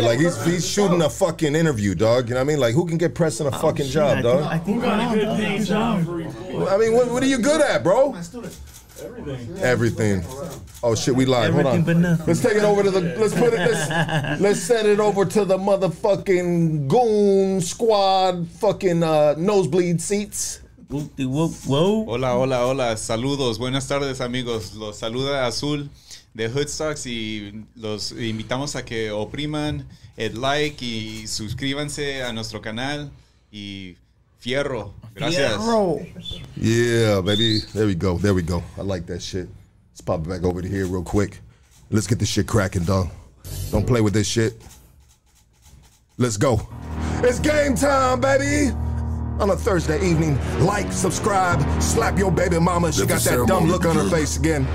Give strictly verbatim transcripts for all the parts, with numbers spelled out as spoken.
But like he's he's shooting a fucking interview, dog. You know what I mean? Like who can get pressed in a fucking um, job, I dog? Think, I think got a good paying job. I mean, what what are you good at, bro? Everything. Everything. Oh shit, we live. Hold on. Let's take it over to the. Let's put it. Let's, let's send it over to the motherfucking goon squad. Fucking uh, nosebleed seats. Hola, hola, hola. Saludos. Buenas tardes, amigos. Los saluda Azul de Hoodstocks y los invitamos a que opriman el like y suscríbanse a nuestro canal y Fierro. Gracias. Fierro. Yeah, baby. There we go. There we go. I like that shit. Let's pop it back over to here real quick. Let's get this shit cracking, dog. Don't play with this shit. Let's go. It's game time, baby. On a Thursday evening, like, subscribe, slap your baby mama. She got that dumb look on her face again.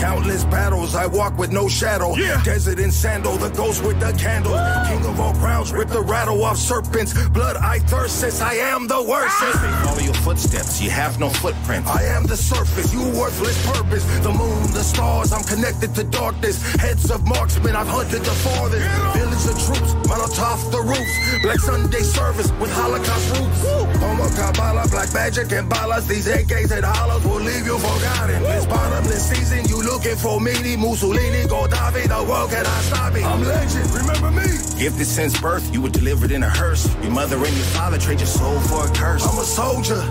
Countless battles, I walk with no shadow. Yeah. Desert in sandal, the ghost with the candle. Woo! King of all crowds, rip the rattle off serpents. Blood, I thirst, since I am the worst. Ah! Follow your footsteps, you have no footprint. I am the surface, you worthless purpose. The moon, the stars, I'm connected to darkness. Heads of marksmen, I've hunted the farthest. Village of troops, Molotov the roofs. Black Sunday service with Holocaust roots. Homo Kabbalah, black magic and balas. These A Ks and hollows will leave you forgotten. Woo! This bottomless season, you look. Looking for meaning, Mussolini, Gaddafi, the world cannot stop me. I'm legend, remember me. Gifted since birth, you were delivered in a hearse. Your mother and your father trade your soul for a curse. I'm a soldier,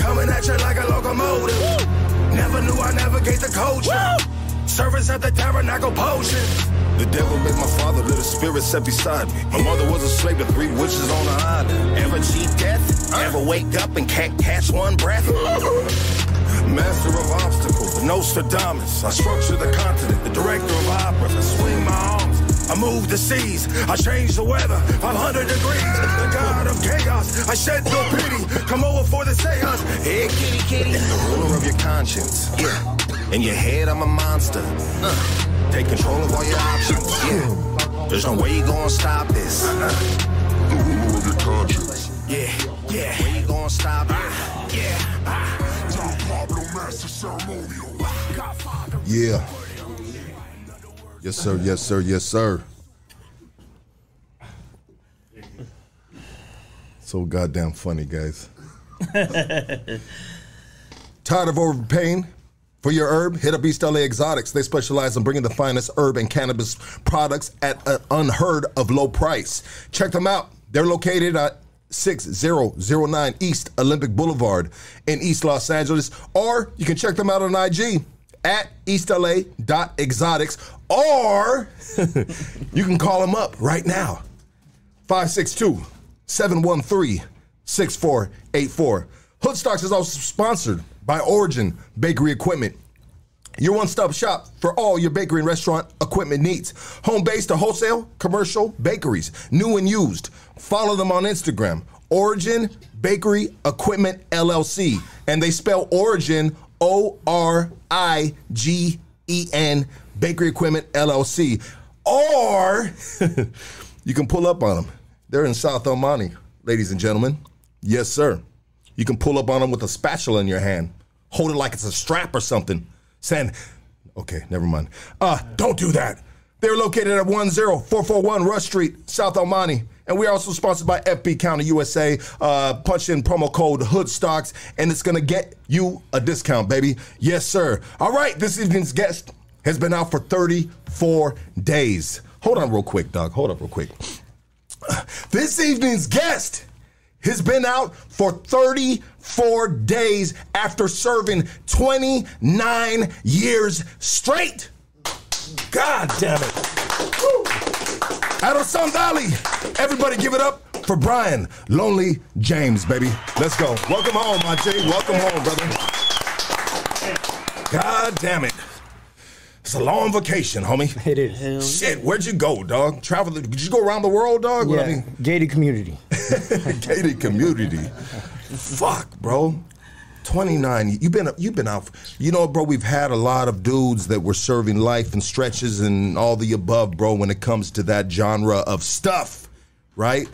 coming at you like a locomotive. Woo! Never knew I navigate the culture. Woo! Service at the tabernacle potion. The devil made my father, little spirit sat beside me. My mother was a slave to three witches on an island. Ever cheat death? Uh. Ever wake up and can't catch one breath? Master of obstacles, Nostradamus. I structure the continent, the director of operas. I swing my arms, I move the seas. I change the weather, five hundred degrees. The god of chaos, I shed no pity. Come over for the seance. Hey, kitty, kitty. The ruler of your conscience. Yeah. In your head, I'm a monster. Uh. Take control of all your options, yeah. There's no way you gonna stop this. The ruler of your conscience. Yeah, yeah. Way you gonna stop it. Yeah. Yeah. Yes, sir, yes, sir, yes, sir. So goddamn funny, guys. Tired of overpaying? For your herb, hit up East L A Exotics. They specialize in bringing the finest herb and cannabis products at an unheard of low price. Check them out. They're located at six thousand nine East Olympic Boulevard in East Los Angeles. Or you can check them out on I G at east L A dot exotics. Or you can call them up right now. five six two, seven one three, six four eight four. Hoodstocks is also sponsored by Origin Bakery Equipment, your one-stop shop for all your bakery and restaurant equipment needs. Home-based to wholesale, commercial bakeries, new and used. Follow them on Instagram, Origin Bakery Equipment L L C, and they spell Origin O R I G E N Bakery Equipment L L C. Or you can pull up on them. They're in South El Monte, ladies and gentlemen. Yes, sir. You can pull up on them with a spatula in your hand. Hold it like it's a strap or something. Send, okay, never mind. Uh, don't do that. They're located at one zero four four one Rush Street, South El Monte. And we're also sponsored by F B County U S A. Uh, punch in promo code Hoodstocks, and it's gonna get you a discount, baby. Yes, sir. All right, this evening's guest has been out for thirty-four days. Hold on real quick, dog. Hold up real quick. This evening's guest has been out for thirty-four days after serving twenty-nine years straight. God damn it. Woo. Out of Sun Valley, everybody give it up for Brian Lonely James, baby. Let's go. Welcome home, my G. Welcome home, brother. God damn it. It's a long vacation, homie. It is. Shit, where'd you go, dog? Travel? Did you go around the world, dog? Yeah, what I mean? Gated community. Gated community. Fuck, bro. twenty-nine. You've been you've been out. You know, bro. We've had a lot of dudes that were serving life and stretches and all the above, bro. When it comes to that genre of stuff, right?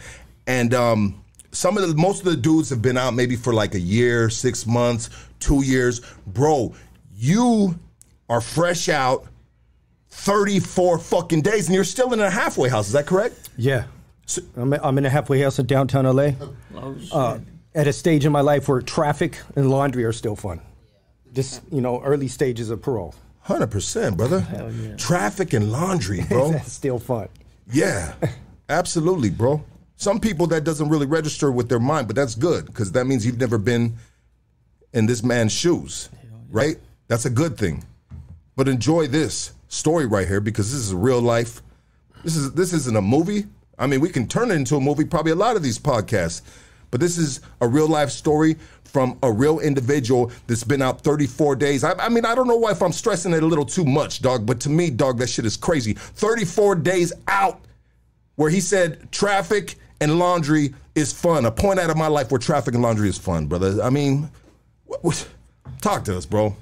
And um, some of the most of the dudes have been out maybe for like a year, six months, two years, bro. You are fresh out thirty-four fucking days, and you're still in a halfway house. Is that correct? Yeah. So, I'm, I'm in a halfway house in downtown L A. Oh, shit. Uh, at a stage in my life where traffic and laundry are still fun. Just, you know, early stages of parole. one hundred percent, brother. Hell yeah. Traffic and laundry, bro. That's still fun. Yeah, absolutely, bro. Some people, that doesn't really register with their mind, but that's good, because that means you've never been in this man's shoes, right? That's a good thing. But enjoy this story right here, because this is real life. This is this isn't a movie. I mean, we can turn it into a movie, probably a lot of these podcasts, but this is a real life story from a real individual that's been out thirty-four days. I, I mean, I don't know why if I'm stressing it a little too much, dog, but to me, dog, that shit is crazy. thirty-four days out, where he said traffic and laundry is fun. A point out of my life where traffic and laundry is fun, brother. I mean, what, what, talk to us, bro.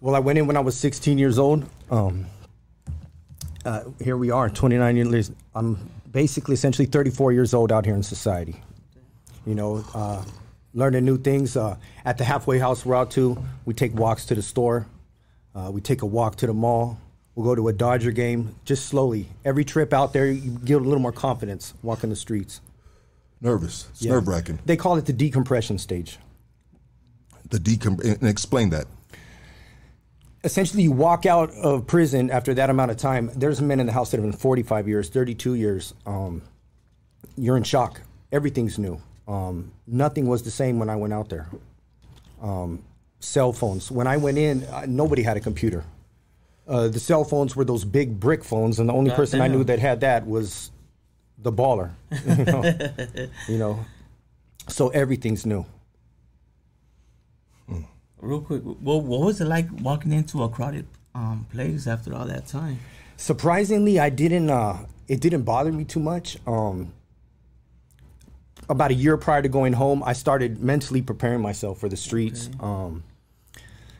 Well, I went in when I was sixteen years old. Um, uh, here we are, twenty-nine years. I'm basically essentially thirty-four years old out here in society. You know, uh, learning new things. Uh, at the halfway house we're out to, we take walks to the store. Uh, we take a walk to the mall. We'll go to a Dodger game, just slowly. Every trip out there, you get a little more confidence walking the streets. Nervous. It's yeah. nerve-wracking. They call it the decompression stage. The decom- and explain that. Essentially, you walk out of prison after that amount of time. There's men in the house that have been forty-five years, thirty-two years. Um, you're in shock. Everything's new. Um, nothing was the same when I went out there. Um, cell phones. When I went in, uh, nobody had a computer. Uh, the cell phones were those big brick phones, and the only God person damn. I knew that had that was the baller. You know? You know, so everything's new. Mm. Real quick, well, what was it like walking into a crowded um, place after all that time? Surprisingly, I didn't. Uh, it didn't bother me too much. Um, about a year prior to going home, I started mentally preparing myself for the streets. Okay. Um,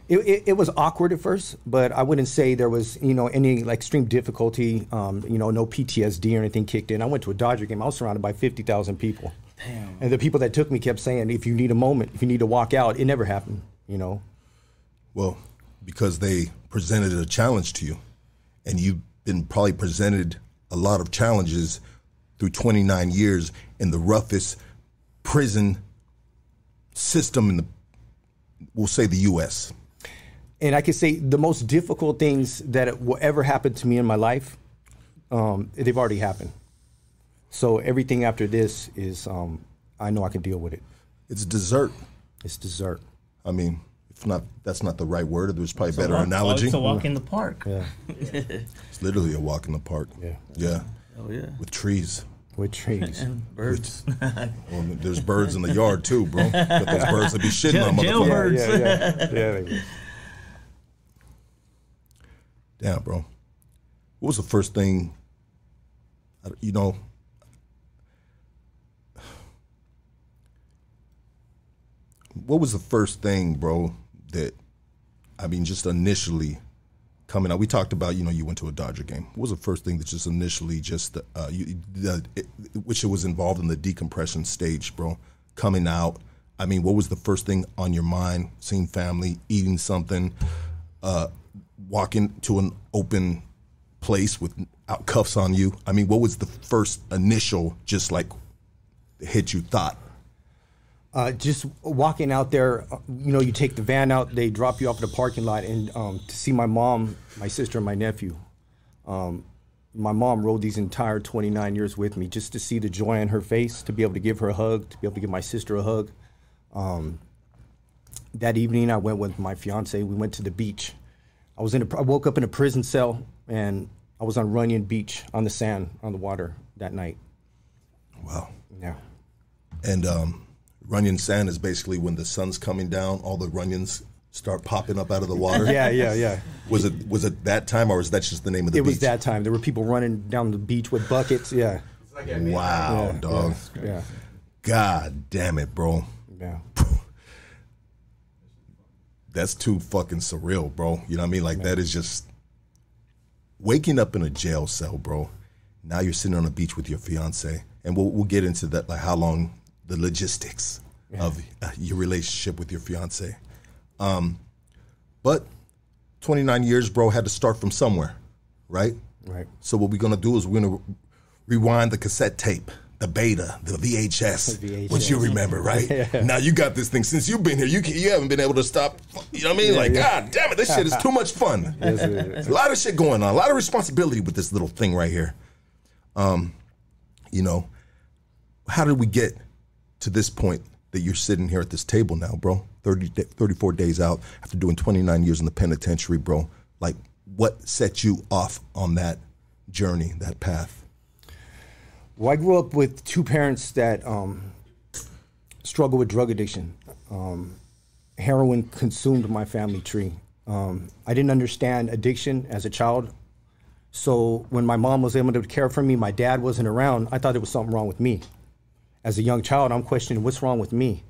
It, it, it was awkward at first, but I wouldn't say there was, you know, any like extreme difficulty, um, you know, no P T S D or anything kicked in. I went to a Dodger game. I was surrounded by fifty thousand people. Damn. And the people that took me kept saying, if you need a moment, if you need to walk out, it never happened, you know. Well, because they presented a challenge to you, and you've been probably presented a lot of challenges through twenty-nine years in the roughest prison system in the, we'll say the U S And I could say the most difficult things that will ever happen to me in my life, um, they've already happened. So everything after this is, um, I know I can deal with it. It's dessert. It's dessert. I mean, if not, that's not the right word. There's probably it's better a walk, analogy. It's a walk in the park. Yeah. It's literally a walk in the park. Yeah. Yeah. Oh, yeah. With trees. With trees. And birds. With, well, there's birds in the yard, too, bro. But those birds would be shitting on motherfuckers. Yeah, yeah, yeah. Yeah, damn, bro. What was the first thing, you know, what was the first thing, bro, that, I mean, just initially coming out? We talked about, you know, you went to a Dodger game. What was the first thing that just initially just, uh, you, the, it, which it was involved in the decompression stage, bro, coming out? I mean, what was the first thing on your mind, seeing family, eating something, uh, walking to an open place with cuffs on you? I mean, what was the first initial just like hit you thought? Uh, just walking out there, you know, you take the van out, they drop you off at the parking lot, and um, to see my mom, my sister, and my nephew. Um, my mom rode these entire twenty-nine years with me, just to see the joy in her face, to be able to give her a hug, to be able to give my sister a hug. Um, that evening, I went with my fiance. We went to the beach. I was in a, I woke up in a prison cell, and I was on Runyon Beach, on the sand, on the water that night. Wow. Yeah. And um, Runyon sand is basically when the sun's coming down, all the Runyons start popping up out of the water. Yeah, yeah, yeah. Was it was it that time, or is that just the name of the it beach? It was that time. There were people running down the beach with buckets, yeah. It's like wow, yeah, dog. Yeah, yeah. God damn it, bro. Yeah. That's too fucking surreal, bro. You know what I mean? Like, man, that is just waking up in a jail cell, bro. Now you're sitting on a beach with your fiance, and we'll we'll get into that, like how long the logistics yeah. of uh, your relationship with your fiance. Um, but twenty-nine years, bro, had to start from somewhere. right? Right. So what we're going to do is we're going to rewind the cassette tape, the beta, the V H S, the V H S. Which you remember, right? Yeah. Now you got this thing. Since you've been here, you you haven't been able to stop. You know what I mean? Yeah, like, yeah. God damn it, this shit is too much fun. Yes, it is. A lot of shit going on, a lot of responsibility with this little thing right here. Um, you know, how did we get to this point that you're sitting here at this table now, bro? thirty, thirty-four days out after doing twenty-nine years in the penitentiary, bro. Like, what set you off on that journey, that path? Well, I grew up with two parents that um, struggled with drug addiction. Um, heroin consumed my family tree. Um, I didn't understand addiction as a child. So when my mom was able to care for me, my dad wasn't around, I thought there was something wrong with me. As a young child, I'm questioning what's wrong with me.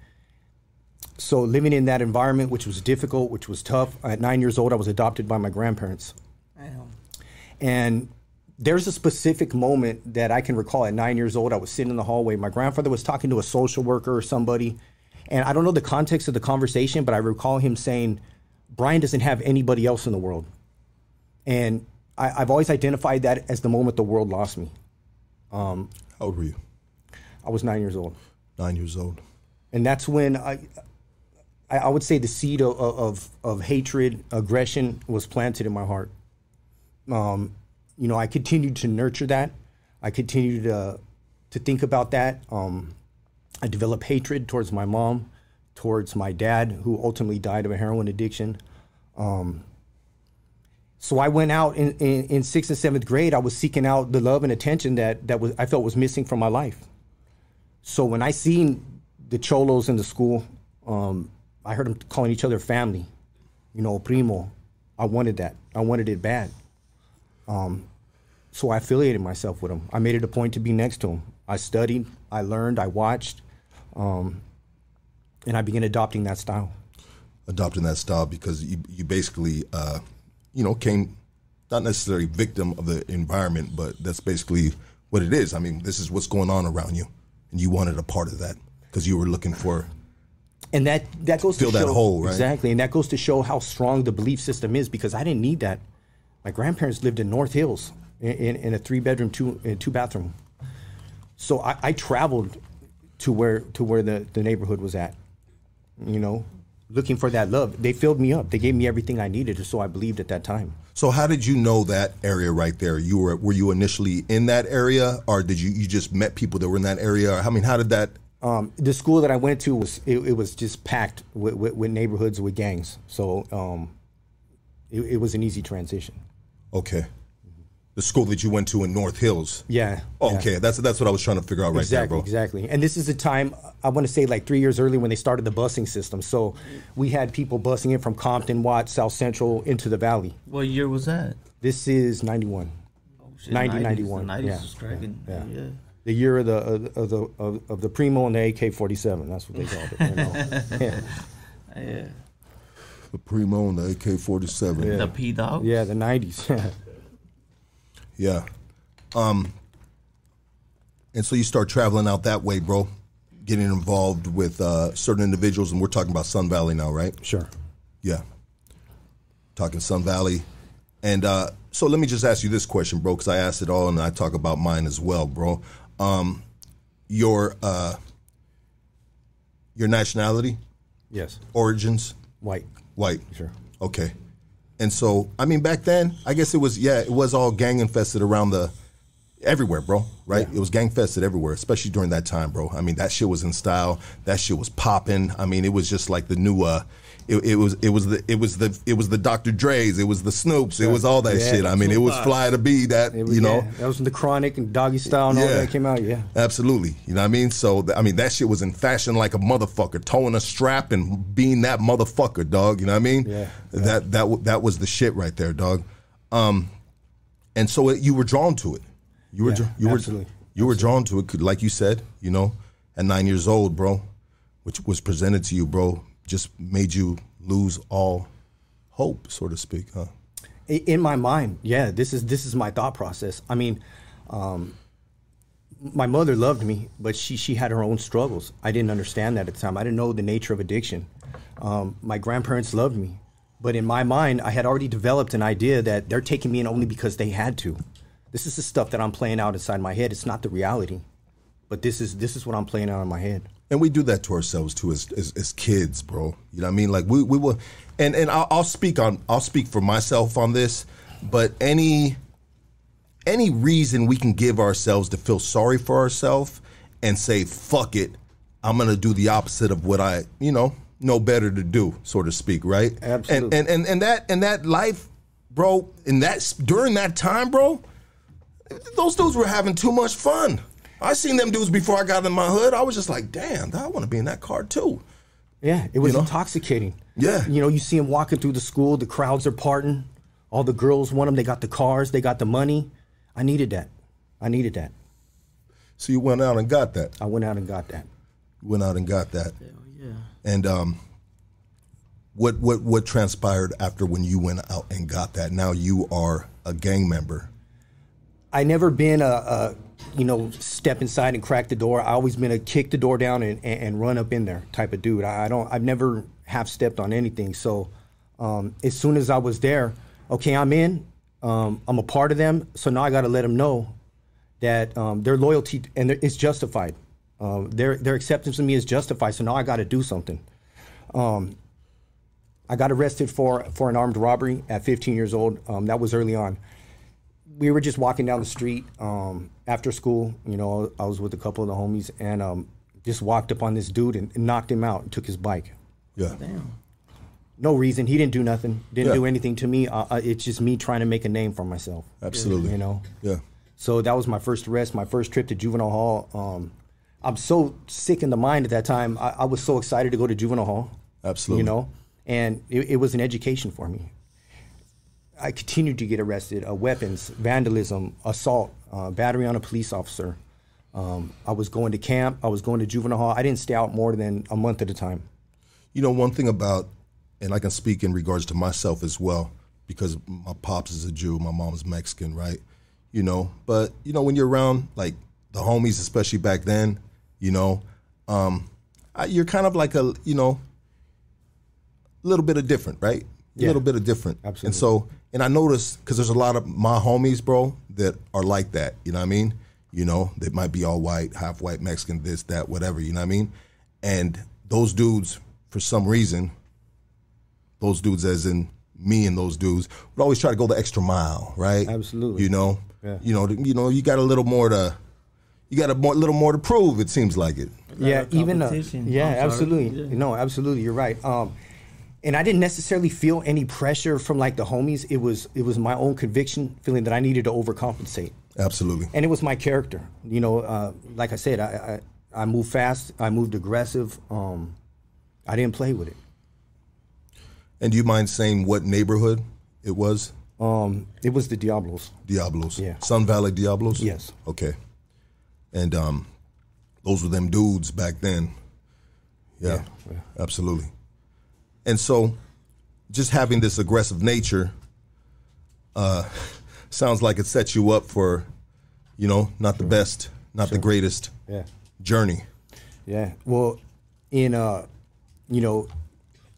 So living in that environment, which was difficult, which was tough, at nine years old, I was adopted by my grandparents. I know. And there's a specific moment that I can recall at nine years old. I was sitting in the hallway. My grandfather was talking to a social worker or somebody. And I don't know the context of the conversation, but I recall him saying, Brian doesn't have anybody else in the world. And I, I've always identified that as the moment the world lost me. Um, How old were you? I was nine years old. Nine years old. And that's when I, I, I would say the seed of, of, of hatred, aggression was planted in my heart. Um, You know, I continued to nurture that. I continued to, to think about that. Um, I developed hatred towards my mom, towards my dad, who ultimately died of a heroin addiction. Um, so I went out in, in, in sixth and seventh grade. I was seeking out the love and attention that, that was, I felt was missing from my life. So when I seen the cholos in the school, um, I heard them calling each other family, you know, primo. I wanted that. I wanted it bad. Um, so I affiliated myself with him. I made it a point to be next to him. I studied, I learned, I watched, um, and I began adopting that style. Adopting that style because you, you basically, uh, you know, came not necessarily victim of the environment, but that's basically what it is. I mean, this is what's going on around you, and you wanted a part of that because you were looking for. And that that goes to fill that hole, right? Exactly, and that goes to show how strong the belief system is because I didn't need that. My grandparents lived in North Hills in, in, in a three-bedroom, two, two-bathroom. So I, I traveled to where to where the, the neighborhood was at, you know, looking for that love. They filled me up. They gave me everything I needed, so I believed at that time. So how did you know that area right there? You were were you initially in that area, or did you, you just met people that were in that area? I mean, how did that? Um, the school that I went to, was it, it was just packed with, with, with neighborhoods, with gangs. So um, it, it was an easy transition. Okay, the school that you went to in North Hills. Yeah. Oh, okay, yeah. that's that's what I was trying to figure out right exactly, there, bro. Exactly. And this is the time I want to say like three years early when they started the busing system. So we had people busing in from Compton, Watts, South Central into the Valley. What year was that? This is ninety-one. Oh shit. ninety, ninety-one. The nineties yeah. was cracking. Yeah. yeah. yeah. The year of the of the of, of the primo and the A K forty-seven. That's what they called it. You know? yeah. yeah. The primo and the A K forty-seven. Yeah. The P-Dog? Yeah, the nineties. yeah. Um, and so you start traveling out that way, bro, getting involved with uh, certain individuals, and we're talking about Sun Valley now, right? Sure. Yeah. Talking Sun Valley. And uh, so let me just ask you this question, bro, because I asked it all, and I talk about mine as well, bro. Um, your, uh, your nationality? Yes. Origins? White. White. Sure. Okay. And so, I mean, back then, I guess it was, yeah, it was all gang infested around the, everywhere, bro, right? Yeah. It was gang infested everywhere, especially during that time, bro. I mean, that shit was in style. That shit was popping. I mean, it was just like the new, uh, it, it was, it was the, it was the, it was the Doctor Dre's, it was the Snoop's, it was all that yeah, shit. I mean, it was Fly to Be that, was, you know. Yeah. That was the Chronic and Doggy Style and yeah. all that came out, yeah. Absolutely, you know what I mean? So, I mean, that shit was in fashion like a motherfucker, towing a strap and being that motherfucker, dog, you know what I mean? Yeah. That, that, that was the shit right there, dog. Um, and so it, you were drawn to it. You were, yeah, you, were, absolutely. you were drawn to it, like you said, you know, at nine years old, bro, which was presented to you, bro, just made you lose all hope, so to speak, huh? In my mind, yeah, this is this is my thought process. I mean, um, my mother loved me, but she, she had her own struggles. I didn't understand that at the time. I didn't know the nature of addiction. Um, my grandparents loved me. But in my mind, I had already developed an idea that they're taking me in only because they had to. This is the stuff that I'm playing out inside my head. It's not the reality. But this is this is what I'm playing out in my head. And we do that to ourselves too, as as, as kids, bro. You know what I mean? Like we we will, and and I'll, I'll speak on I'll speak for myself on this. But any any reason we can give ourselves to feel sorry for ourselves and say fuck it, I'm gonna do the opposite of what I you know know better to do, so to speak, right? Absolutely. And and and, and that and that life, bro. And that's during that time, bro. Those dudes were having too much fun. I seen them dudes before I got in my hood. I was just like, damn, I want to be in that car too. Yeah, it was you know? intoxicating. Yeah. You know, you see them walking through the school. The crowds are parting. All the girls want them. They got the cars. They got the money. I needed that. I needed that. So you went out and got that. I went out and got that. Went out and got that. Hell yeah. And um, what, what, what transpired after when you went out and got that? Now you are a gang member. I never been a... a you know, step inside and crack the door. I always been a kick the door down and, and, and run up in there type of dude. I, I don't, I've never half stepped on anything. So um, as soon as I was there, okay, I'm in, um, I'm a part of them. So now I got to let them know that um, their loyalty and their, it's justified. Uh, their, their acceptance of me is justified. So now I got to do something. Um, I got arrested for, for an armed robbery at fifteen years old. Um, that was early on. We were just walking down the street um, after school. You know, I was with a couple of the homies and um, just walked up on this dude and, and knocked him out and took his bike. Yeah. Damn. No reason. He didn't do nothing. Didn't yeah. do anything to me. Uh, it's just me trying to make a name for myself. Absolutely. You know? Yeah. So that was my first arrest, my first trip to Juvenile Hall. Um, I'm so sick in the mind at that time. I, I was so excited to go to Juvenile Hall. Absolutely. You know? And it, it was an education for me. I continued to get arrested, uh, weapons, vandalism, assault, uh, battery on a police officer. Um, I was going to camp. I was going to juvenile hall. I didn't stay out more than a month at a time. You know, one thing about, and I can speak in regards to myself as well, because my pops is a Jew, my mom's Mexican, right? You know, but, you know, when you're around, like, the homies, especially back then, you know, um, I, you're kind of like a, you know, a little bit of different, right? A yeah. little bit of different. Absolutely. And so, and I noticed, because there's a lot of my homies, bro, that are like that, you know what I mean? You know, they might be all white, half white, Mexican, this, that, whatever, you know what I mean? And those dudes, for some reason, those dudes as in me and those dudes, would always try to go the extra mile, right? Absolutely. You know? Yeah. You know, you know, you got a little more to, you got a more, little more to prove, it seems like it. Yeah, even, uh, yeah, absolutely. Yeah. No, absolutely, you're right. Um, And I didn't necessarily feel any pressure from like the homies. It was it was my own conviction, feeling that I needed to overcompensate. Absolutely. And it was my character. You know, uh, like I said, I, I I moved fast. I moved aggressive. Um, I didn't play with it. And do you mind saying what neighborhood it was? Um, it was the Diablos. Diablos. Yeah. Sun Valley Diablos? Yes. Okay. And um, those were them dudes back then. Yeah. Yeah, yeah. Absolutely. And so, just having this aggressive nature uh, sounds like it sets you up for, you know, not the sure. best, not sure. the greatest yeah. journey. Yeah. Well, in, uh, you know,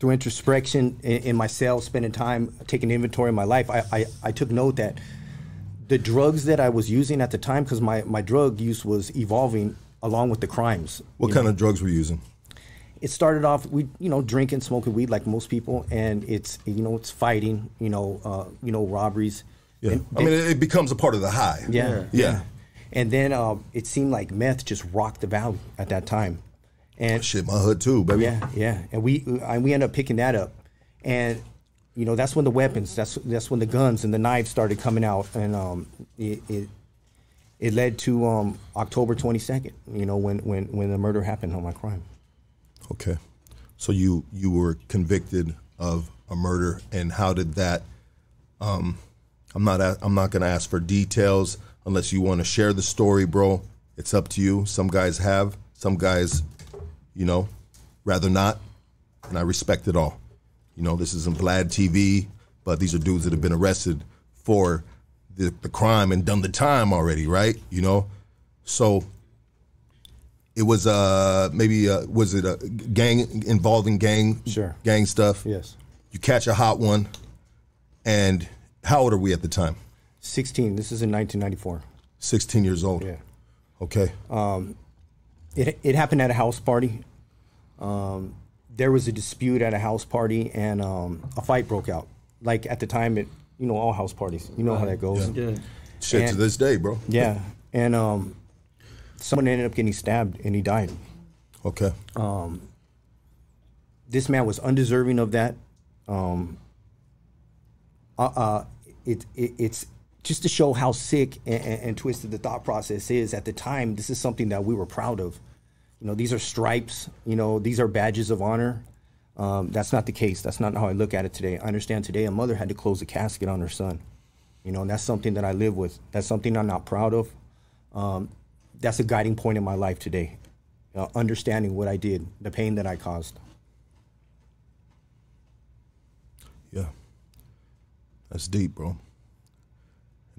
through introspection in, in myself, spending time taking inventory of my life, I, I, I took note that the drugs that I was using at the time, because my, my drug use was evolving along with the crimes. What kind know? of drugs were you using? It started off, we you know, drinking, smoking weed like most people, and it's you know, it's fighting, you know, uh, you know, robberies. Yeah, and I mean, it, it becomes a part of the high. Yeah, yeah. yeah. And then uh, it seemed like meth just rocked the valley at that time. And oh, shit, my hood too, baby. Yeah, yeah. And we and we ended up picking that up, and you know, that's when the weapons, that's that's when the guns and the knives started coming out, and um, it it, it led to um, October twenty-second, you know, when when when the murder happened on my crime. Okay, so you you were convicted of a murder, and how did that? Um, I'm not I'm not gonna ask for details unless you want to share the story, bro. It's up to you. Some guys have, some guys, you know, rather not, and I respect it all. You know, this isn't Vlad T V, but these are dudes that have been arrested for the, the crime and done the time already, right? You know, so. It was uh, maybe, uh, was it a gang, involving gang, sure. gang stuff? Yes. you catch a hot one, and how old are we at the time? sixteen. This is in nineteen ninety-four. sixteen years old. Yeah. Okay. Um, it, it happened at a house party. Um, there was a dispute at a house party, and um, a fight broke out. Like, at the time, it, you know, all house parties. You know how that goes. Yeah. Yeah. Shit, and to this day, bro. Yeah. And um, someone ended up getting stabbed, and he died. Okay. Um, this man was undeserving of that. Um, uh, uh, it, it, it's... Just to show how sick and, and, and twisted the thought process is, at the time, this is something that we were proud of. You know, these are stripes. You know, these are badges of honor. Um, that's not the case. That's not how I look at it today. I understand today a mother had to close a casket on her son. You know, and that's something that I live with. That's something I'm not proud of. Um, that's a guiding point in my life today, uh, understanding what I did, the pain that I caused. Yeah. That's deep, bro.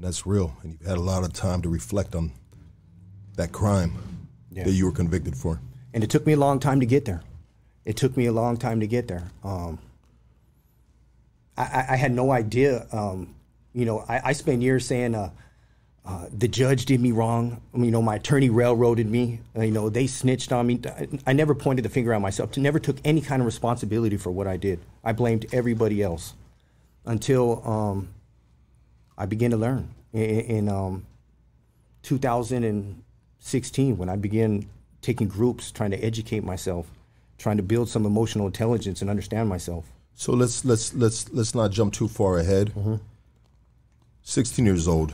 That's real, and you've had a lot of time to reflect on that crime yeah. that you were convicted for. And it took me a long time to get there. It took me a long time to get there. Um, I, I had no idea. Um, you know, I, I spent years saying uh, uh, the judge did me wrong. I mean, you know, my attorney railroaded me. Uh, you know, they snitched on me. I never pointed the finger at myself. I never took any kind of responsibility for what I did. I blamed everybody else until... Um, I began to learn in, in um, two thousand sixteen when I began taking groups, trying to educate myself, trying to build some emotional intelligence and understand myself. So let's let's let's let's not jump too far ahead. Mm-hmm. sixteen years old,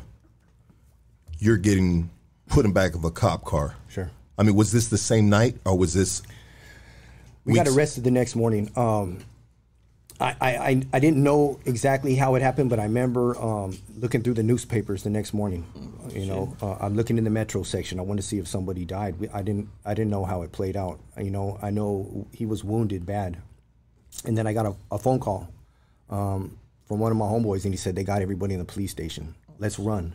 you're getting put in back of a cop car. Sure. I mean, was this the same night or was this? We weeks? got arrested the next morning. Um, I, I, I didn't know exactly how it happened, but I remember um, looking through the newspapers the next morning. Oh, you shit. know, uh, I'm looking in the metro section. I wanted to see if somebody died. We, I didn't I didn't know how it played out. You know, I know he was wounded bad, and then I got a, a phone call um, from one of my homeboys, and he said they got everybody in the police station. Let's run.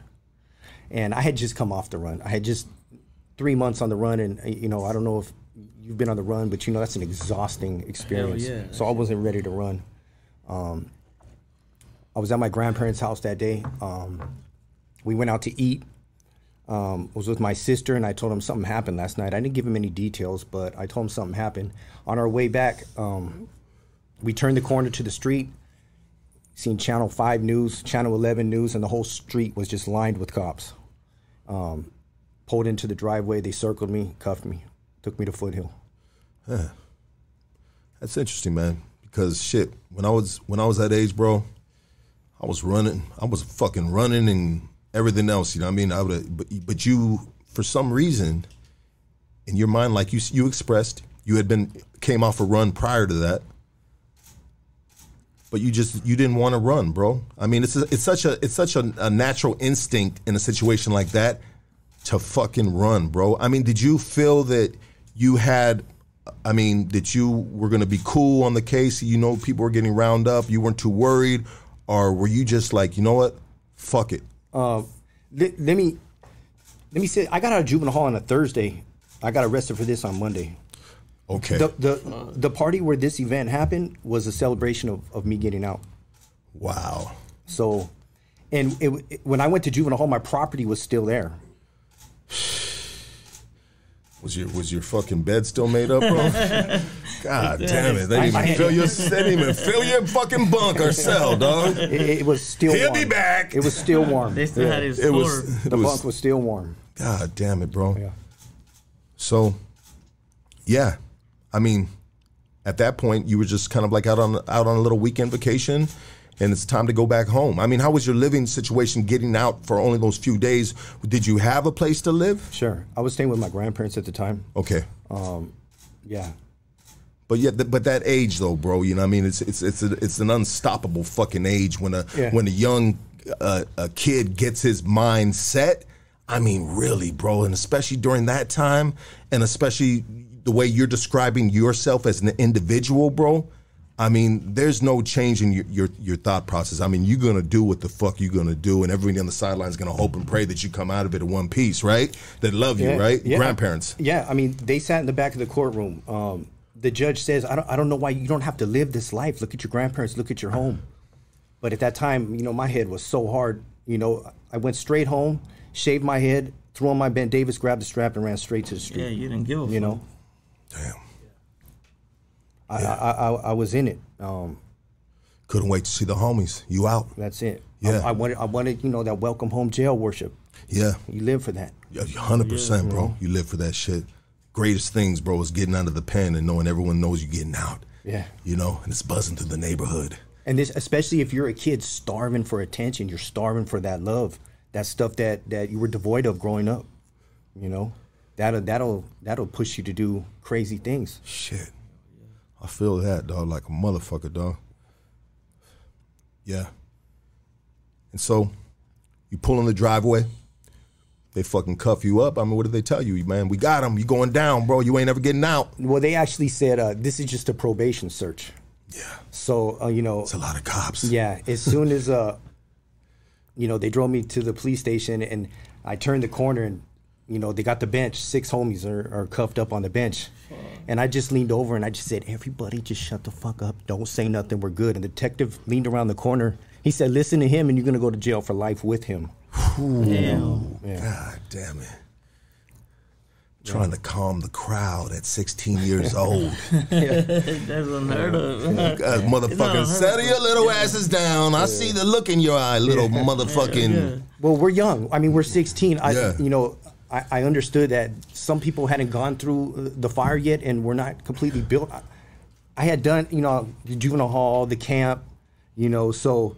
And I had just come off the run. I had just three months on the run, and you know, I don't know if you've been on the run, but you know that's an exhausting experience. Hell yeah. So I wasn't ready to run. Um, I was at my grandparents' house that day. Um, we went out to eat. Um, I was with my sister, and I told him something happened last night. I didn't give him any details, but I told him something happened. On our way back, um, we turned the corner to the street, seen Channel five News, Channel eleven News, and the whole street was just lined with cops. Um, pulled into the driveway. They circled me, cuffed me, took me to Foothill. Huh. That's interesting, man. Because shit, when I was when I was that age, bro, I was running. I was fucking running and everything else. You know what I mean? I would, but, but you, for some reason, in your mind, like you you expressed, you had been came off a run prior to that, but you just you didn't want to run, bro. I mean, it's a, it's such a it's such a, a natural instinct in a situation like that to fucking run, bro. I mean, did you feel that you had? I mean, that you were going to be cool on the case, you know, people were getting round up, you weren't too worried, or were you just like, you know what, fuck it? Uh, let, let me let me say, I got out of juvenile hall on a Thursday. I got arrested for this on Monday. Okay. The the, the party where this event happened was a celebration of, of me getting out. Wow. So, and it, it, when I went to juvenile hall, my property was still there. Was your was your fucking bed still made up, bro? God damn it! They didn't even I, I, fill your they didn't even fill your fucking bunk or cell, dog. It, it was still. He'll warm. He'll be back. It was still warm. They still yeah. had his it was, it The was, bunk was still warm. God damn it, bro. Yeah. So, yeah, I mean, at that point, you were just kind of like out on out on a little weekend vacation, and it's time to go back home. I mean, how was your living situation getting out for only those few days? Did you have a place to live? Sure. I was staying with my grandparents at the time. Okay. Um, yeah. But yeah, th but that age though, bro, you know what I mean? It's it's it's a, it's an unstoppable fucking age when a yeah. when a young uh, a kid gets his mind set. I mean, really, bro, and especially during that time, and especially the way you're describing yourself as an individual, bro. I mean, there's no change in your, your your thought process. I mean, you're gonna do what the fuck you're gonna do, and everybody on the sidelines is gonna hope and pray that you come out of it in one piece, right? That love you, yeah, right? Yeah. Grandparents. Yeah, I mean, they sat in the back of the courtroom. Um, the judge says, I don't, I don't know why you don't have to live this life. Look at your grandparents, look at your home. But at that time, you know, my head was so hard. You know, I went straight home, shaved my head, threw on my Ben Davis, grabbed the strap, and ran straight to the street. Yeah, you didn't give a fuck. You know? Damn. I, yeah. I, I, I was in it. Um, Couldn't wait to see the homies. You out. That's it. Yeah. I, I wanted, I wanted, you know, that welcome home jail worship. Yeah. You live for that. Yeah, one hundred percent, yeah, bro. Mm-hmm. You live for that shit. Greatest things, bro, is getting out of the pen and knowing everyone knows you're getting out. Yeah. You know, and it's buzzing through the neighborhood. And this, especially if you're a kid starving for attention, you're starving for that love, that stuff that, that you were devoid of growing up, you know, that'll, that'll, that'll push you to do crazy things. Shit. I feel that, dog, like a motherfucker, dog. Yeah. And so you pull in the driveway. They fucking cuff you up. I mean, what did they tell you, man? We got him. You going down, bro. You ain't ever getting out. Well, they actually said, uh, this is just a probation search. Yeah. So, uh, you know. It's a lot of cops. Yeah. As soon as, uh, you know, they drove me to the police station and I turned the corner and, you know, they got the bench. Six homies are, are cuffed up on the bench. And I just leaned over and I just said, everybody just shut the fuck up. Don't say nothing. We're good. And the detective leaned around the corner. He said, listen to him and you're going to go to jail for life with him. Damn. Yeah. God damn it. Yeah. Trying to calm the crowd at sixteen years old. Yeah. That's unheard of. Uh, motherfucking settle your little yeah. asses down. Yeah. I see the look in your eye, little yeah. motherfucking. Yeah. Well, we're young. I mean, we're sixteen. I, yeah. You know, I, I understood that some people hadn't gone through the fire yet and were not completely built. I, I had done, you know, the juvenile hall, the camp, you know, so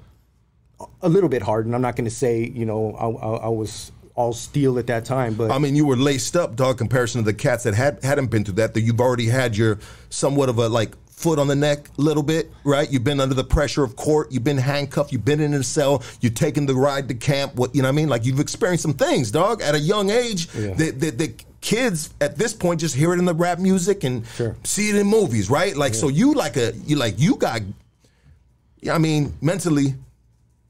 a little bit hardened. I'm not going to say, you know, I, I, I was all steel at that time, but I mean, you were laced up, dog, comparison to the cats that had, hadn't been through that, that you've already had your somewhat of a, like, foot on the neck a little bit, right? You've been under the pressure of court. You've been handcuffed. You've been in a cell. You've taken the ride to camp. What, you know what I mean? Like, you've experienced some things, dog, at a young age. Yeah. The, the, the kids at this point just hear it in the rap music and sure. see it in movies, right? Like, yeah. so you like a, you like, you got, I mean, mentally,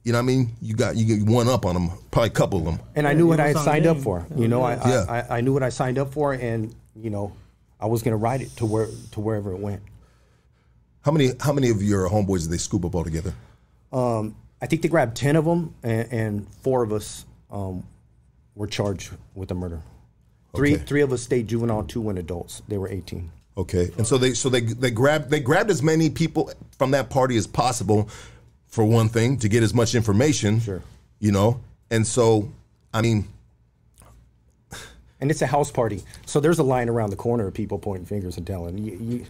you know what I mean? You got you get one up on them, probably a couple of them. And I knew yeah, what I had signed game. up for. You know, I, yeah. I, I I knew what I signed up for, and you know, I was gonna ride it to where to wherever it went. How many how many of your homeboys did they scoop up all together? Um, I think they grabbed ten of them, and, and four of us um, were charged with the murder. Three okay. three of us stayed juvenile, two went adults. They were eighteen. Okay, and so they so they they grabbed they grabbed as many people from that party as possible. For one thing, to get as much information, sure. you know? And so, I mean. And it's a house party. So there's a line around the corner of people pointing fingers and telling. You, you,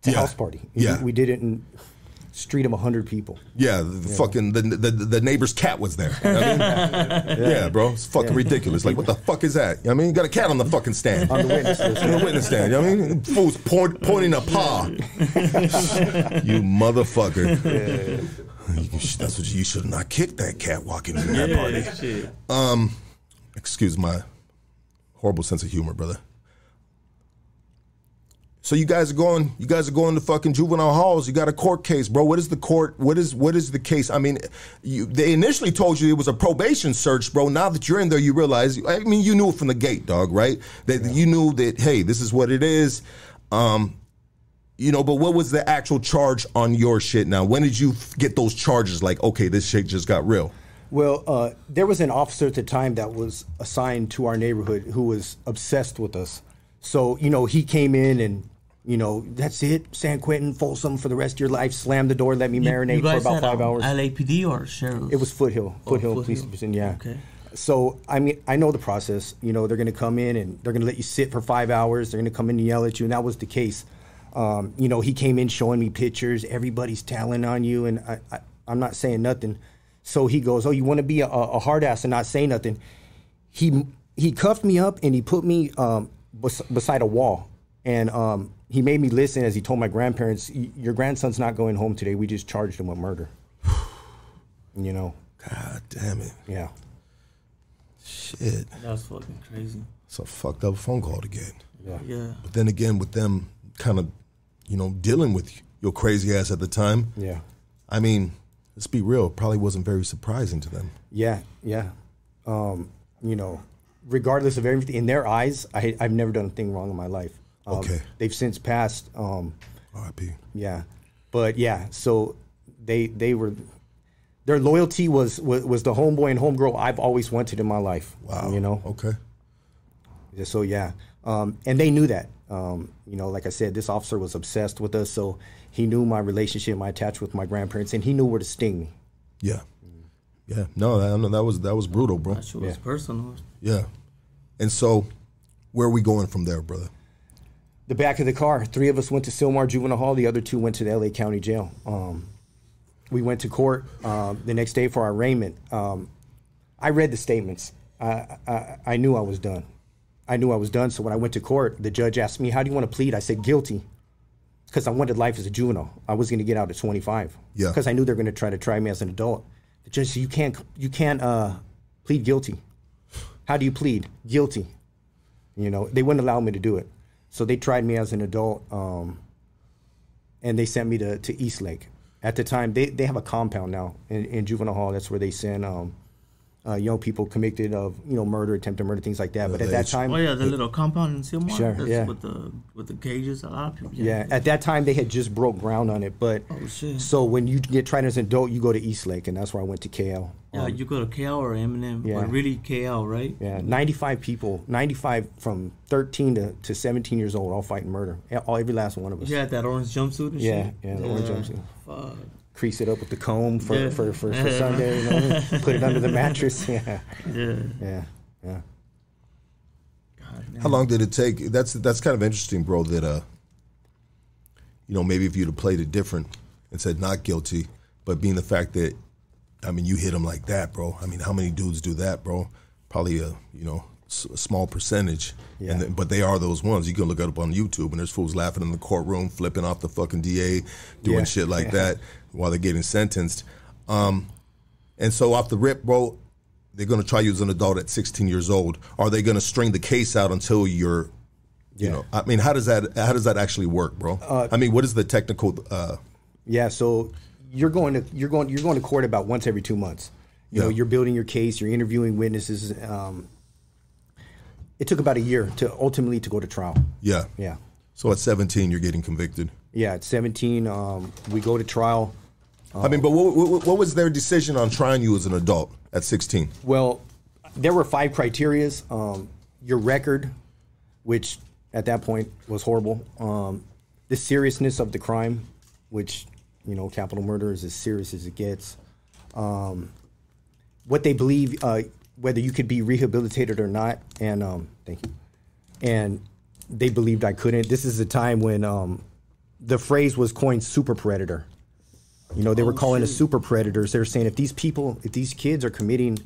it's a yeah. house party. Yeah. We, we did it in street of one hundred people. Yeah, the yeah. fucking, the, the the neighbor's cat was there. You know I mean? yeah. yeah, bro, it's fucking yeah. ridiculous. Like, what the fuck is that? You know what I mean? You got a cat on the fucking stand. On the witness stand. On the witness stand, you know what I mean? Fool's point, pointing a paw. You motherfucker. Yeah. That's what you should not kick that cat walking in that yeah, party. Shit. Um, excuse my horrible sense of humor, brother. So you guys are going, you guys are going to fucking juvenile halls. You got a court case, bro. What is the court? What is what is the case? I mean, you, they initially told you it was a probation search, bro. Now that you're in there, you realize. I mean, you knew it from the gate, dog, right? That yeah. you knew that. Hey, this is what it is. Um. You know, but what was the actual charge on your shit now? When did you get those charges like, okay, this shit just got real? Well, uh, there was an officer at the time that was assigned to our neighborhood who was obsessed with us. So, you know, he came in and, you know, that's it, San Quentin, Folsom for the rest of your life, slammed the door, let me you, marinate you for about five hours. L A P D or sheriff? It was Foothill, oh, Foothill, Foothill Police Prison, yeah. Okay. So, I mean, I know the process. You know, they're going to come in and they're going to let you sit for five hours. They're going to come in and yell at you, and that was the case. Um, you know, he came in showing me pictures. Everybody's telling on you, and I, I, I'm not saying nothing. So he goes, "Oh, you want to be a, a hard ass and not say nothing?" He he cuffed me up and he put me um, bes beside a wall, and um, he made me listen as he told my grandparents, "Your grandson's not going home today. We just charged him with murder." You know. God damn it. Yeah. Shit. That's fucking crazy. It's a fucked up phone call to get. Yeah. Yeah. But then again, with them kind of, you know, dealing with your crazy ass at the time. Yeah. I mean, let's be real, it probably wasn't very surprising to them. Yeah, yeah. Um, you know, regardless of everything, in their eyes, I, I've never done a thing wrong in my life. Um, okay. They've since passed. Um, R I P. Yeah, but yeah, so they they were. Their loyalty was, was was the homeboy and homegirl I've always wanted in my life. Wow. You know. Okay. So yeah, um, and they knew that. Um, you know, like I said, this officer was obsessed with us, so he knew my relationship, my attachment with my grandparents, and he knew where to sting me. Yeah. Yeah. No, that, that was that was brutal, bro. That shit was personal. Yeah. And so, where are we going from there, brother? The back of the car. Three of us went to Sylmar Juvenile Hall. The other two went to the L A County Jail. Um, we went to court uh, the next day for our arraignment. Um, I read the statements. I, I I knew I was done. I knew I was done. So when I went to court, the judge asked me, "How do you want to plead?" I said, "Guilty," because I wanted life as a juvenile. I was going to get out at twenty-five. Yeah. Because I knew they were going to try to try me as an adult. The judge said, "You can't. You can't uh, plead guilty. How do you plead guilty?" You know, they wouldn't allow me to do it. So they tried me as an adult, um, and they sent me to, to East Lake. At the time, they, they have a compound now in, in Juvenile Hall. That's where they send um, uh, young people convicted of, you know, murder, attempted murder, things like that. Yeah, but at that age. time... Oh, yeah, the it, little compound in Sylmar. Sure, that's yeah. With the, with the cages, a lot of people. Yeah, yeah, at that time, they had just broke ground on it. But oh, shit. So when you get tried as an adult, you go to East Lake, and that's where I went to K L. Yeah, um, you go to K L or Eminem, yeah. Or really K L, right? Yeah, ninety-five people, ninety-five from thirteen to, to seventeen years old, all fighting murder. All, every last one of us. Yeah, that orange jumpsuit and yeah, shit? Yeah, the yeah, orange jumpsuit. Fuck. Crease it up with the comb for, yeah. for, for, for, for Sunday, you know? Put it under the mattress. Yeah. Yeah. Yeah. Yeah. God, how long did it take? That's that's kind of interesting, bro, that, uh, you know, maybe if you'd have played it different and said not guilty, but being the fact that, I mean, you hit them like that, bro. I mean, how many dudes do that, bro? Probably a you know s a small percentage. Yeah. And th but they are those ones. You can look it up on YouTube, and there's fools laughing in the courtroom, flipping off the fucking D A, doing yeah. shit like that while they're getting sentenced. Um, and so off the rip, bro, they're gonna try you as an adult at sixteen years old. Are they gonna string the case out until you're, you yeah. know? I mean, how does that how does that actually work, bro? Uh, I mean, what is the technical? Uh, yeah. So. You're going to you're going you're going to court about once every two months. You yeah. know, you're building your case. You're interviewing witnesses. Um, it took about a year to ultimately to go to trial. Yeah, yeah. So at seventeen, you're getting convicted. Yeah, at seventeen, um, we go to trial. Um, I mean, but what, what, what was their decision on trying you as an adult at sixteen? Well, there were five criterias. Um, your record, which at that point was horrible. Um, the seriousness of the crime, which you know, capital murder is as serious as it gets. Um, what they believe, uh, whether you could be rehabilitated or not, and um, thank you. And they believed I couldn't. This is the time when um, the phrase was coined "super predator." You know, they were calling us super predators. They were saying if these people, if these kids are committing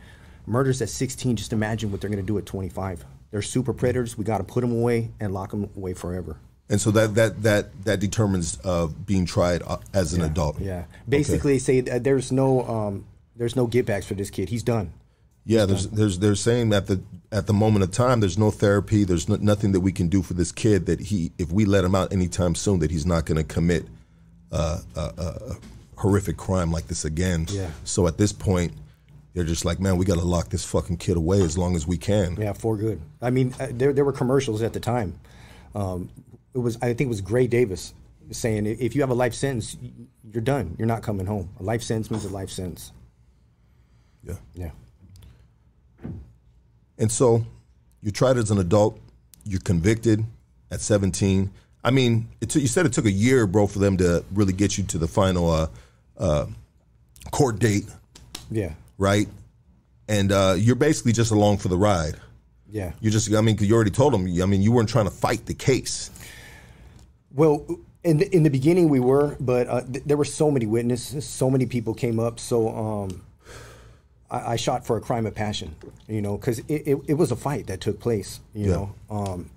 murders at sixteen, just imagine what they're going to do at twenty-five. They're super predators. We got to put them away and lock them away forever. And so that that that that determines uh, being tried as an yeah, adult. Yeah, basically, okay. Say that there's no um, there's no get backs for this kid. He's done. Yeah, He's there's done. there's they're saying that the at the moment of time there's no therapy. There's no, nothing that we can do for this kid that he if we let him out anytime soon that he's not going to commit uh, a, a horrific crime like this again. Yeah. So at this point, they're just like, man, we got to lock this fucking kid away as long as we can. Yeah, for good. I mean, there there were commercials at the time. Um, It was, I think it was Gray Davis saying, if you have a life sentence, you're done. You're not coming home. A life sentence means a life sentence. Yeah. Yeah. And so you're tried as an adult. You're convicted at seventeen. I mean, it t you said it took a year, bro, for them to really get you to the final uh, uh, court date. Yeah. Right? And uh, you're basically just along for the ride. Yeah. You just, I mean, 'cause you already told them, I mean, you weren't trying to fight the case. Well, in the, in the beginning we were, but uh, th there were so many witnesses, so many people came up. So um, I, I shot for a crime of passion, you know, because it, it, it was a fight that took place, you yeah. know. Um,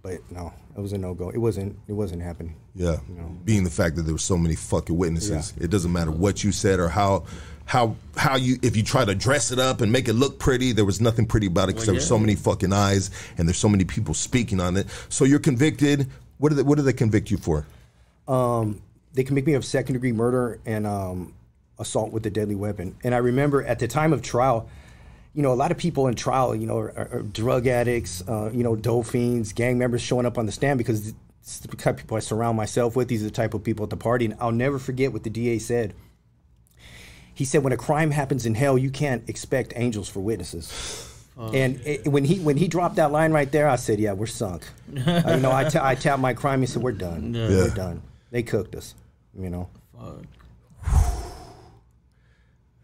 but no, it was a no go. It wasn't. It wasn't happening. Yeah, you know? Being the fact that there were so many fucking witnesses, yeah. It doesn't matter what you said or how, how, how you if you try to dress it up and make it look pretty, there was nothing pretty about it because well, there yeah. were so many fucking eyes and there's so many people speaking on it. So you're convicted. What do they, what do they convict you for? Um, they convict me of second degree murder and um, assault with a deadly weapon. And I remember at the time of trial, you know, a lot of people in trial, you know, are, are drug addicts, uh, you know, dope fiends, gang members showing up on the stand because it's the type of people I surround myself with. These are the type of people at the party. And I'll never forget what the D A said. He said, when a crime happens in hell, you can't expect angels for witnesses. Oh, and yeah. it, when he when he dropped that line right there, I said, yeah, we're sunk. uh, you know, I, I tapped my crime. He said, we're done. Yeah. We're done. They cooked us, you know. Fuck.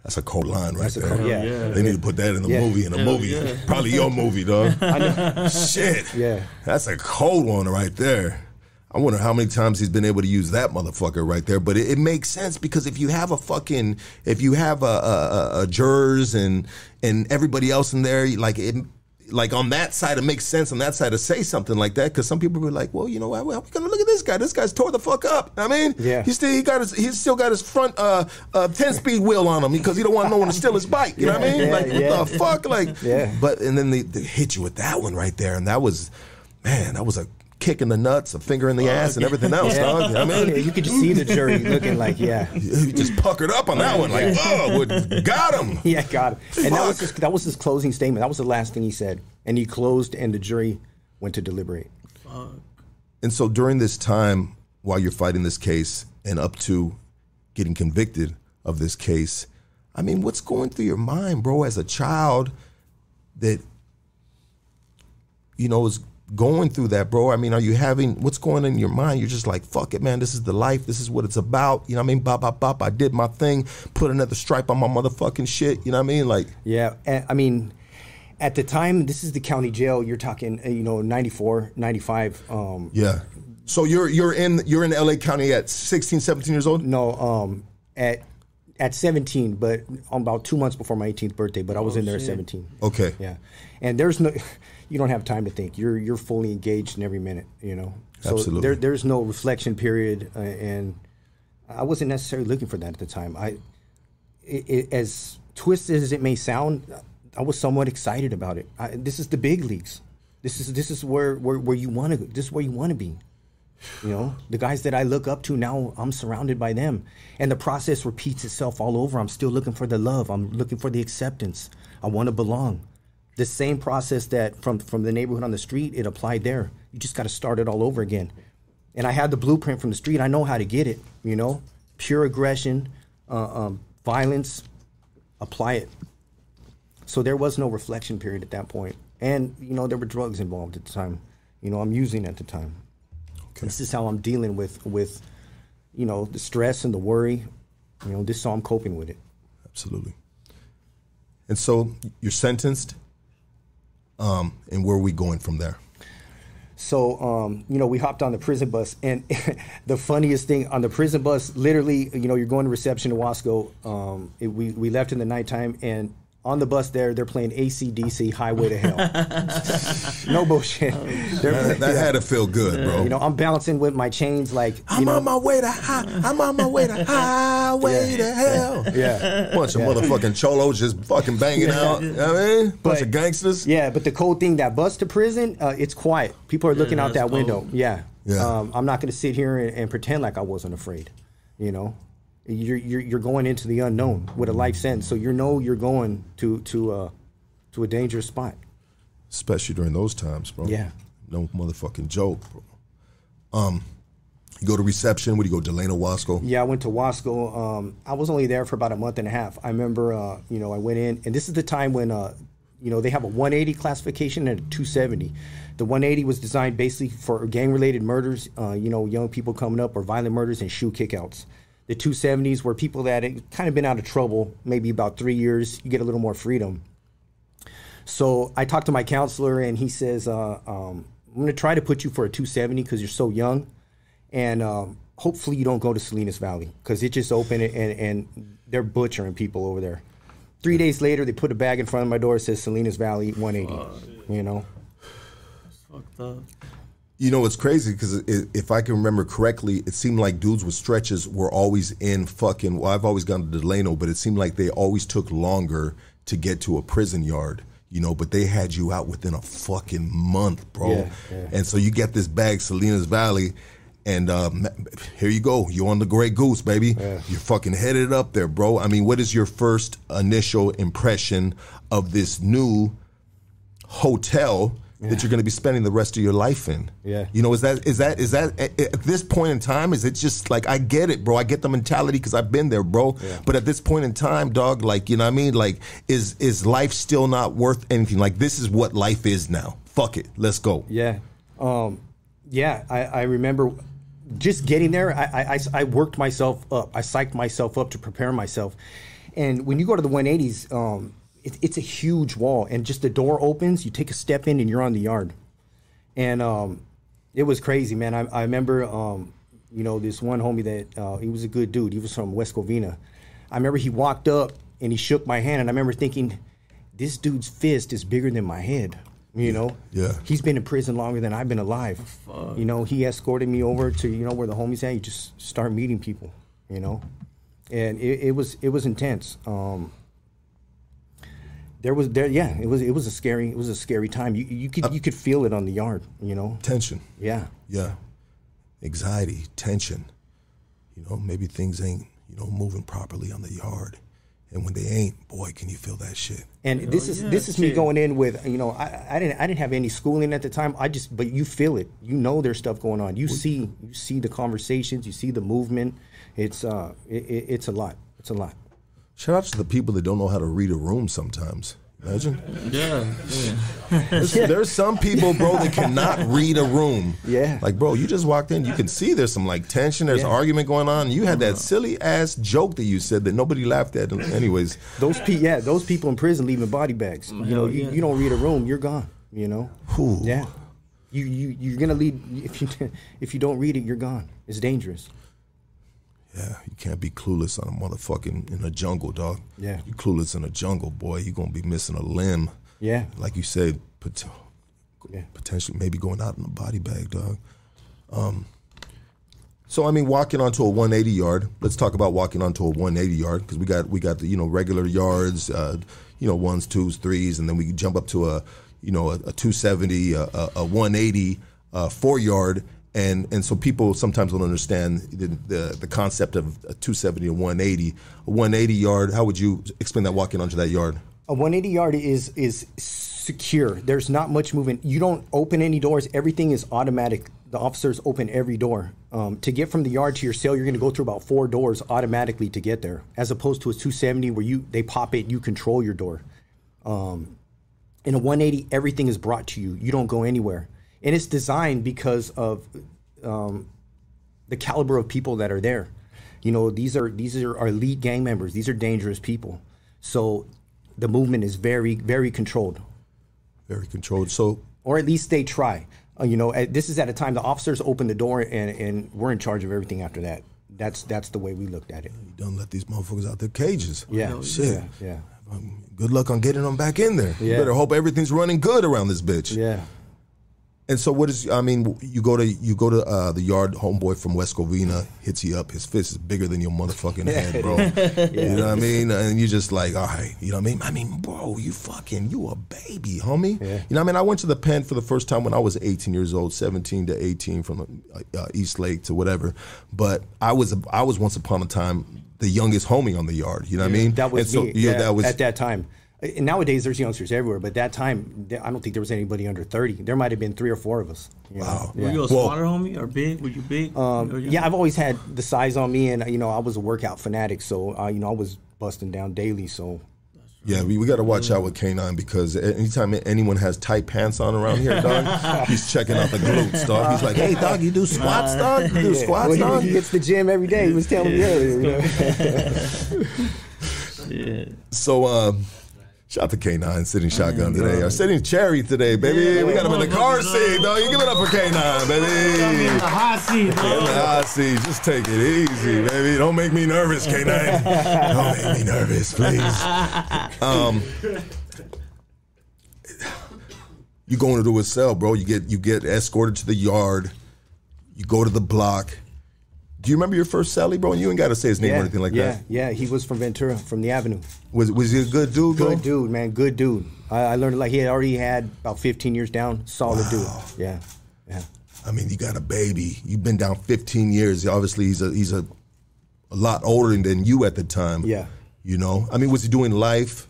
That's a cold line right there. Cold, yeah. Yeah. They need to put that in the yeah. movie, in a yeah, movie. Yeah. Probably your movie, dog. I know. Shit. Yeah. That's a cold one right there. I wonder how many times he's been able to use that motherfucker right there. But it, it makes sense, because if you have a fucking, if you have a, a, a, a jurors and and everybody else in there, like it, like on that side, it makes sense on that side to say something like that, because some people be like, well, you know, how, how we gonna look at this guy? This guy's tore the fuck up. I mean, yeah. he still he got his he's still got his front uh, uh, ten speed wheel on him because he don't want no one to steal his bike. You yeah, know what I mean? Yeah, like yeah. what the fuck? Like, yeah. But and then they, they hit you with that one right there, and that was, man, that was a. kick in the nuts, a finger in the ass, and everything else, yeah. dog. I mean, yeah, you could just see the jury looking like, yeah. You just puckered up on that one, like, oh, got him. Yeah, got him. Fuck. And that was, his, that was his closing statement. That was the last thing he said. And he closed, and the jury went to deliberate. Fuck. And so during this time, while you're fighting this case and up to getting convicted of this case, I mean, what's going through your mind, bro, as a child that, you know, is going through that, bro? I mean, are you having, what's going on in your mind? You're just like, fuck it, man, this is the life, this is what it's about, you know what I mean? Bop, bop, bop, I did my thing, put another stripe on my motherfucking shit, you know what I mean? Like, yeah, I mean, at the time, this is the county jail, you're talking, you know, ninety-four, ninety-five. Um, yeah. So you're you're in you're in L A County at sixteen, seventeen years old? No, um, at at seventeen, but about two months before my eighteenth birthday, but I was oh, in there shit. at seventeen. Okay. Yeah. And there's no, you don't have time to think. You're you're fully engaged in every minute, you know. So Absolutely. There, there's no reflection period, uh, and I wasn't necessarily looking for that at the time. I, it, it, as twisted as it may sound, I was somewhat excited about it. I, this is the big leagues. This is this is where where, where you want to. This is where you want to be. You know, the guys that I look up to now, I'm surrounded by them, and the process repeats itself all over. I'm still looking for the love. I'm looking for the acceptance. I want to belong. The same process that from, from the neighborhood on the street, it applied there. You just got to start it all over again. And I had the blueprint from the street. I know how to get it, you know, pure aggression, uh, um, violence, apply it. So there was no reflection period at that point. And, you know, there were drugs involved at the time. You know, I'm using at the time. Okay. This is how I'm dealing with, with, you know, the stress and the worry. You know, this is how I'm coping with it. Absolutely. And so you're sentenced. Um, and where are we going from there? So, um, you know, we hopped on the prison bus, and the funniest thing on the prison bus, literally, you know, you're going to reception to Wasco. Um, it, we, we left in the nighttime, and on the bus there, they're playing A C D C, Highway to Hell. No bullshit. Oh, that that yeah. had to feel good, bro. You know, I'm balancing with my chains like, you I'm know, on my way to high, I'm on my way to Highway yeah. to Hell. Yeah. Bunch yeah. of motherfucking cholos just fucking banging yeah. out. You know what I mean? Bunch but, of gangsters. Yeah, but the cool thing, that bus to prison, uh, it's quiet. People are looking yeah, out that cold. window. Yeah. yeah. Um, I'm not going to sit here and, and pretend like I wasn't afraid, you know? You're, you're you're going into the unknown with a life sentence, so you know you're going to to uh, to a dangerous spot. Especially during those times, bro. Yeah, no motherfucking joke, bro. Um, you go to reception. What do you go, Delano, Wasco? Yeah, I went to Wasco. Um, I was only there for about a month and a half. I remember, uh, you know, I went in, and this is the time when, uh, you know, they have a one eighty classification and a two seventy. The one eighty was designed basically for gang-related murders. Uh, you know, young people coming up or violent murders and shoe kickouts. The two seventies were people that had kind of been out of trouble, maybe about three years. You get a little more freedom. So I talked to my counselor, and he says, uh, um, I'm going to try to put you for a two seventy because you're so young. And um, hopefully you don't go to Salinas Valley because it just opened, and, and they're butchering people over there. Three days later, they put a bag in front of my door that says Salinas Valley one eighty, oh, you know. That's fucked up. You know, it's crazy because it, if I can remember correctly, it seemed like dudes with stretches were always in fucking, well, I've always gone to Delano, but it seemed like they always took longer to get to a prison yard, you know, but they had you out within a fucking month, bro. Yeah, yeah. And so you get this bag, Salinas Valley, And um, here you go. You're on the Grey Goose, baby. Yeah. You're fucking headed up there, bro. I mean, what is your first initial impression of this new hotel yeah. that you're going to be spending the rest of your life in? Yeah. You know, is that is that is that at, at this point in time, is it just like, I get it, bro. I get the mentality because I've been there, bro. Yeah. But at this point in time, dog, like, you know what I mean? Like, is is life still not worth anything? Like, this is what life is now. Fuck it. Let's go. Yeah. Um, yeah, I, I remember... Just getting there, I, I, I worked myself up. I psyched myself up to prepare myself. And when you go to the one eighties, um, it, it's a huge wall. And just the door opens, you take a step in, and you're on the yard. And um, it was crazy, man. I, I remember, um, you know, this one homie that, uh, he was a good dude. He was from West Covina. I remember he walked up, and he shook my hand. And I remember thinking, this dude's fist is bigger than my head. You know, yeah, he's been in prison longer than I've been alive. Oh, you know, he escorted me over to, you know, where the homies at. You just start meeting people, you know, and it, it was it was intense. Um, there was there. Yeah, it was it was a scary it was a scary time. You, you could you could feel it on the yard, you know, tension. Yeah. Yeah. Anxiety, tension, you know, maybe things ain't, you know, moving properly on the yard. And when they ain't, boy, can you feel that shit? And this oh, is yeah, this is me going in with, you know, I, I didn't I didn't have any schooling at the time. I just, but you feel it. You know, there's stuff going on. You well, see, you see the conversations. You see the movement. It's uh, it, it, it's a lot. It's a lot. Shout out to the people that don't know how to read a room sometimes. Imagine. Yeah. yeah. There's, there's some people, bro, that cannot read a room. Yeah. Like, bro, you just walked in. You can see there's some, like, tension. There's yeah. an argument going on. You had that silly-ass joke that you said that nobody laughed at. Anyways. Those pe- Yeah, those people in prison leaving body bags. You know, you, you don't read a room, you're gone, you know? Ooh. Yeah. You, you, you're going to lead. If you, if you don't read it, you're gone. It's dangerous. Yeah, you can't be clueless on a motherfucking, in a jungle, dog. Yeah. You clueless in a jungle, boy, you're going to be missing a limb. Yeah. Like you said, pot- yeah. potentially maybe going out in a body bag, dog. Um, so, I mean, walking onto a one eighty yard, let's talk about walking onto a one eighty yard, because we got, we got the, you know, regular yards, uh, you know, ones, twos, threes, and then we jump up to a, you know, a, a two seventy, a, a one eighty, a four yard. And and so people sometimes don't understand the, the the concept of a two seventy, a one eighty. A one eighty yard, how would you explain that walking onto that yard? A one eighty yard is is secure. There's not much movement. You don't open any doors. Everything is automatic. The officers open every door. Um, to get from the yard to your cell, you're going to go through about four doors automatically to get there, as opposed to a two seventy where you they pop it, you control your door. Um, in a one eighty, everything is brought to you. You don't go anywhere. And it's designed because of um, the caliber of people that are there. You know, these are these are our elite gang members. These are dangerous people. So the movement is very, very controlled. Very controlled. So, or at least they try. Uh, you know, at, this is at a time the officers open the door, and, and we're in charge of everything after that. That's that's the way we looked at it. You don't let these motherfuckers out their cages. Yeah. Shit. Yeah. yeah. Um, good luck on getting them back in there. Yeah. You better hope everything's running good around this bitch. Yeah. And so what is, I mean, you go to you go to uh, the yard, homeboy from West Covina hits you up. His fist is bigger than your motherfucking head, bro. yeah. You know what I mean? And you're just like, all right, you know what I mean? I mean, bro, you fucking, you a baby, homie. Yeah. You know what I mean? I went to the pen for the first time when I was eighteen years old, seventeen to eighteen from uh, East Lake to whatever. But I was I was once upon a time the youngest homie on the yard, you know what I yeah, mean? That was so, me yeah, yeah, that was, at that time. And nowadays, there's youngsters everywhere, but that time, I don't think there was anybody under thirty. There might have been three or four of us. You know? Wow. Yeah. Were you a smaller well, homie or big? Were you big? Um, or you yeah, I've always had the size on me, and, you know, I was a workout fanatic, so, uh, you know, I was busting down daily, so. Yeah, we, we got to watch out with K nine because anytime anyone has tight pants on around here, dog, he's checking out the glutes, dog. He's like, hey, dog, you do squats, dog? You do yeah. squats, well, dog? He, he gets to the gym every day. He was telling yeah. me earlier. You know? yeah. So, um... shout out to K nine, sitting shotgun today. Or sitting cherry today, baby. Yeah, we got him in the car seat, though. You give it up for K nine, baby. In the hot seat, bro. In the hot seat. Just take it easy, baby. Don't make me nervous, K nine. Don't make me nervous, please. Um, you going into a cell, bro. You get you get escorted to the yard. You go to the block. Do you remember your first Sally, bro? And you ain't got to say his name yeah, or anything like yeah, that. Yeah, yeah. He was from Ventura, from the Avenue. Was was he a good dude, bro? Good dude, man. Good dude. I, I learned, like, he had already had about fifteen years down. Solid wow. dude. Yeah, yeah. I mean, you got a baby. You've been down fifteen years. Obviously, he's a he's a, a lot older than you at the time. Yeah. You know? I mean, was he doing life?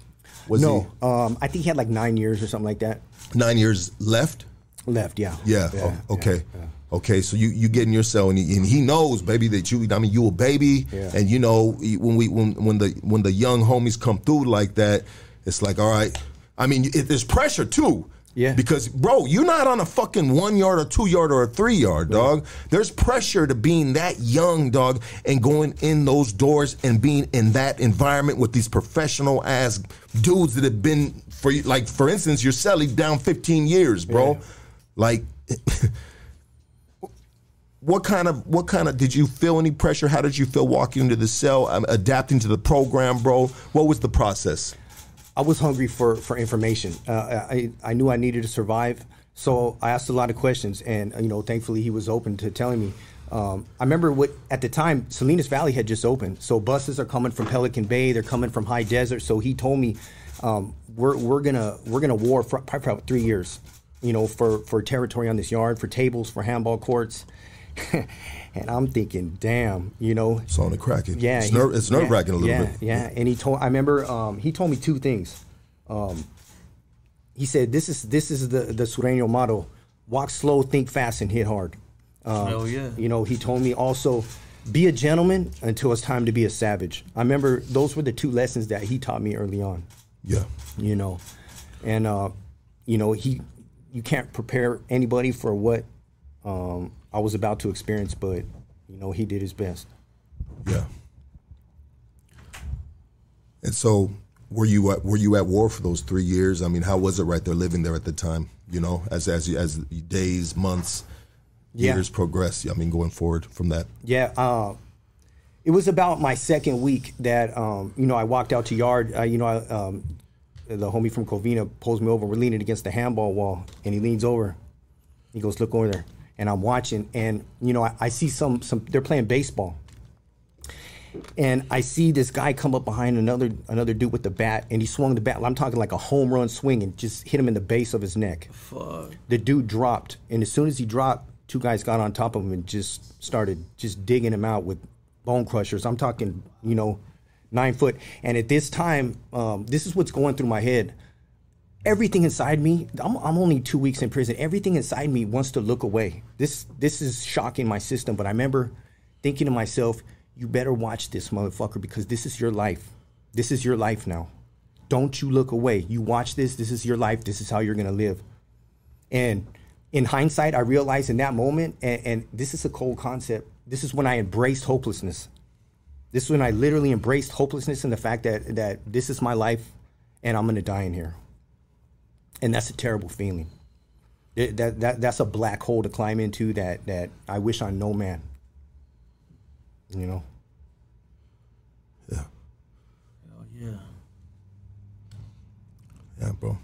Was no. He, um, I think he had like nine years or something like that. Nine years left? Left, yeah. Yeah, yeah. Oh, okay. Yeah. Okay, so you, you get in your cell, and he, and he knows, baby, that you, I mean, you a baby. Yeah. And, you know, when we when when the when the young homies come through like that, it's like, all right. I mean, it, there's pressure, too. Yeah. Because, bro, you're not on a fucking one yard or two yard or a three yard, dog. Yeah. There's pressure to being that young, dog, and going in those doors and being in that environment with these professional ass dudes that have been for you. Like, for instance, your cellie down fifteen years, bro. Yeah. Like, what kind of what kind of did you feel any pressure? How did you feel walking into the cell, um, adapting to the program, bro? What was the process? I was hungry for, for information. Uh, I, I knew I needed to survive, so I asked a lot of questions, and you know, thankfully he was open to telling me. Um, I remember what, at the time, Salinas Valley had just opened, so buses are coming from Pelican Bay, they're coming from High Desert, so he told me, um, we're, we're gonna we're gonna war for probably about three years, you know, for, for territory on this yard, for tables, for handball courts. And I'm thinking, damn, you know. It's on the cracking. Yeah, it's, ner it's nerve wracking yeah, a little yeah, bit. Yeah, yeah. And he told, I remember um, he told me two things. Um, he said, "This is this is the the Sureño motto: walk slow, think fast, and hit hard." Um, oh yeah. You know, he told me also, be a gentleman until it's time to be a savage. I remember those were the two lessons that he taught me early on. Yeah. You know, and uh, you know he, you can't prepare anybody for what. Um, I was about to experience, but, you know, he did his best. Yeah. And so were you at, were you at war for those three years? I mean, how was it right there living there at the time, you know, as as, as days, months, yeah. years progress, I mean, going forward from that? Yeah. Uh, it was about my second week that, um, you know, I walked out to yard, uh, you know, I, um, the homie from Covina pulls me over. We're leaning against the handball wall, and he leans over. He goes, "Look over there." And I'm watching, and you know, I, I see some some they're playing baseball, and I see this guy come up behind another another dude with the bat, and he swung the bat. I'm talking like a home run swing, and just hit him in the base of his neck. Fuck. The dude dropped, and as soon as he dropped, two guys got on top of him and just started just digging him out with bone crushers. I'm talking, you know, nine foot. And at this time, um, this is what's going through my head. Everything inside me, I'm, I'm only two weeks in prison, everything inside me wants to look away. This this is shocking my system, but I remember thinking to myself, you better watch this motherfucker, because this is your life. This is your life now. Don't you look away. You watch this, this is your life, this is how you're going to live. And in hindsight, I realized in that moment, and, and this is a cold concept, this is when I embraced hopelessness. This is when I literally embraced hopelessness and the fact that, that this is my life, and I'm going to die in here. And that's a terrible feeling. It, that, that, that's a black hole to climb into that, that I wish on no man, you know? Yeah. Hell yeah. Yeah, bro.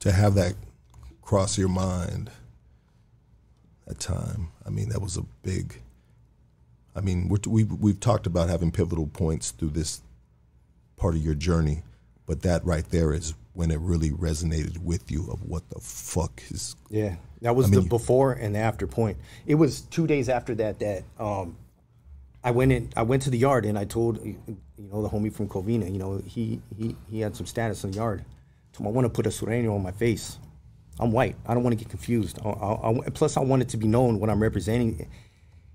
To have that cross your mind at time, I mean, that was a big, I mean, we're, we've, we've talked about having pivotal points through this part of your journey, but that right there is when it really resonated with you of what the fuck is. Yeah, that was I mean, the before and the after point. It was two days after that that um, I went in. I went to the yard, and I told you know the homie from Covina. You know he he he had some status in the yard. I told him I want to put a Sureño on my face. I'm white. I don't want to get confused. I, I, I, plus, I want it to be known what I'm representing.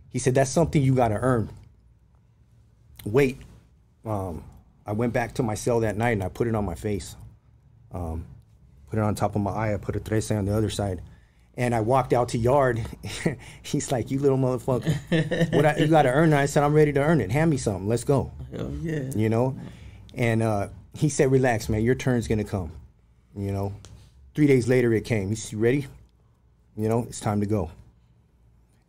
He said that's something you got to earn. Wait. Um, I went back to my cell that night, and I put it on my face. Um, put it on top of my eye. I put a trece on the other side. And I walked out to yard. He's like, you little motherfucker. What I, you got to earn it. I said, I'm ready to earn it. Hand me something. Let's go. Hell yeah. You know? And uh, he said, relax, man. Your turn's going to come. You know? Three days later, it came. He said, you ready? You know, it's time to go.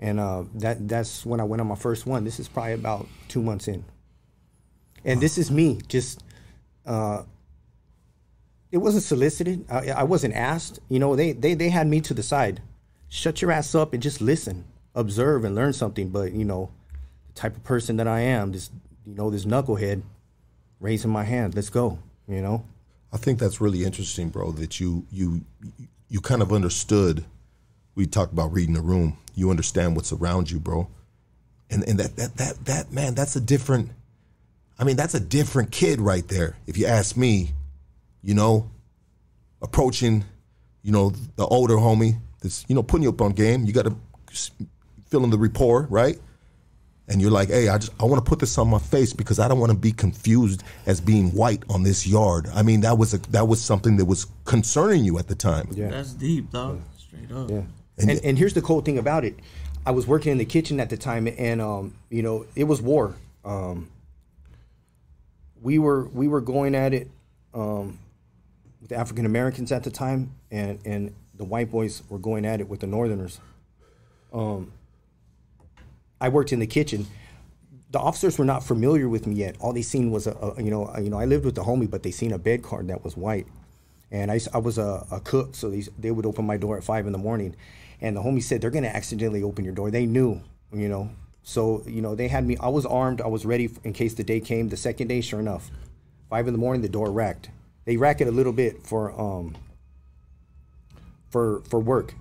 And uh, that that's when I went on my first one. This is probably about two months in. And this is me, just, uh, it wasn't solicited. I, I wasn't asked. You know, they, they, they had me to the side. Shut your ass up and just listen, observe, and learn something. But, you know, the type of person that I am, this, you know, this knucklehead raising my hand, let's go, you know. I think that's really interesting, bro, that you you you kind of understood. We talked about reading the room. You understand what's around you, bro. And and that that that that man, that's a different, I mean, that's a different kid right there, if you ask me, you know, approaching, you know, the older homie that's, you know, putting you up on game. You got to fill in the rapport, right? And you're like, hey, I just I want to put this on my face because I don't want to be confused as being white on this yard. I mean, that was a that was something that was concerning you at the time. Yeah, that's deep, dog. Yeah. Straight up. Yeah. And, and, and here's the cool thing about it. I was working in the kitchen at the time, and um, you know, it was war. Um, we were we were going at it um, with the African Americans at the time, and and the white boys were going at it with the Northerners. Um. I worked in the kitchen. The officers were not familiar with me yet. All they seen was, a, a you know, a, you know, I lived with the homie, but they seen a bed card that was white. And I, I was a, a cook, so they, they would open my door at five in the morning. And the homie said, they're gonna accidentally open your door. They knew, you know. So, you know, they had me, I was armed, I was ready in case the day came. The second day, sure enough, five in the morning, the door racked. They racked it a little bit for, um, for, for work.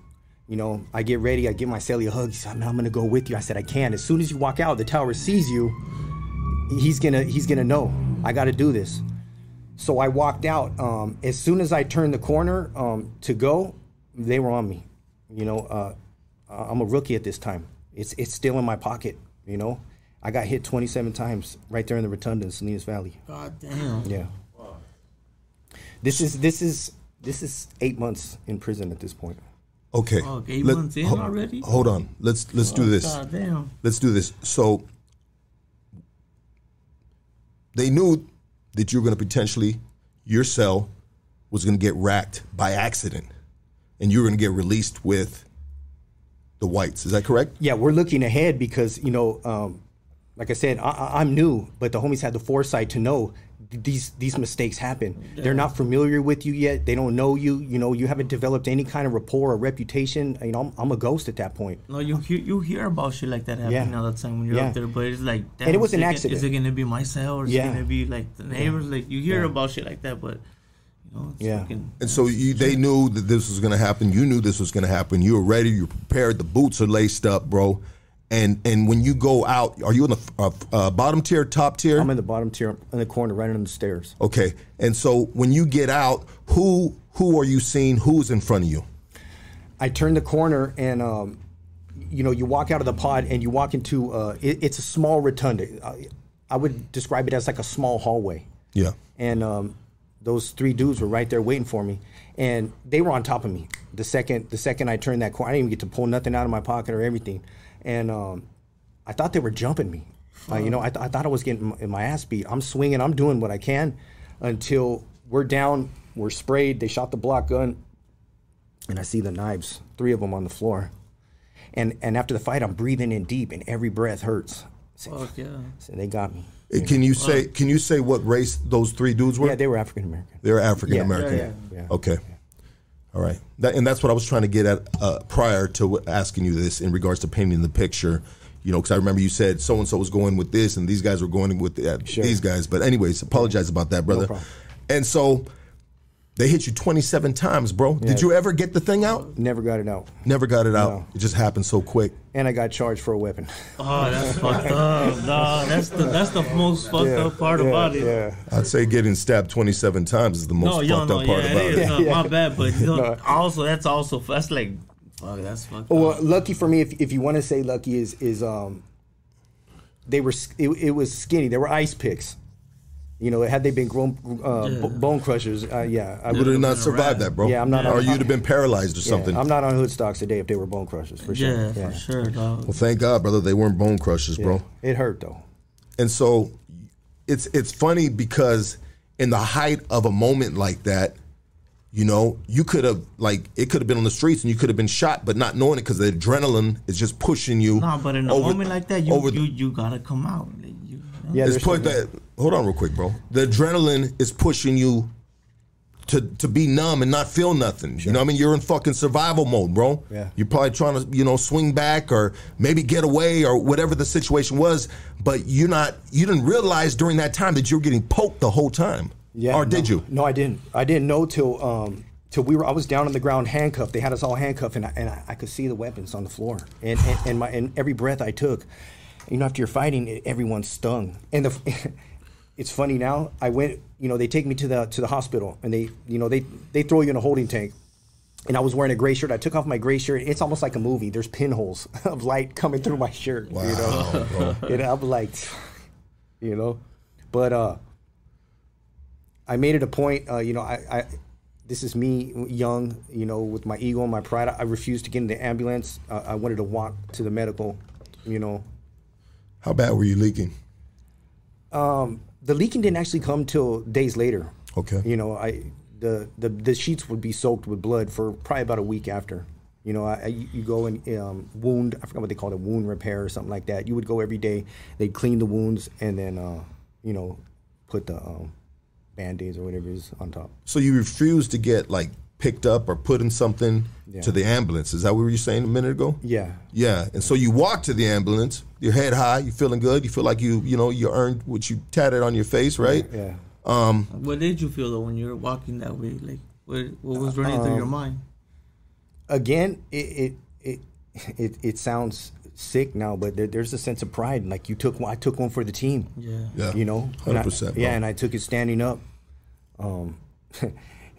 You know, I get ready, I give my celly a hug. He said, man, I'm gonna go with you. I said, I can. As soon as you walk out, the tower sees you, he's gonna he's gonna know. I gotta do this. So I walked out. Um, as soon as I turned the corner um, to go, they were on me. You know, uh, I'm a rookie at this time. It's it's still in my pocket, you know. I got hit twenty-seven times right there in the rotunda in Salinas Valley. God damn. Yeah. Wow. This is this is this is eight months in prison at this point. Okay. Oh, eight Let, months in ho- already? Hold on. Let's let's oh, do this. God damn. Let's do this. So they knew that you were going to potentially, your cell was going to get racked by accident, and you were going to get released with the whites. Is that correct? Yeah, we're looking ahead because, you know, um, like I said, I, I'm new, but the homies had the foresight to know these these mistakes happen. Yeah. They're not familiar with you yet. They don't know you. You know, you haven't developed any kind of rapport or reputation. You know, I'm, I'm a ghost at that point. No, you hear, you hear about shit like that happening yeah. all the time when you're yeah. out there, but it's like, damn, and it was an accident. Is it going to be my cell or is yeah. it going to be like the neighbors? Yeah. Like you hear yeah. about shit like that, but you know, it's yeah. fucking, and so you, they knew that this was going to happen. You knew this was going to happen. You were ready. You were prepared. The boots are laced up, bro. And and when you go out, are you in the uh, uh, bottom tier, top tier? I'm in the bottom tier, in the corner, right on the stairs. Okay. And so when you get out, who who are you seeing? Who's in front of you? I turn the corner, and um, you know, you walk out of the pod, and you walk into uh, it, it's a small rotunda. I, I would describe it as like a small hallway. Yeah. And um, those three dudes were right there waiting for me, and they were on top of me. The second the second I turned that corner, I didn't even get to pull nothing out of my pocket or everything. And um, I thought they were jumping me. Uh, you know, I, th- I thought I was getting my, my ass beat. I'm swinging. I'm doing what I can until we're down. We're sprayed. They shot the block gun. And I see the knives, three of them on the floor. And and after the fight, I'm breathing in deep, and every breath hurts. So, Fuck yeah. So they got me. You can know? you say Can you say what race those three dudes were? Yeah, they were African American. They were African American. Yeah, yeah, yeah. Okay. Yeah. All right, that, and that's what I was trying to get at uh, prior to asking you this in regards to painting the picture, you know, because I remember you said so and so was going with this, and these guys were going with the, uh, sure. these guys. But anyways, apologize about that, brother. No and so they hit you twenty-seven times, bro. Yeah. Did you ever get the thing out? Never got it out. Never got it out. No. It just happened so quick. And I got charged for a weapon. Oh, that's fucked up. Nah, that's the that's the most fucked yeah, up part yeah, about it. Yeah. I'd say getting stabbed twenty-seven times is the most no, fucked yo, no, up part yeah, about it. Is, yeah, uh, yeah. My bad, but you know, no. also that's also that's like, fuck, that's fucked well, up. Well, lucky for me, if if you want to say lucky, is is um, they were it, it was skinny. They were ice picks. You know, had they been grown, uh, yeah. b- bone crushers, uh, yeah. I would have not survived that, bro. Yeah, I'm not. Yeah. On, or you'd have been paralyzed or yeah, something. I'm not on hood stocks today if they were bone crushers, for sure. Yeah, yeah. for sure, dog. Well, thank God, brother, they weren't bone crushers, yeah. bro. It hurt, though. And so it's it's funny because in the height of a moment like that, you know, you could have, like, it could have been on the streets and you could have been shot, but not knowing it because the adrenaline is just pushing you. No, but in a over, moment like that, you you, the, you gotta come out. You, yeah, it's put that. Hold on real quick, bro. The adrenaline is pushing you to to be numb and not feel nothing. Sure. You know what I mean? You're in fucking survival mode, bro. Yeah. You're probably trying to, you know, swing back or maybe get away or whatever the situation was, but you're not, you didn't realize during that time that you were getting poked the whole time. Yeah. Or no, did you? No, I didn't. I didn't know till um, till we were. I was down on the ground, handcuffed. They had us all handcuffed, and I, and I, I could see the weapons on the floor. And and, and my and every breath I took, you know, after you're fighting, everyone's stung. And the, it's funny now. I went. You know, they take me to the to the hospital, and they, you know, they they throw you in a holding tank. And I was wearing a gray shirt. I took off my gray shirt. It's almost like a movie. There's pinholes of light coming through my shirt. Wow. You know, and I'm like, you know, but uh, I made it a point. Uh, you know, I, I this is me, young. You know, with my ego and my pride, I refused to get in the ambulance. Uh, I wanted to walk to the medical. You know, how bad were you leaking? Um, the leaking didn't actually come till days later. Okay. You know, I. The, the the sheets would be soaked with blood for probably about a week after. You know, I, I, you go and um, wound, I forgot what they called it, wound repair or something like that. You would go every day, they'd clean the wounds and then, uh, you know, put the um, Band-Aids or whatever is on top. So you refused to get, like, picked up or put in something yeah. to the ambulance. Is that what you were saying a minute ago? Yeah. Yeah, and so you walk to the ambulance, your head high, you're feeling good, you feel like you, you know, you earned what you tatted on your face, right? Yeah. yeah. Um, what did you feel though when you were walking that way? Like, what, what was running um, through your mind? Again, it it it it, it sounds sick now, but there, there's a sense of pride. Like you took, I took one for the team. Yeah, yeah. You know, one hundred percent. Yeah, and I took it standing up. Um,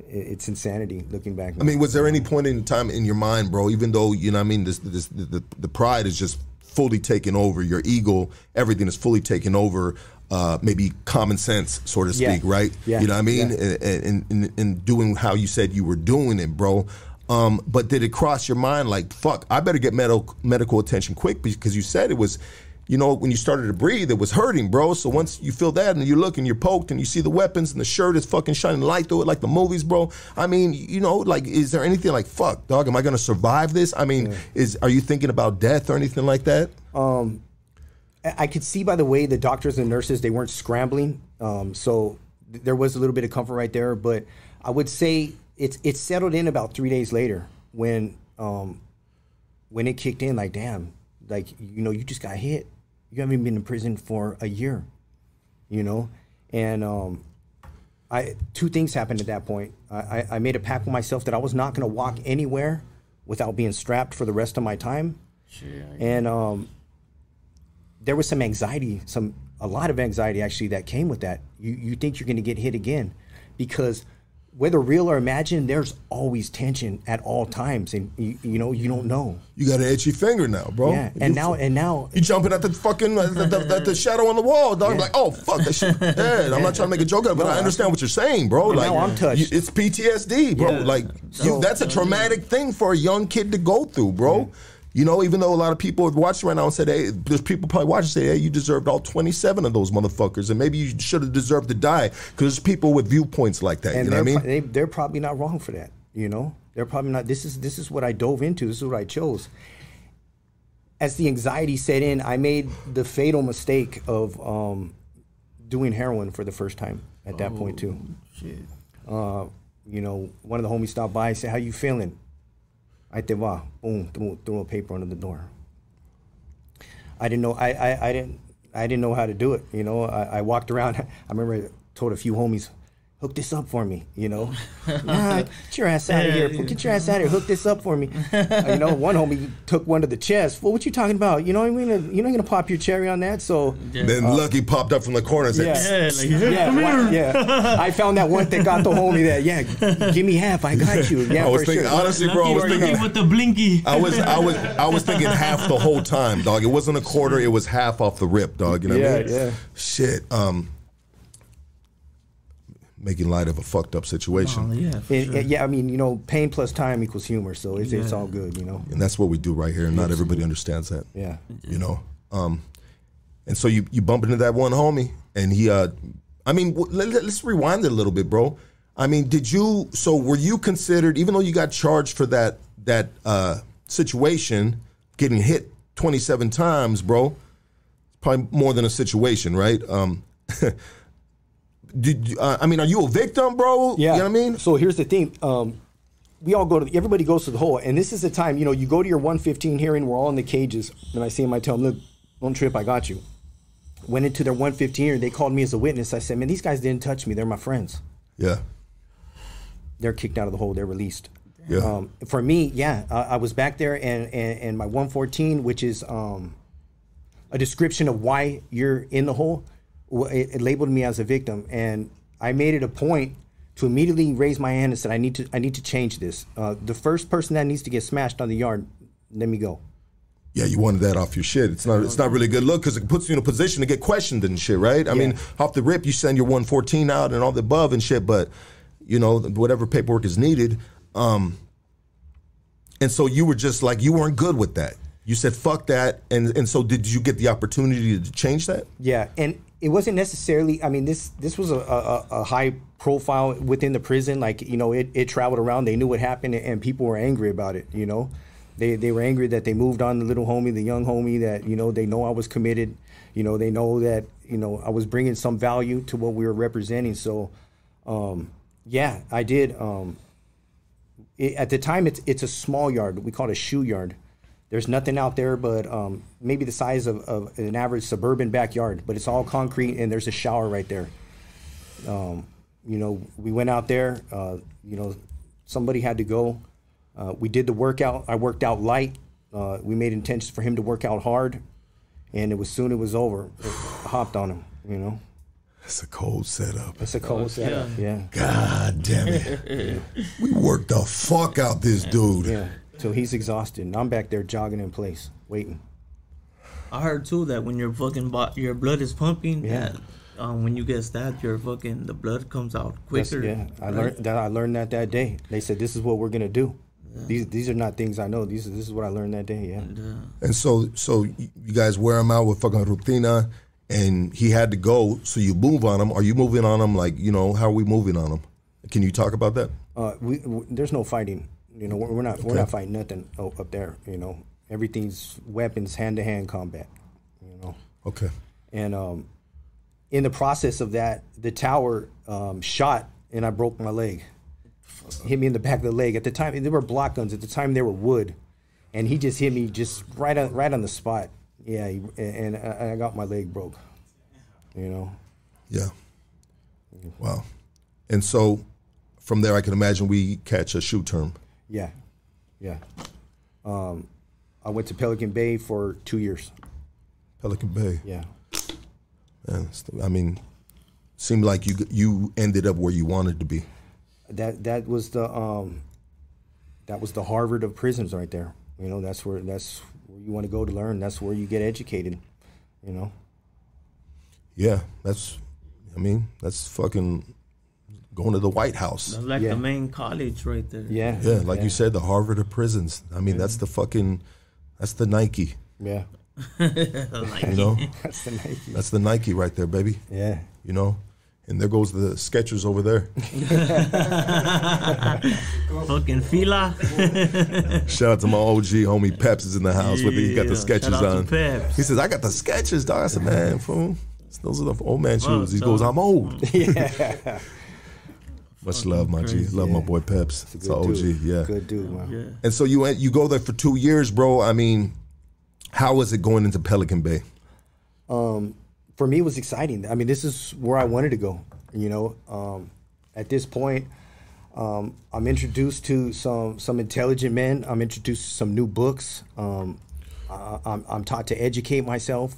it's insanity looking back. I mean, was there any point in time in your mind, bro? Even though you know, I mean, this this the the, the pride is just fully taken over. Your ego, everything is fully taken over. Uh, maybe common sense, so to speak, yeah. right? Yeah. You know what I mean? Yeah. And, and, and doing how you said you were doing it, bro. Um, but did it cross your mind like, fuck, I better get medical medical attention quick? Because you said it was, you know, when you started to breathe, it was hurting, bro. So once you feel that and you look and you're poked and you see the weapons and the shirt is fucking shining light through it like the movies, bro. I mean, you know, like, is there anything like, fuck, dog, am I going to survive this? I mean, yeah. is are you thinking about death or anything like that? Um I could see by the way the doctors and nurses, they weren't scrambling. Um, so th there was a little bit of comfort right there. But I would say it's it settled in about three days later when um, when it kicked in, like, damn, like, you know, you just got hit. You haven't been in prison for a year, you know. And um, I two things happened at that point. I, I made a pact with myself that I was not going to walk anywhere without being strapped for the rest of my time. Sure, and um there was some anxiety, some a lot of anxiety actually that came with that. You you think you're gonna get hit again, because whether real or imagined, there's always tension at all times, and you, you know you don't know. You got an itchy finger now, bro. Yeah, and you, now and now you jumping at the fucking at the, the, the shadow on the wall, dog. Yeah. Like, oh fuck, that shit dead. I'm not trying to make a joke out of it, but no, I understand I, what you're saying, bro. Like, now I'm touched. You, it's P T S D, bro. Yeah. Like, so, you, that's a traumatic thing for a young kid to go through, bro. Yeah. You know, even though a lot of people are watching right now and said, hey, there's people probably watching say, hey, you deserved all twenty-seven of those motherfuckers, and maybe you should have deserved to die, because there's people with viewpoints like that, and you know what I mean? They, they're probably not wrong for that, you know? They're probably not, this is, this is what I dove into, this is what I chose. As the anxiety set in, I made the fatal mistake of um, doing heroin for the first time at that oh, point, too. Shit. Uh, you know, one of the homies stopped by and said, how you feeling? I did wow, boom, threw, threw a paper under the door. I didn't know, I, I, I didn't, I didn't know how to do it. You know, I, I walked around. I remember I told a few homies, hook this up for me, you know. Nah, get your ass out of here, get your ass out of here, hook this up for me. You know, one homie took one to the chest. Well, what you talking about? You know, you're not going to pop your cherry on that, so. Yeah. Then uh, Lucky popped up from the corner and said, yeah, yeah, yeah, why, yeah. I found that one that got the homie that, yeah, give me half, I got you. Yeah, I was for thinking, sure. Honestly, bro, I was thinking. With the blinky. I was, I, was, I was thinking half the whole time, dog. It wasn't a quarter, it was half off the rip, dog, you know yeah, what I mean? Yeah, yeah. Shit, um. making light of a fucked up situation. Oh, yeah, it, sure. it, yeah, I mean, you know, pain plus time equals humor, so it's, yeah. it's all good, you know. And that's what we do right here, and not everybody understands that. Yeah. You know, um, and so you, you bump into that one homie, and he, uh, I mean, let, let's rewind it a little bit, bro. I mean, did you, so were you considered, even though you got charged for that, that uh, situation, getting hit twenty-seven times, bro, probably more than a situation, right? Um, Did, uh, I mean, are you a victim, bro? Yeah. You know what I mean? So here's the thing. Um, we all go to, everybody goes to the hole. And this is the time, you know, you go to your one fifteen hearing, we're all in the cages. And I see him, I tell him, look, don't trip, I got you. went into their one fifteen, they called me as a witness. I said, man, these guys didn't touch me. They're my friends. Yeah. They're kicked out of the hole. They're released. Yeah. Um, for me, yeah, I, I was back there, and, and, and my one fourteen, which is um, a description of why you're in the hole, it, it labeled me as a victim. And I made it a point to immediately raise my hand and said, I need to, I need to change this. Uh, the first person that needs to get smashed on the yard, let me go. Yeah, you wanted that off your shit. It's not it's not really a good look because it puts you in a position to get questioned and shit, right? I yeah. mean, off the rip, you send your one fourteen out and all the above and shit, but, you know, whatever paperwork is needed. Um, and so you were just like, you weren't good with that. You said, fuck that. And, and so did you get the opportunity to change that? Yeah, and it wasn't necessarily, I mean, this this was a, a, a high profile within the prison. Like, you know, it, it traveled around. They knew what happened, and people were angry about it, you know? They, they were angry that they moved on the little homie, the young homie, that, you know, they know I was committed. You know, they know that, you know, I was bringing some value to what we were representing. So, um, yeah, I did. Um, it, at the time, it's, it's a small yard. We call it a shoe yard. There's nothing out there but um, maybe the size of, of an average suburban backyard. But it's all concrete, and there's a shower right there. Um, you know, we went out there. Uh, you know, somebody had to go. Uh, we did the workout. I worked out light. Uh, we made intentions for him to work out hard, and it was soon it was over. It hopped on him, you know. That's a cold setup. That's a cold oh, setup. Yeah. yeah. God damn it. yeah. We worked the fuck out this dude. Yeah. So he's exhausted, and I'm back there jogging in place, waiting. I heard too that when your fucking bo- your blood is pumping, yeah. That Um, when you get stabbed, your fucking the blood comes out quicker. That's, yeah. I right? learned that. I learned that that day. They said this is what we're gonna do. Yeah. These these are not things I know. These this is what I learned that day. Yeah. And so so you guys wear him out with fucking Rutina, and he had to go. So you move on him. Are you moving on him? Like, you know, how are we moving on him? Can you talk about that? Uh, we, we there's no fighting. You know, we're, we're not okay. we're not fighting nothing up there. You know, everything's weapons, hand to hand combat. You know. Okay. And um, in the process of that, the tower um, shot, and I broke my leg. Hit me in the back of the leg. At the time, they were block guns. At the time, they were wood, and he just hit me just right on, right on the spot. Yeah, he, and I got my leg broke. You know. Yeah. Wow. And so, from there, I can imagine we catch a shoe term. Yeah, yeah. Um, I went to Pelican Bay for two years. Pelican Bay. Yeah. Man, I mean, seemed like you you ended up where you wanted to be. That that was the um, that was the Harvard of prisons right there. You know, that's where that's where you want to go to learn. That's where you get educated. You know. Yeah, that's. I mean, that's fucking going to the White House. That's like yeah. the main college right there. Yeah, yeah. Like yeah. you said, the Harvard of prisons. I mean, yeah. that's the fucking, that's the Nike. Yeah. Nike. You know, that's the Nike. That's the Nike right there, baby. Yeah. You know. And there goes the Skechers over there. Fucking Fila. Shout out to my O G homie Peps is in the house yeah, with it. He got the Skechers on. Peps. He says, I got the Skechers, dog. I said, man, fool. Those are the old man shoes. He goes, I'm old. Yeah. Much love, my G. Love yeah. my boy Peps. It's an O G. Dude. Yeah. Good dude, man. Yeah. And so you went, you go there for two years, bro. I mean, how was it going into Pelican Bay? Um. For me, it was exciting. I mean, this is where I wanted to go, you know. Um, at this point, um, I'm introduced to some some intelligent men. I'm introduced to some new books. Um, I, I'm, I'm taught to educate myself,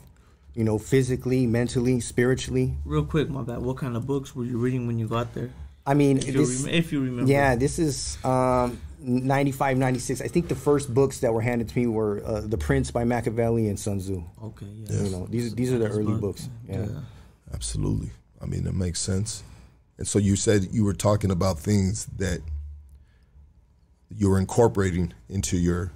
you know, physically, mentally, spiritually. Real quick, my bad. What kind of books were you reading when you got there? I mean, if, this, you, rem if you remember. Yeah, this is um, ninety-five, ninety-six. I think the first books that were handed to me were uh, The Prince by Machiavelli and Sun Tzu. Okay, yeah. Yes. You know, these, these are the early book. books. Yeah. yeah. Absolutely. I mean, that makes sense. And so you said you were talking about things that you were incorporating into your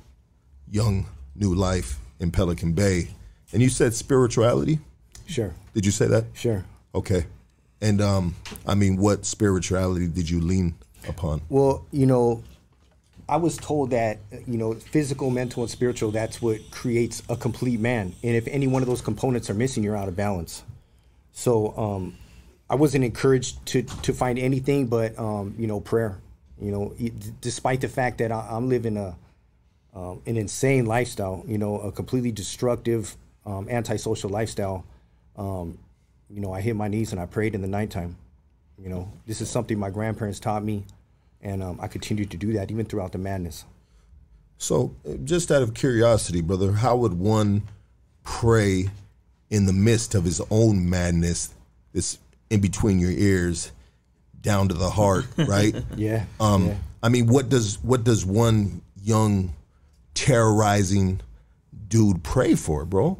young, new life in Pelican Bay. And you said spirituality? Sure. Did you say that? Sure. Okay. And, um, I mean, what spirituality did you lean upon? Well, you know, I was told that, you know, physical, mental, and spiritual, that's what creates a complete man. And if any one of those components are missing, you're out of balance. So um, I wasn't encouraged to, to find anything but, um, you know, prayer. You know, despite the fact that I, I'm living a, um, an insane lifestyle, you know, a completely destructive, um, antisocial lifestyle. um, you know, I hit my knees and I prayed in the nighttime. You know, this is something my grandparents taught me, and um, I continued to do that even throughout the madness. So just out of curiosity, brother, how would one pray in the midst of his own madness that's in between your ears, down to the heart, right? yeah, um, yeah. I mean, what does what does one young, terrorizing dude pray for, bro?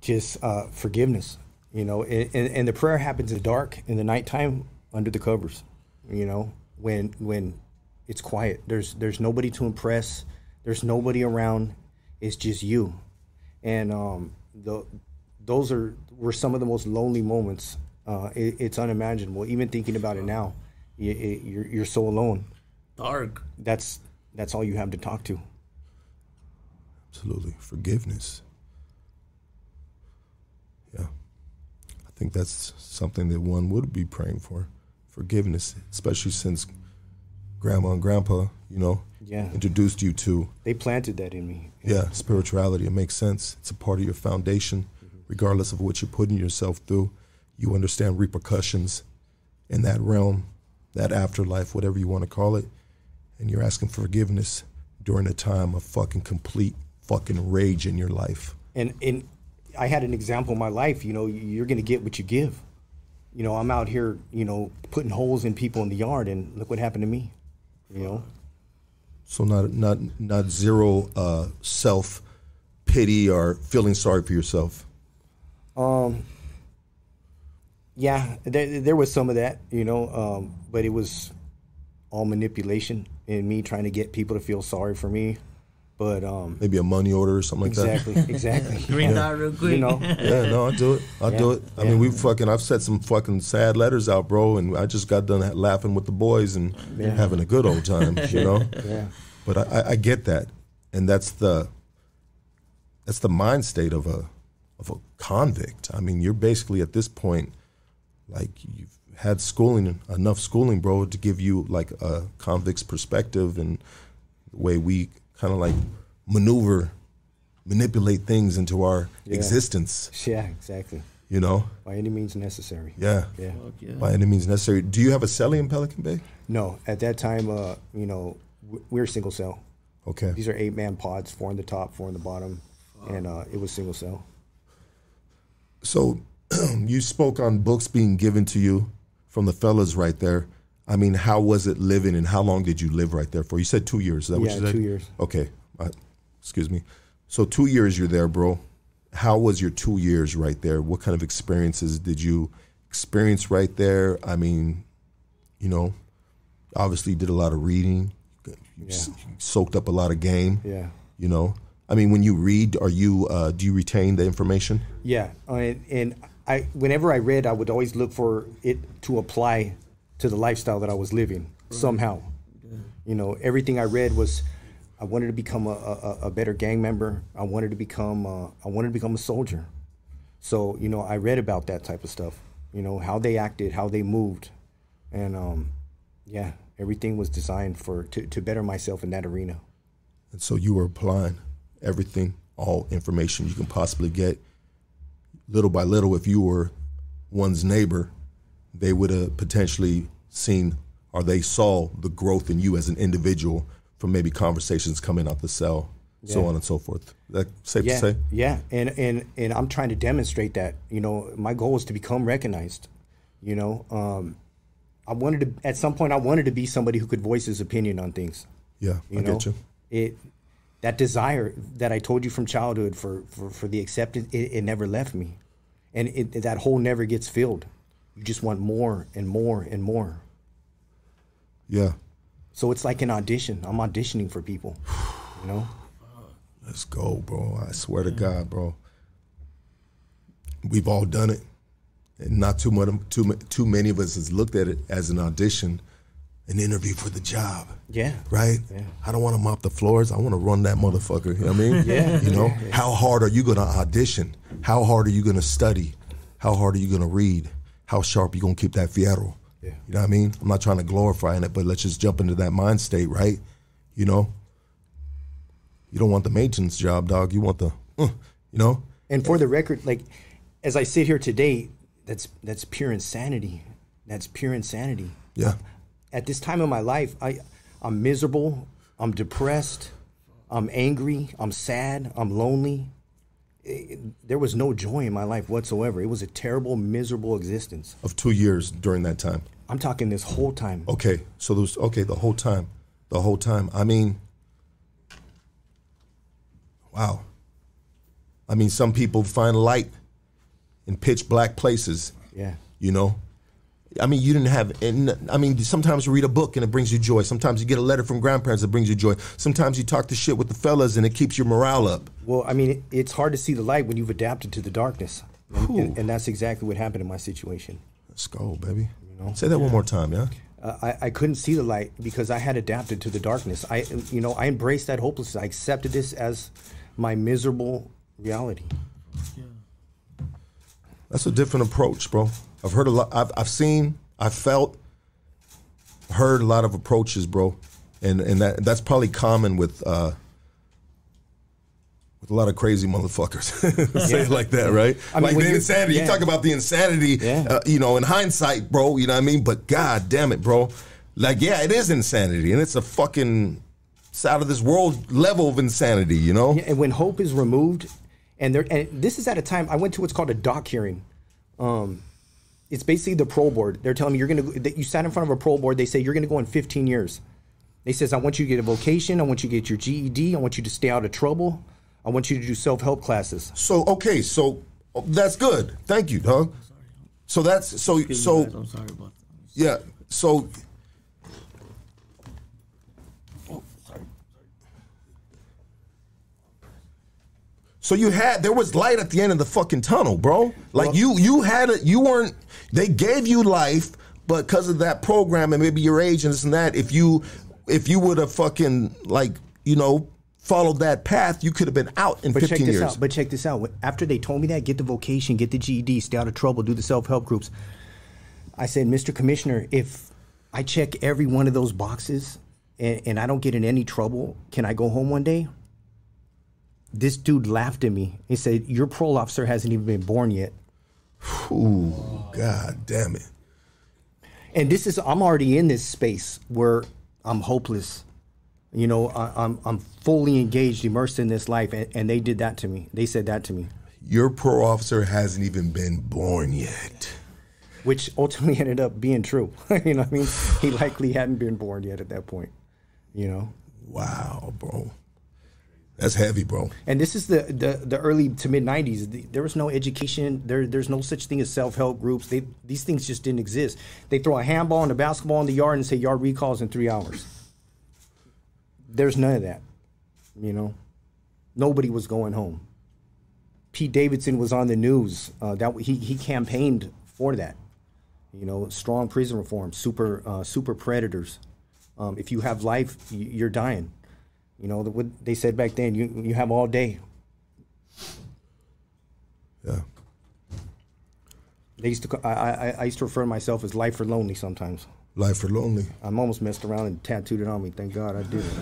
Just uh, forgiveness, you know, and, and, and the prayer happens in the dark, in the nighttime, under the covers, you know, when when it's quiet. There's there's nobody to impress. There's nobody around. It's just you. And um, the, those are were some of the most lonely moments. Uh, it, it's unimaginable. Even thinking about it now, you, it, you're, you're so alone. Dark. That's, that's all you have to talk to. Absolutely. Forgiveness. Yeah. I think that's something that one would be praying for. Forgiveness, especially since Grandma and Grandpa, you know, yeah. introduced you to. They planted that in me. Yeah. yeah, spirituality. It makes sense. It's a part of your foundation. Mm-hmm. Regardless of what you're putting yourself through, you understand repercussions in that realm, that afterlife, whatever you want to call it. And you're asking for forgiveness during a time of fucking complete fucking rage in your life. And, and I had an example in my life, you know, you're going to get what you give. You know, I'm out here, you know, putting holes in people in the yard, and look what happened to me. You know, so not not not zero uh, self pity or feeling sorry for yourself. Um. Yeah, there, there was some of that, you know, um, but it was all manipulation and me trying to get people to feel sorry for me. But um, maybe a money order or something exactly, like that. Exactly, exactly. Green yeah. out real quick. You know? Yeah, no, I do it. I yeah, do it. I yeah. mean, we fucking. I've sent some fucking sad letters out, bro, and I just got done laughing with the boys and yeah. having a good old time, you know. Yeah. But I, I get that, and that's the that's the mind state of a of a convict. I mean, you're basically at this point, like you've had schooling enough schooling, bro, to give you like a convict's perspective and the way we kind of like maneuver, manipulate things into our yeah. existence. Yeah, exactly. You know? By any means necessary. Yeah. Yeah. Fuck yeah. By any means necessary. Do you have a cellie in Pelican Bay? No. At that time, uh, you know, we're single cell. Okay. These are eight-man pods, four in the top, four in the bottom, wow. and uh, it was single cell. So you spoke on books being given to you from the fellas right there. I mean, how was it living, and how long did you live right there for? You said two years. Is that yeah, what you said? Yeah, two years. Okay. I, excuse me. So two years you're there, bro. How was your two years right there? What kind of experiences did you experience right there? I mean, you know, obviously you did a lot of reading. You yeah. soaked up a lot of game. Yeah. You know? I mean, when you read, are you uh, do you retain the information? Yeah. Uh, and, and I, whenever I read, I would always look for it to apply to the lifestyle that I was living somehow. Yeah. You know, everything I read was, I wanted to become a, a, a better gang member. I wanted to become, a, I wanted to become a soldier. So, you know, I read about that type of stuff, you know, how they acted, how they moved. And um, yeah, everything was designed for, to, to better myself in that arena. And so you were applying everything, all information you can possibly get. Little by little, if you were one's neighbor, they would have potentially seen, or they saw the growth in you as an individual from maybe conversations coming out the cell, yeah. so on and so forth. Is that safe yeah, to say? Yeah, and, and and I'm trying to demonstrate that. You know, my goal was to become recognized. You know, um, I wanted to, at some point, I wanted to be somebody who could voice his opinion on things. Yeah, you I know? get you. It, that desire that I told you from childhood for, for, for the acceptance, it, it never left me. And it, that hole never gets filled. You just want more and more and more. Yeah. So it's like an audition. I'm auditioning for people, you know? Let's go, bro. I swear to God, bro. We've all done it. And not too much, too, too many of us has looked at it as an audition, an interview for the job. Yeah. Right? Yeah. I don't want to mop the floors. I want to run that motherfucker. You know what I mean? Yeah. You know? Yeah. How hard are you going to audition? How hard are you going to study? How hard are you going to read? How sharp you gonna keep that fierro? Yeah. You know what I mean? I'm not trying to glorify in it, but let's just jump into that mind state, right? You know? You don't want the maintenance job, dog. You want the, uh, you know? And for the record, like, as I sit here today, that's that's pure insanity. That's pure insanity. Yeah. At this time of my life, I, I'm miserable. I'm depressed. I'm angry. I'm sad. I'm lonely. It, there was no joy in my life whatsoever. It was a terrible, miserable existence. Of two years during that time? I'm talking this whole time. Okay. So there was, okay, the whole time. The whole time. I mean, wow. I mean, some people find light in pitch black places. Yeah. You know? I mean, you didn't have, and I mean, sometimes you read a book and it brings you joy. Sometimes you get a letter from grandparents that brings you joy. Sometimes you talk the shit with the fellas and it keeps your morale up. Well, I mean, it's hard to see the light when you've adapted to the darkness. And, and, and that's exactly what happened in my situation. Let's go, baby. You know? Say that yeah. one more time, yeah? Uh, I, I couldn't see the light because I had adapted to the darkness. I, you know, I embraced that hopelessness. I accepted this as my miserable reality. Yeah. That's a different approach, bro. I've heard a lot, I've, I've seen, I've felt, heard a lot of approaches, bro. And and that that's probably common with uh, with a lot of crazy motherfuckers. Say yeah. it like that, right? I mean, like the insanity, yeah. you talk about the insanity, yeah. uh, you know, in hindsight, bro, you know what I mean? But God damn it, bro. Like, yeah, it is insanity. And it's a fucking, it's out of this world level of insanity, you know? Yeah, and when hope is removed, and, there, and this is at a time, I went to what's called a doc hearing. Um, It's basically the parole board. They're telling me you're going to, you sat in front of a parole board. They say, you're going to go in fifteen years. They says, I want you to get a vocation. I want you to get your G E D. I want you to stay out of trouble. I want you to do self-help classes. So, okay. So that's good. Thank you, dog. So that's, so, so, I'm sorry about that. Yeah. So, oh, sorry. So you had, there was light at the end of the fucking tunnel, bro. Like well, you, you had it, you weren't, they gave you life, but because of that program and maybe your age and this and that, if you if you would have fucking, like, you know, followed that path, you could have been out in fifteen years. Out, but check this out. After they told me that, get the vocation, get the G E D, stay out of trouble, do the self-help groups. I said, Mister Commissioner, if I check every one of those boxes and, and I don't get in any trouble, can I go home one day? This dude laughed at me. He said, your parole officer hasn't even been born yet. Ooh, God damn it. And this is, I'm already in this space where I'm hopeless. You know, I, I'm I'm fully engaged, immersed in this life, and, and they did that to me. They said that to me. Your parole officer hasn't even been born yet. Which ultimately ended up being true. You know what I mean? He likely hadn't been born yet at that point, you know? Wow, bro. That's heavy, bro. And this is the, the, the early to mid nineties. The, there was no education. There, there's no such thing as self-help groups. They, these things just didn't exist. They throw a handball and a basketball in the yard and say yard recalls in three hours. There's none of that, you know. Nobody was going home. Pete Davidson was on the news. Uh, that he, he campaigned for that, you know, strong prison reform, super, uh, super predators. Um, if you have life, you're dying. You know, what they said back then, you you have all day. Yeah. They used to, I, I, I used to refer to myself as Life for Lonely sometimes. Life for Lonely. I'm almost messed around and tattooed it on me. Thank God I did it.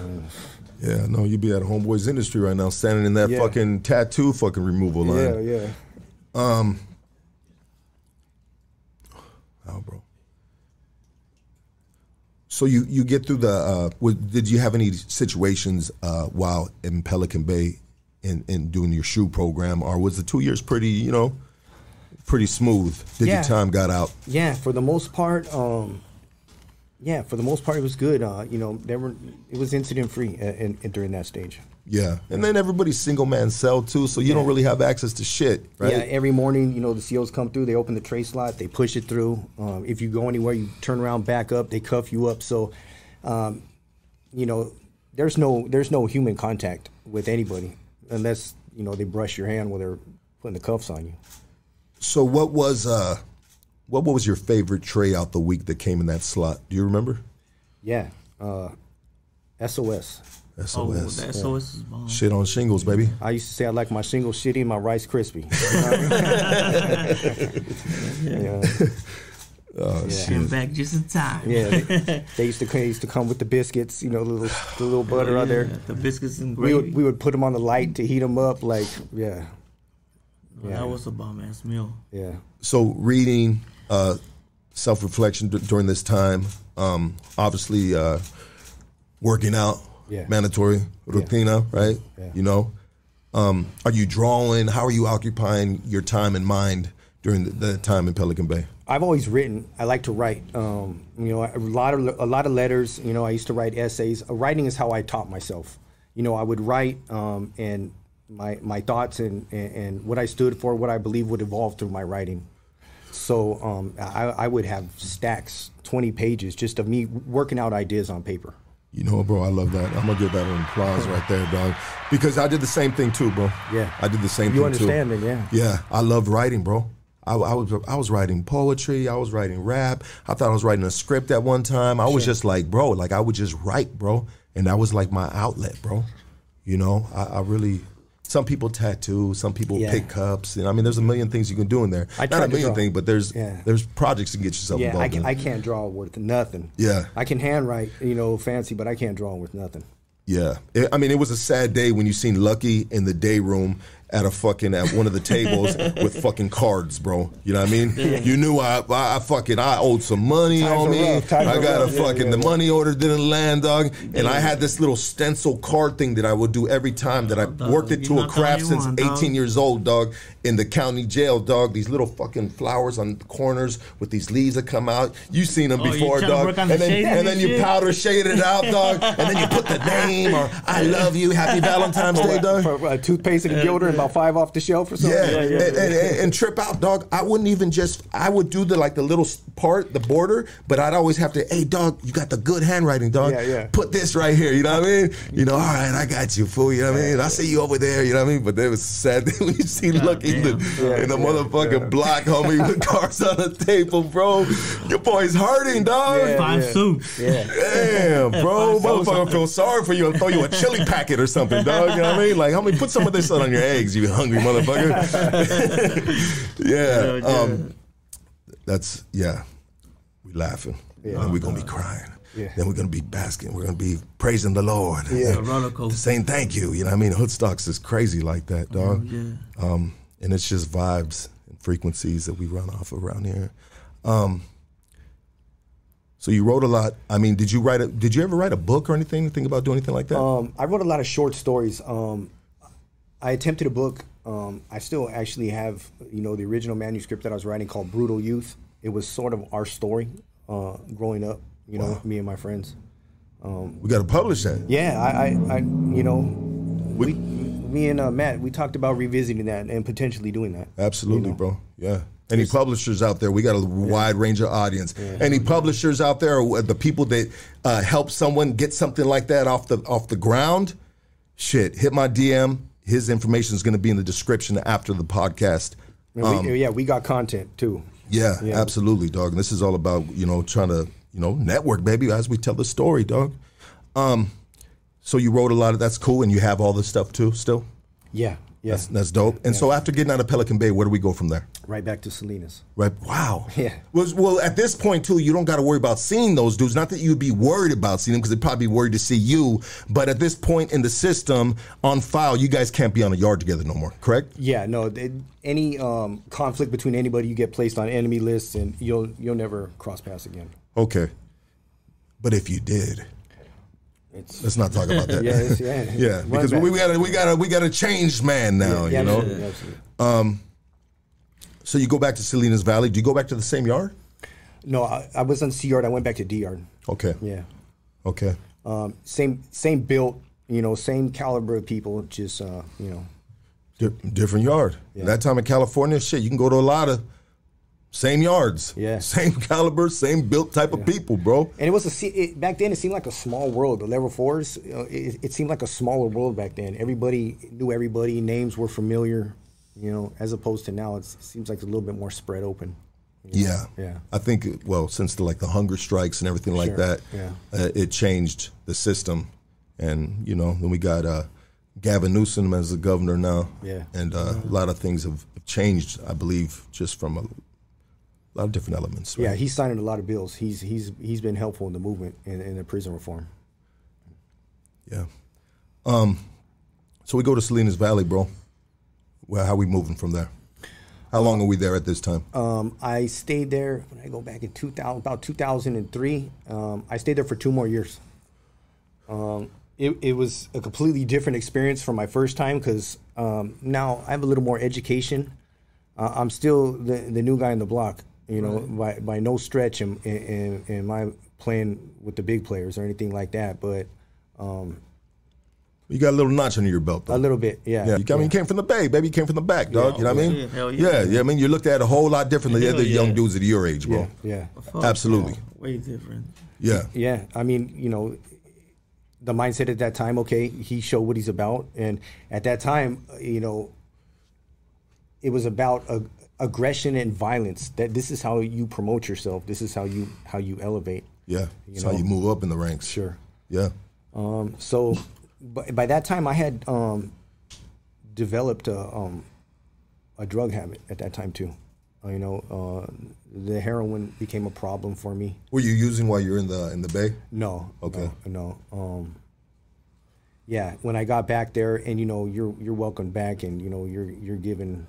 Yeah, no, you'd be at Homeboys Industry right now standing in that yeah. fucking tattoo fucking removal line. Yeah, yeah. Um. Oh, bro. So you, you get through the, uh, what, did you have any situations uh, while in Pelican Bay in, in doing your shoe program, or was the two years pretty, you know, pretty smooth? Did yeah. your time got out? Yeah, for the most part, um, yeah, for the most part it was good. Uh, you know, there were, it was incident free uh, in, in, during that stage. Yeah, and then everybody's single man cell too, so you yeah. don't really have access to shit, right? Yeah, every morning, you know, the C Os come through, they open the tray slot, they push it through. Um, if you go anywhere, you turn around, back up, they cuff you up. So, um, you know, there's no there's no human contact with anybody unless, you know, they brush your hand while they're putting the cuffs on you. So what was uh, what what was your favorite tray out the week that came in that slot? Do you remember? Yeah, uh, S O S. S O S. Oh, the S O S is bomb. Shit on shingles, baby. I used to say I like my shingles shitty and my Rice Krispie. yeah. Oh, yeah. Shit. Back just in time. Yeah, they, they used to they used to come with the biscuits, you know, the little the little butter yeah, out there. The biscuits and gravy. We would, we would put them on the light to heat them up, like yeah. Well, yeah. That was a bomb-ass meal. Yeah. So reading, uh, self-reflection d- during this time, um, obviously uh, working out, yeah. mandatory, rutina, yeah. right? Yeah. You know? Um, are you drawing? How are you occupying your time and mind during the, the time in Pelican Bay? I've always written. I like to write. Um, you know, a lot of a lot of letters. You know, I used to write essays. Writing is how I taught myself. You know, I would write, um, and my my thoughts and, and, and what I stood for, what I believe would evolve through my writing. So um, I, I would have stacks, twenty pages, just of me working out ideas on paper. You know, bro, I love that. I'm going to give that an applause right there, dog. Because I did the same thing, too, bro. Yeah. I did the same you thing, too. You understand it, yeah. Yeah. I love writing, bro. I, I was I was writing poetry. I was writing rap. I thought I was writing a script at one time. I was sure. just like, bro, like I would just write, bro. And that was like my outlet, bro. You know, I, I really, some people tattoo, some people yeah. pick cups. And I mean, there's a million things you can do in there. I Not a million things, but there's yeah. there's projects to get yourself yeah, involved I can, in. I can't draw worth nothing. Yeah. I can handwrite, you know, fancy, but I can't draw worth nothing. Yeah. It, I mean, it was a sad day when you seen Lucky in the day room at a fucking, at one of the tables with fucking cards, bro. You know what I mean? Yeah. You knew I, I, I fucking, I owed some money Times on me. Rough. I got rough. a fucking, yeah, yeah, the yeah. money order didn't land, dog. And yeah. I had this little stencil card thing that I would do every time that I dog, worked it to a craft since want, eighteen dog. years old, dog, in the county jail, dog. These little fucking flowers on the corners with these leaves that come out. You seen them oh, before, dog. And the then, and then you powder shade it out, dog. And then you put the name or I love you, happy Valentine's Day, dog. For, for, uh, toothpaste and deodorant and about five off the shelf or something. Yeah, yeah, yeah, and, yeah. And, and, and trip out, dog. I wouldn't even just, I would do the like the little part, the border, but I'd always have to, hey, dog, you got the good handwriting, dog. Yeah, yeah. Put this right here, you know what I mean? You know, all right, I got you, fool, you know what I mean? I see you over there, you know what I mean? But there was a sad day when you see God Lucky in the, yeah, in the yeah, motherfucking yeah. block, homie, with cars on the table, bro. Your boy's hurting, dog. Yeah, five yeah. suits. Yeah. Damn, bro. Motherfucker, I feel sorry for you and throw you a chili packet or something, dog, you know what I mean? Like, homie, put some of this on your head. You hungry motherfucker. yeah. Um, that's, yeah. We laughing. Yeah. Then we're going to be crying. Yeah. Then we're going to be basking. We're going to be praising the Lord. Yeah. The saying thank you. You know what I mean? Hoodstocks is crazy like that, dog. Oh, yeah. Um, and it's just vibes and frequencies that we run off around here. Um, so you wrote a lot. I mean, did you write a, did you ever write a book or anything? Think about doing anything like that? Um, I wrote a lot of short stories. Um, I attempted a book. Um, I still actually have, you know, the original manuscript that I was writing called Brutal Youth. It was sort of our story uh, growing up, you know, wow. me and my friends. Um, we got to publish that. Yeah, I, I, I you know, we, we, me and uh, Matt, we talked about revisiting that and potentially doing that. Absolutely, you know? Bro. Yeah. Any publishers out there, we got a yeah. wide range of audience. Yeah. Any publishers out there, or the people that uh, help someone get something like that off the off the ground, shit, hit my D M. His information is going to be in the description after the podcast. Um, we, yeah, we got content too. Yeah, yeah, absolutely, dog. And this is all about, you know, trying to, you know, network, baby, as we tell the story, dog. Um, so you wrote a lot of that's cool, and you have all this stuff too still? Yeah, yeah. That's, that's dope. And yeah. so after getting out of Pelican Bay, where do we go from there? Right back to Salinas. Right. Wow. Yeah. Well, well at this point, too, you don't got to worry about seeing those dudes. Not that you'd be worried about seeing them because they'd probably be worried to see you. But at this point in the system, on file, you guys can't be on a yard together no more, correct? Yeah, no. They, any um, conflict between anybody, you get placed on enemy lists, and you'll you'll never cross paths again. Okay. But if you did... It's, Let's not talk about that. Yeah, yeah, yeah because back. we got we got we got a changed man now, yeah, you know. Absolutely, absolutely. Um, so you go back to Salinas Valley. Do you go back to the same yard? No, I, I was on C yard. I went back to D yard. Okay. Yeah. Okay. Um, same same built, you know, same caliber of people. Just uh, you know, D- different yard. Yeah. That time in California, shit, you can go to a lot of. Same yards, yeah. Same caliber, same built type yeah. of people, bro. And it was a it, back then. It seemed like a small world. The level fours, uh, it, it seemed like a smaller world back then. Everybody knew everybody. Names were familiar, you know, as opposed to now. It's, it seems like it's a little bit more spread open. You know? Yeah, yeah. I think well, since the, like the hunger strikes and everything like sure. that, yeah. uh, it changed the system. And you know, then we got uh, Gavin Newsom as the governor now. Yeah, and uh, yeah. a lot of things have changed, I believe, just from a. A lot of different elements. Right? Yeah, he's signing a lot of bills. He's he's he's been helpful in the movement and in the prison reform. Yeah. Um. So we go to Salinas Valley, bro. Well, how are we moving from there? How long are we there at this time? Um, I stayed there when I go back in two thousand, about two thousand three. Um, I stayed there for two more years. Um, it, it was a completely different experience from my first time because um, now I have a little more education. Uh, I'm still the, the new guy in the block, you know, right. by, by no stretch am, am, am I playing with the big players or anything like that. But um, you got a little notch under your belt, though. A little bit, yeah. yeah. You, I mean, you came from the Bay, baby. You came from the back, dog. Yeah, you know what I mean? Yeah, hell yeah. Yeah, yeah. I mean, you looked at it a whole lot differently than the other yeah. young dudes at your age, bro. Yeah, yeah. Absolutely. Yeah. Way different. Yeah. Yeah, I mean, you know, the mindset at that time, okay, he showed what he's about. And at that time, you know, it was about a, aggression and violence. That this is how you promote yourself. This is how you how you elevate. Yeah, that's how you move up in the ranks. Sure. Yeah. Um. So... But by that time, I had um, developed a, um, a drug habit at that time, too. Uh, you know, uh, the heroin became a problem for me. Were you using while you were in the, in the Bay? No. Okay. No. no. Um, yeah, when I got back there, and, you know, you're you're welcome back, and, you know, you're you're giving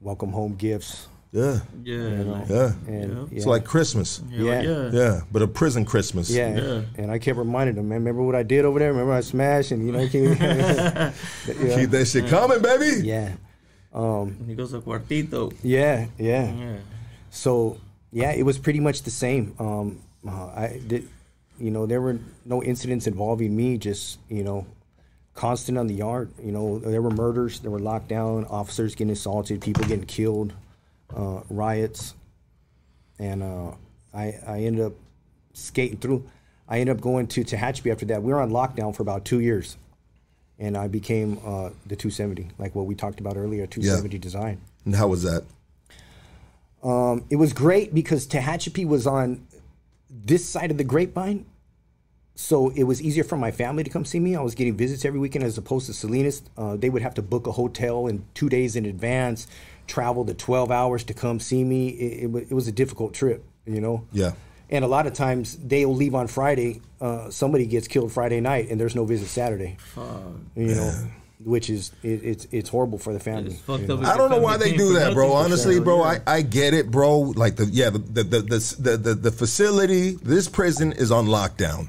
welcome home gifts. Yeah. Yeah. You know? Yeah. And, yeah. It's yeah. like Christmas. Yeah. yeah. Yeah. But a prison Christmas. Yeah. yeah. And I kept reminding them, man, remember what I did over there? Remember I smashed and, you know, keep, yeah. keep that shit yeah. coming, baby. Yeah. Um, he goes a cuartito. Yeah. Yeah. Yeah. So, yeah, it was pretty much the same. Um, I did, you know, there were no incidents involving me, just, you know, constant on the yard. You know, there were murders, there were lockdown, officers getting assaulted, people getting killed. Uh, riots, and uh, I, I ended up skating through. I ended up going to Tehachapi after that. We were on lockdown for about two years, and I became uh, the two seventy, like what we talked about earlier, two seventy yeah. design. And how was that? Um, it was great because Tehachapi was on this side of the grapevine, so it was easier for my family to come see me. I was getting visits every weekend as opposed to Salinas. Uh, they would have to book a hotel in two days in advance, travel the twelve hours to come see me. It, it, it was a difficult trip, you know? Yeah. And a lot of times they'll leave on Friday. Uh, somebody gets killed Friday night and there's no visit Saturday, uh, you know, yeah. which is, it, it's it's horrible for the family. You know? I don't know why they do that, bro. Honestly, bro, I, I get it, bro. Like the, yeah, the, the, the, the, the, the facility, this prison is on lockdown.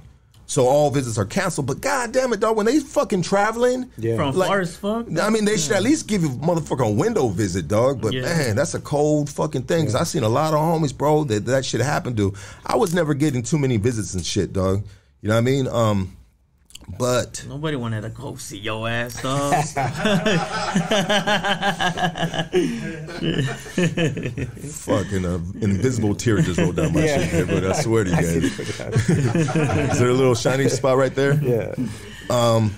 So all visits are canceled, but god damn it, dog, when they fucking traveling, yeah. from like, far as fuck. I mean, they yeah. should at least give you motherfucking a window visit, dog. But yeah. man, that's a cold fucking thing. Cause yeah. I seen a lot of homies, bro, that that shit happened to. I was never getting too many visits and shit, dog. You know what I mean? Um, but nobody wanted to go see your ass, dog. Fucking uh, invisible tear just rolled down my yeah. shit, but I swear to you guys. Is there a little shiny spot right there? Yeah. Um,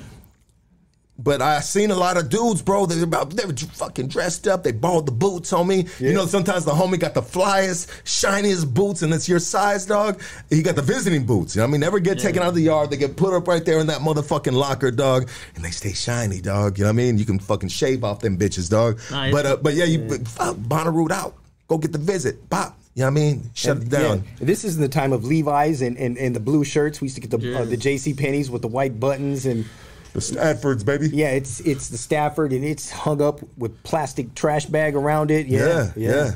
but I seen a lot of dudes, bro. They were about they were fucking dressed up. They borrowed the boots on me. Yeah. You know, sometimes the homie got the flyest, shiniest boots, and it's your size, dog. He got the visiting boots. You know what I mean? Never get yeah. taken out of the yard. They get put up right there in that motherfucking locker, dog, and they stay shiny, dog. You know what I mean? You can fucking shave off them bitches, dog. Nice. But uh, but yeah, you yeah. fuck Bonnaroo out. Go get the visit, pop. You know what I mean? Shut and, it down. Yeah, this is the time of Levi's and, and, and the blue shirts. We used to get the yes. uh, the J C Penney's with the white buttons and. The Stafford's, baby. Yeah, it's it's the Stafford, and it's hung up with plastic trash bag around it. Yeah, yeah. yeah.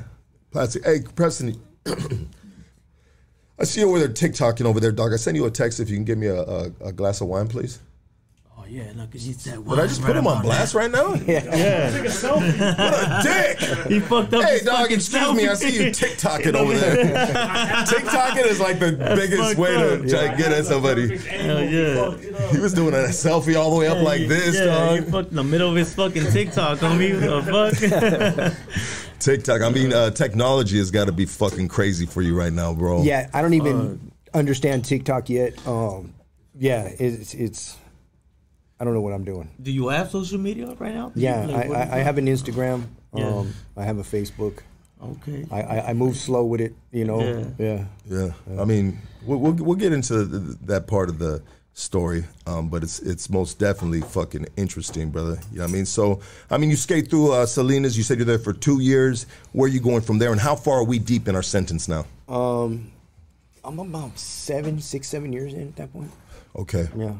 Plastic. Hey, Preston, I see you over there TikToking over there, dog. I send you a text if you can give me a, a, a glass of wine, please. Oh, yeah, look, because you said wine. Did I just right put him on blast that. Right now? Yeah. yeah. Took a selfie. What a dick. He fucked up. Hey, dog, excuse selfie. Me. I see you TikToking over there. TikToking is like the That's biggest way up. To yeah. try to get at somebody. Hell yeah. He was doing a selfie all the way up yeah, like he, this, yeah, dog. He fucked in the middle of his fucking TikTok, homie. What the fuck? TikTok. I mean, uh, technology has got to be fucking crazy for you right now, bro. Yeah, I don't even uh, understand TikTok yet. Um, yeah, it's it's... I don't know what I'm doing. Do you have social media right now? Do yeah, like, I, I, I have an Instagram. Yeah. Um, I have a Facebook. Okay. I, I, I move slow with it, you know. Yeah. Yeah. yeah. I mean, we'll, we'll we'll get into that part of the story, um, but it's it's most definitely fucking interesting, brother. You know what I mean? So, I mean, you skate through uh, Salinas. You said you're there for two years. Where are you going from there, and how far are we deep in our sentence now? Um, I'm about seven, six, seven years in at that point. Okay. Yeah.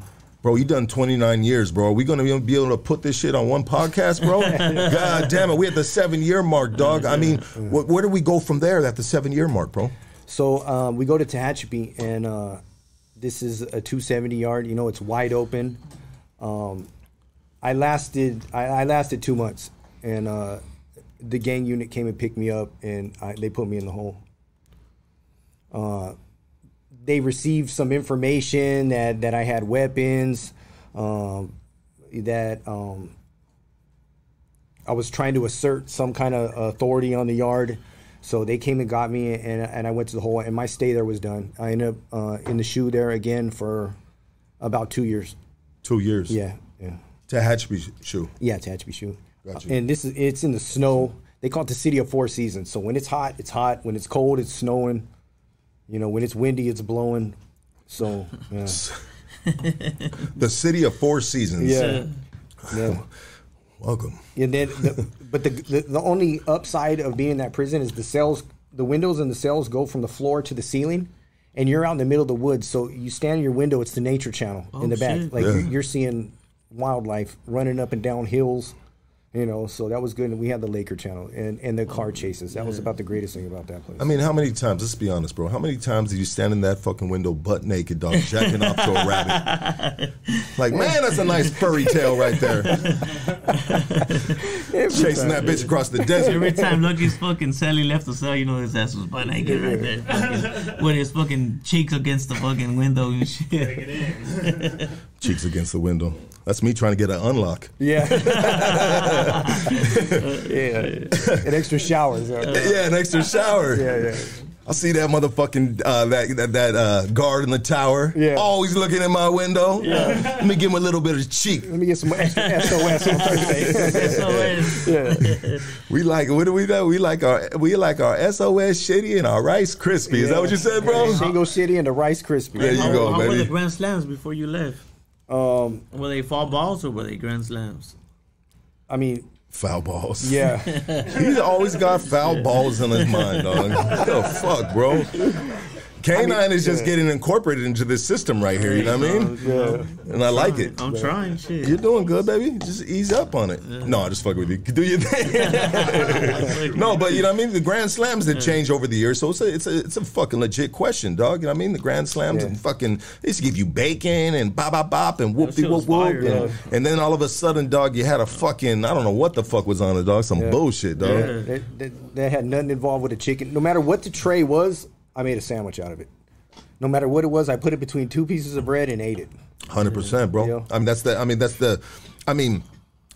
Bro, you done twenty-nine years, bro. Are we going to be able to put this shit on one podcast, bro? God damn it. We at the seven-year mark, dog. I mean, wh where do we go from there at the seven-year mark, bro? So uh, we go to Tehachapi, and uh, this is a two seventy yard. You know, it's wide open. Um, I lasted I, I lasted two months, and uh, the gang unit came and picked me up, and I, they put me in the hole. Uh, they received some information that, that I had weapons, um, that um, I was trying to assert some kind of authority on the yard. So they came and got me, and, and I went to the hole, and my stay there was done. I ended up uh, in the shoe there again for about two years. Two years? Yeah. yeah. Tehachapi shoe? Yeah, Tehachapi shoe. Gotcha. Uh, and this is, it's in the snow. They call it the city of four seasons. So when it's hot, it's hot. When it's cold, it's snowing. You know, when it's windy, it's blowing. So, yeah. The city of four seasons. Yeah. yeah. Welcome. And then, the, but the, the the only upside of being in that prison is the cells, the windows in the cells go from the floor to the ceiling, and you're out in the middle of the woods. So you stand in your window. It's the nature channel oh, in the back. Shit. Like yeah. you're, you're seeing wildlife running up and down hills. You know, so that was good. And we had the Laker channel and, and the car chases. That yeah. was about the greatest thing about that place. I mean, how many times, let's be honest, bro, how many times did you stand in that fucking window butt naked, dog, jacking off to a rabbit? Like, man, that's a nice furry tail right there. Chasing time, that bitch across the desert. Every time Lucky's fucking Sally left the cell, you know his ass was butt naked yeah. right there. Fucking, with his fucking cheeks against the fucking window and shit. Cheeks against the window. That's me trying to get an unlock. Yeah. yeah. An extra shower. So. Yeah, an extra shower. Yeah, yeah. I see that motherfucking uh, that that, that uh, guard in the tower. Yeah. Always looking in my window. Yeah. Let me give him a little bit of cheek. Let me get some extra S O S on Thursday. S O S. Yeah. We like what do we do? We like our we like our S O S shitty and our Rice Krispies. Yeah. Is that what you said, bro? Shingo shitty and the Rice Krispies. There you how, go, how baby. How were the grand slams before you left? Um, were they foul balls or were they grand slams? I mean, foul balls. Yeah, he's always got foul balls in his mind, dog. What the fuck, bro? Canine I mean, is just yeah. getting incorporated into this system right here. You know what I mean? Yeah. And I like it. I'm trying. Shit. You're doing good, baby. Just ease up on it. Yeah. No, I just fuck with you. Do your thing. No, but you know what I mean. The grand slams that yeah. change over the years, so it's a it's a it's a fucking legit question, dog. You know what I mean? The grand slams yeah. and fucking they used to give you bacon and bop bop bop and whoop de whoop whoop, and, and then all of a sudden, dog, you had a fucking I don't know what the fuck was on it, dog. Some yeah. bullshit, dog. Yeah. That, that, that had nothing involved with the chicken. No matter what the tray was. I made a sandwich out of it. No matter what it was, I put it between two pieces of bread and ate it. one hundred percent, bro. Yeah. I mean, that's the, I mean, that's the, I mean,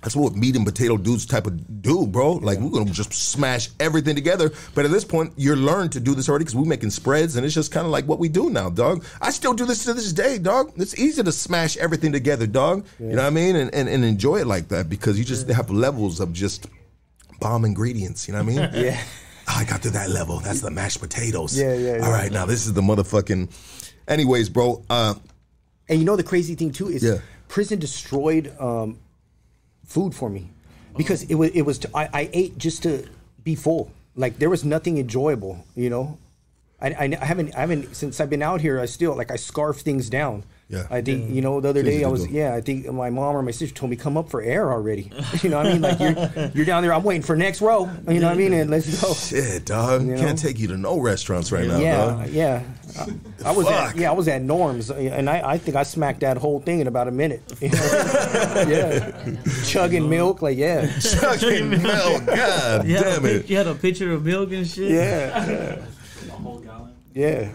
that's what meat and potato dudes type of dude, bro. Like, yeah. we're going to just smash everything together. But at this point, you're learned to do this already because we're making spreads, and it's just kind of like what we do now, dog. I still do this to this day, dog. It's easy to smash everything together, dog. Yeah. You know what I mean? And, and, and enjoy it like that because you just yeah. have levels of just bomb ingredients, you know what I mean? yeah. I got to that level. That's the mashed potatoes. Yeah, yeah, yeah. All right, now this is the motherfucking... Anyways, bro. Uh, and you know the crazy thing, too, is yeah. prison destroyed um, food for me. Because oh. it was... It was to, I, I ate just to be full. Like, there was nothing enjoyable, you know? I, I, I, haven't, I haven't... Since I've been out here, I still... Like, I scarf things down. Yeah. I think, yeah. you know, the other day I was, yeah, I think my mom or my sister told me, come up for air already. You know what I mean? Like, you're, you're down there, I'm waiting for next row. You know what I mean? And let's go. Shit, dog. You know? Can't take you to no restaurants right now, yeah, dog. Yeah, I, I was at, yeah. I was at Norm's, and I, I think I smacked that whole thing in about a minute. You know? yeah. Chugging milk, like, yeah. Chugging milk, God you damn it. You had a picture of milk and shit? Yeah. yeah. A whole gallon? Yeah.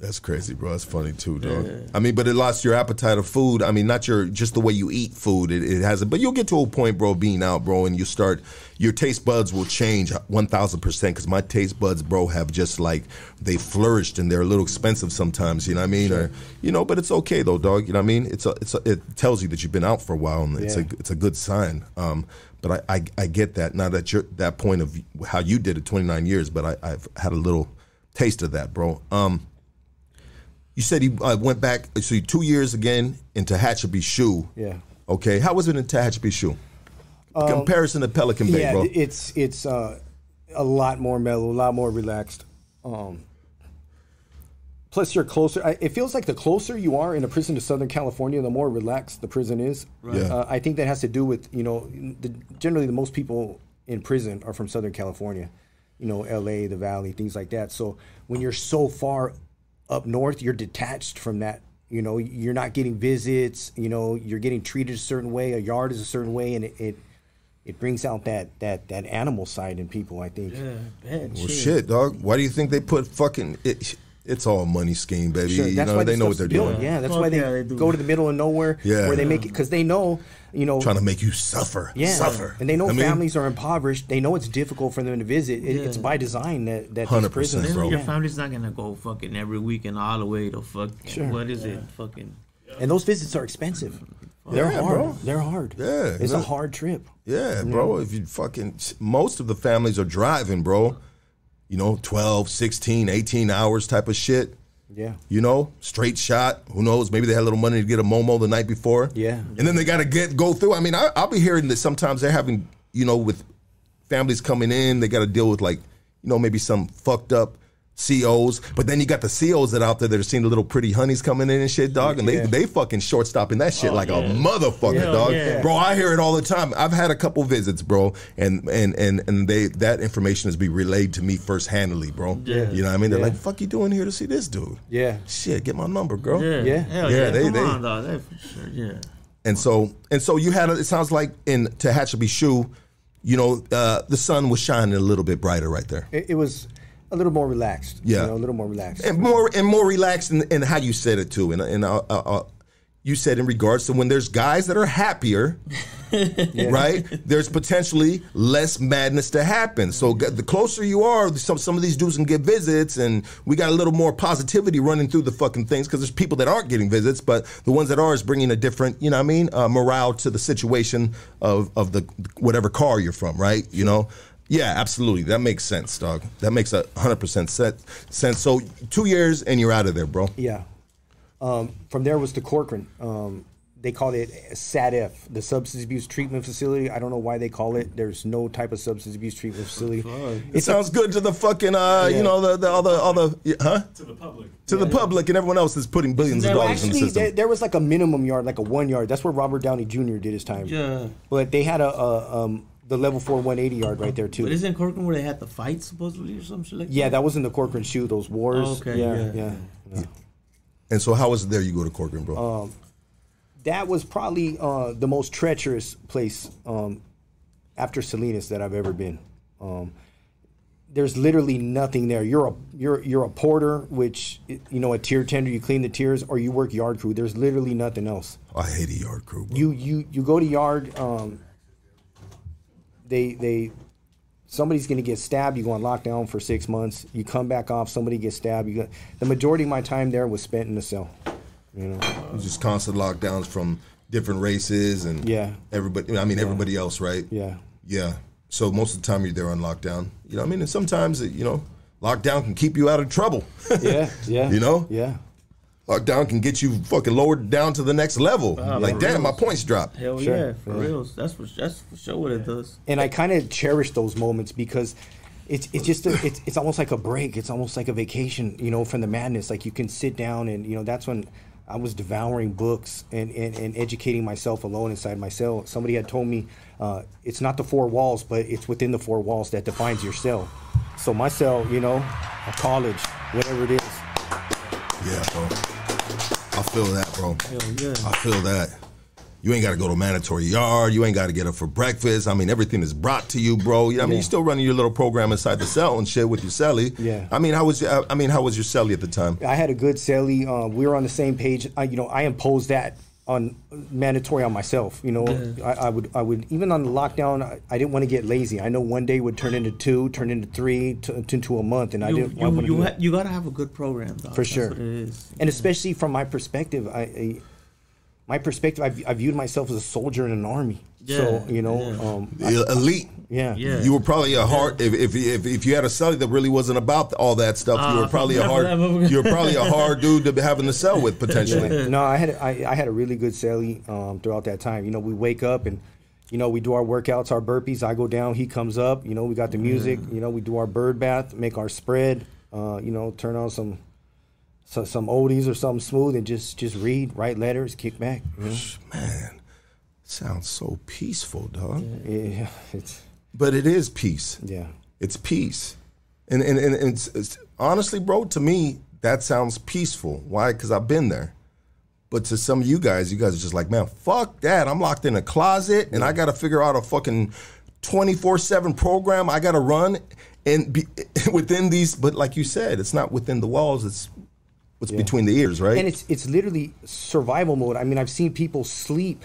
That's crazy, bro. That's funny, too, dog. Yeah. I mean, but it lost your appetite of food. I mean, not your, just the way you eat food. It, it hasn't. But you'll get to a point, bro, being out, bro, and you start, your taste buds will change one thousand percent because my taste buds, bro, have just, like, they flourished and they're a little expensive sometimes, you know what I mean? Sure. Or, you know, but it's okay, though, dog. You know what I mean? It's a, it's a, it tells you that you've been out for a while, and yeah. it's, a, it's a good sign. Um, but I, I, I get that now that you're that point of how you did it twenty-nine years, but I, I've had a little taste of that, bro. Um. You said he uh, went back, so two years again in Tehachapi shoe. Yeah. Okay. How was it in Tehachapi shoe? Um, Comparison to Pelican Bay, yeah, bro. It's it's uh, a lot more mellow, a lot more relaxed. Um, Plus, you're closer. I, it feels like the closer you are in a prison to Southern California, the more relaxed the prison is. Right. Yeah. Uh, I think that has to do with, you know, the, generally the most people in prison are from Southern California, you know, L A, the Valley, things like that. So when you're so far up north, you're detached from that. You know, you're not getting visits. You know, you're getting treated a certain way. A yard is a certain way, and it it, it brings out that that that animal side in people, I think. Yeah, man, well, shit. shit, dog. Why do you think they put fucking it? It's all a money scheme, baby. Sure, you know, they know what they're doing. Yeah, that's why they go to the middle of nowhere yeah. where they make it, because they know, you know. Trying to make you suffer, yeah. suffer. And they know I families mean, are impoverished. They know it's difficult for them to visit. It, yeah. It's by design that, that these prisons. Bro. Your family's not going to go fucking every weekend all the way to fucking, sure. what is yeah. it, fucking. And those visits are expensive. They're yeah, hard. Bro. They're hard. Yeah. It's yeah. a hard trip. Yeah, bro. Yeah. If you fucking, most of the families are driving, bro. You know, twelve, sixteen, eighteen hours type of shit. Yeah. You know, straight shot. Who knows? Maybe they had a little money to get a Momo the night before. Yeah. And then they got to get go through. I mean, I, I'll be hearing that sometimes they're having, you know, with families coming in, they got to deal with, like, you know, maybe some fucked up C Os. But then you got the C Os that out there that are seeing the little pretty honeys coming in and shit, dog. And they, yeah. they fucking short-stopping that shit oh, like yeah. a motherfucker, yeah, dog. Yeah. Bro, I hear it all the time. I've had a couple visits, bro. And and and, and they that information is be relayed to me first-handedly, bro. Yeah. You know what I mean? They're yeah. like, fuck you doing here to see this dude? Yeah. Shit, get my number, girl. Yeah. Yeah. Hell yeah, yeah. They, Come they, on, dog. They for sure. Yeah. And so, and so you had, a, it sounds like in Tehachapi Shoe, you know, uh, the sun was shining a little bit brighter right there. It, it was... A little more relaxed, yeah. You know, a little more relaxed, and more and more relaxed in, in how you said it too. And and uh, uh, you said in regards to when there's guys that are happier, yeah. right? There's potentially less madness to happen. So the closer you are, some some of these dudes can get visits, and we got a little more positivity running through the fucking things because there's people that aren't getting visits, but the ones that are is bringing a different, you know what I mean, uh, morale to the situation of of the whatever car you're from, right? You know. Yeah, absolutely. That makes sense, dog. That makes a hundred percent sense. So two years and you're out of there, bro. Yeah. Um, from there was the Corcoran. Um, they called it S A T F, the Substance Abuse Treatment Facility. I don't know why they call it. There's no type of substance abuse treatment facility. It it's sounds a, good to the fucking, uh, yeah. you know, the, the all the all the huh? To the public. To yeah, the yeah. public and everyone else that's putting billions of dollars actually, in the system. There, there was like a minimum yard, like a one yard. That's where Robert Downey Junior did his time. Yeah. But they had a. a um, The level four one eighty yard right there too. But isn't Corcoran where they had the fight supposedly or some shit like that? Yeah, that was in the Corcoran shoe, those wars. Oh, okay, yeah, yeah, yeah, yeah. And so how was it there you go to Corcoran, bro? Um, that was probably uh, the most treacherous place um, after Salinas that I've ever been. Um, there's literally nothing there. You're a you're you're a porter, which, you know, a tier tender, you clean the tiers, or you work yard crew. There's literally nothing else. I hate a yard crew, bro. You you you go to yard, um, They, they, somebody's going to get stabbed. You go on lockdown for six months. You come back off. Somebody gets stabbed. You go, the majority of my time there was spent in the cell. You know, it was just constant lockdowns from different races and yeah, everybody. I mean, yeah. everybody else, right? Yeah, yeah. So most of the time you're there on lockdown. You know, what I mean, and sometimes it, you know, lockdown can keep you out of trouble. yeah, yeah. You know, yeah. Lockdown can get you fucking lowered down to the next level. Uh, like, damn, reals. my points dropped. Hell sure. yeah, for yeah. real. That's for, that's for sure what it does. And I kind of cherish those moments because it's it's just, a, it's, it's almost like a break. It's almost like a vacation, you know, from the madness. Like, you can sit down and, you know, that's when I was devouring books and, and, and educating myself alone inside my cell. Somebody had told me, uh, it's not the four walls, but it's within the four walls that defines your cell. So my cell, you know, a college, whatever it is. Yeah, bro. I feel that, bro. Hell yeah. I feel that. You ain't got to go to mandatory yard. You ain't got to get up for breakfast. I mean, everything is brought to you, bro. You know, I mean, yeah. you're still running your little program inside the cell and shit with your cellie. Yeah. I mean, how was your, I mean, how was your cellie at the time? I had a good cellie. Uh, we were on the same page. I, you know, I imposed that on mandatory on myself. You know, yeah. I, I would, I would even on the lockdown. I, I didn't want to get lazy. I know one day would turn into two, turn into three, t t into a month, and you, I didn't. You, you, ha you gotta have a good program, though. For That's sure. What it is. And yeah. especially from my perspective, I. I My perspective, I, I viewed myself as a soldier in an army. Yeah, so, you know. Yeah. Um, I, Elite. Yeah. yeah. You were probably a hard, if, if if if you had a cell that really wasn't about all that stuff, uh, you were probably a hard you were probably a hard dude to be having to cell with, potentially. Yeah. No, I had I, I had a really good cellie um, throughout that time. You know, we wake up and, you know, we do our workouts, our burpees. I go down, he comes up. You know, we got the music. Yeah. You know, we do our bird bath, make our spread. Uh, you know, turn on some. so, some oldies or something smooth and just just read, write letters, kick back. You know? Man, sounds so peaceful, dog. Yeah, it's. But it is peace. Yeah, it's peace, and and and it's, it's honestly, bro, to me that sounds peaceful. Why? Because I've been there. But to some of you guys, you guys are just like, man, fuck that. I'm locked in a closet, and yeah. I got to figure out a fucking twenty-four seven program I got to run, and be, within these. But like you said, it's not within the walls. It's what's yeah. between the ears, right? And it's it's literally survival mode. I mean, I've seen people sleep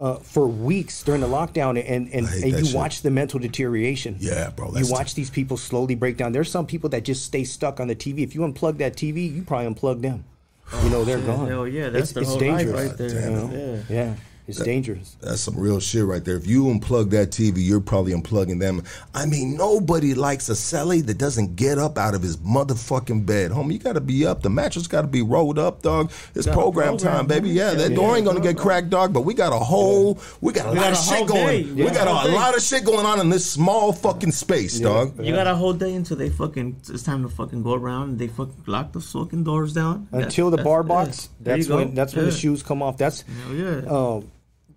uh, for weeks during the lockdown, and and, and you shit. watch the mental deterioration. Yeah, bro. That's you watch these people slowly break down. There's some people that just stay stuck on the T V. If you unplug that T V, you probably unplug them. Oh, you know, they're shit. gone. Hell yeah, that's it's, the it's whole dangerous. life right there. You know? Yeah. yeah, it's that, dangerous. That's some real shit right there. If you unplug that T V, you're probably unplugging them. I mean, nobody likes a celly that doesn't get up out of his motherfucking bed. Homie, you got to be up. The mattress got to be rolled up, dog. It's program, program time, baby. Yeah, yeah that yeah, door yeah, ain't going to get cracked, dog, but we got a whole, we got a we lot got a of shit going. Yeah. We got a, a lot of shit going on in this small fucking space, yeah. dog. You yeah. got a whole day until they fucking, it's time to fucking go around and they fucking lock the fucking doors down. Until that's, the bar box, yeah. that's when that's yeah. when the shoes come off. That's yeah. um,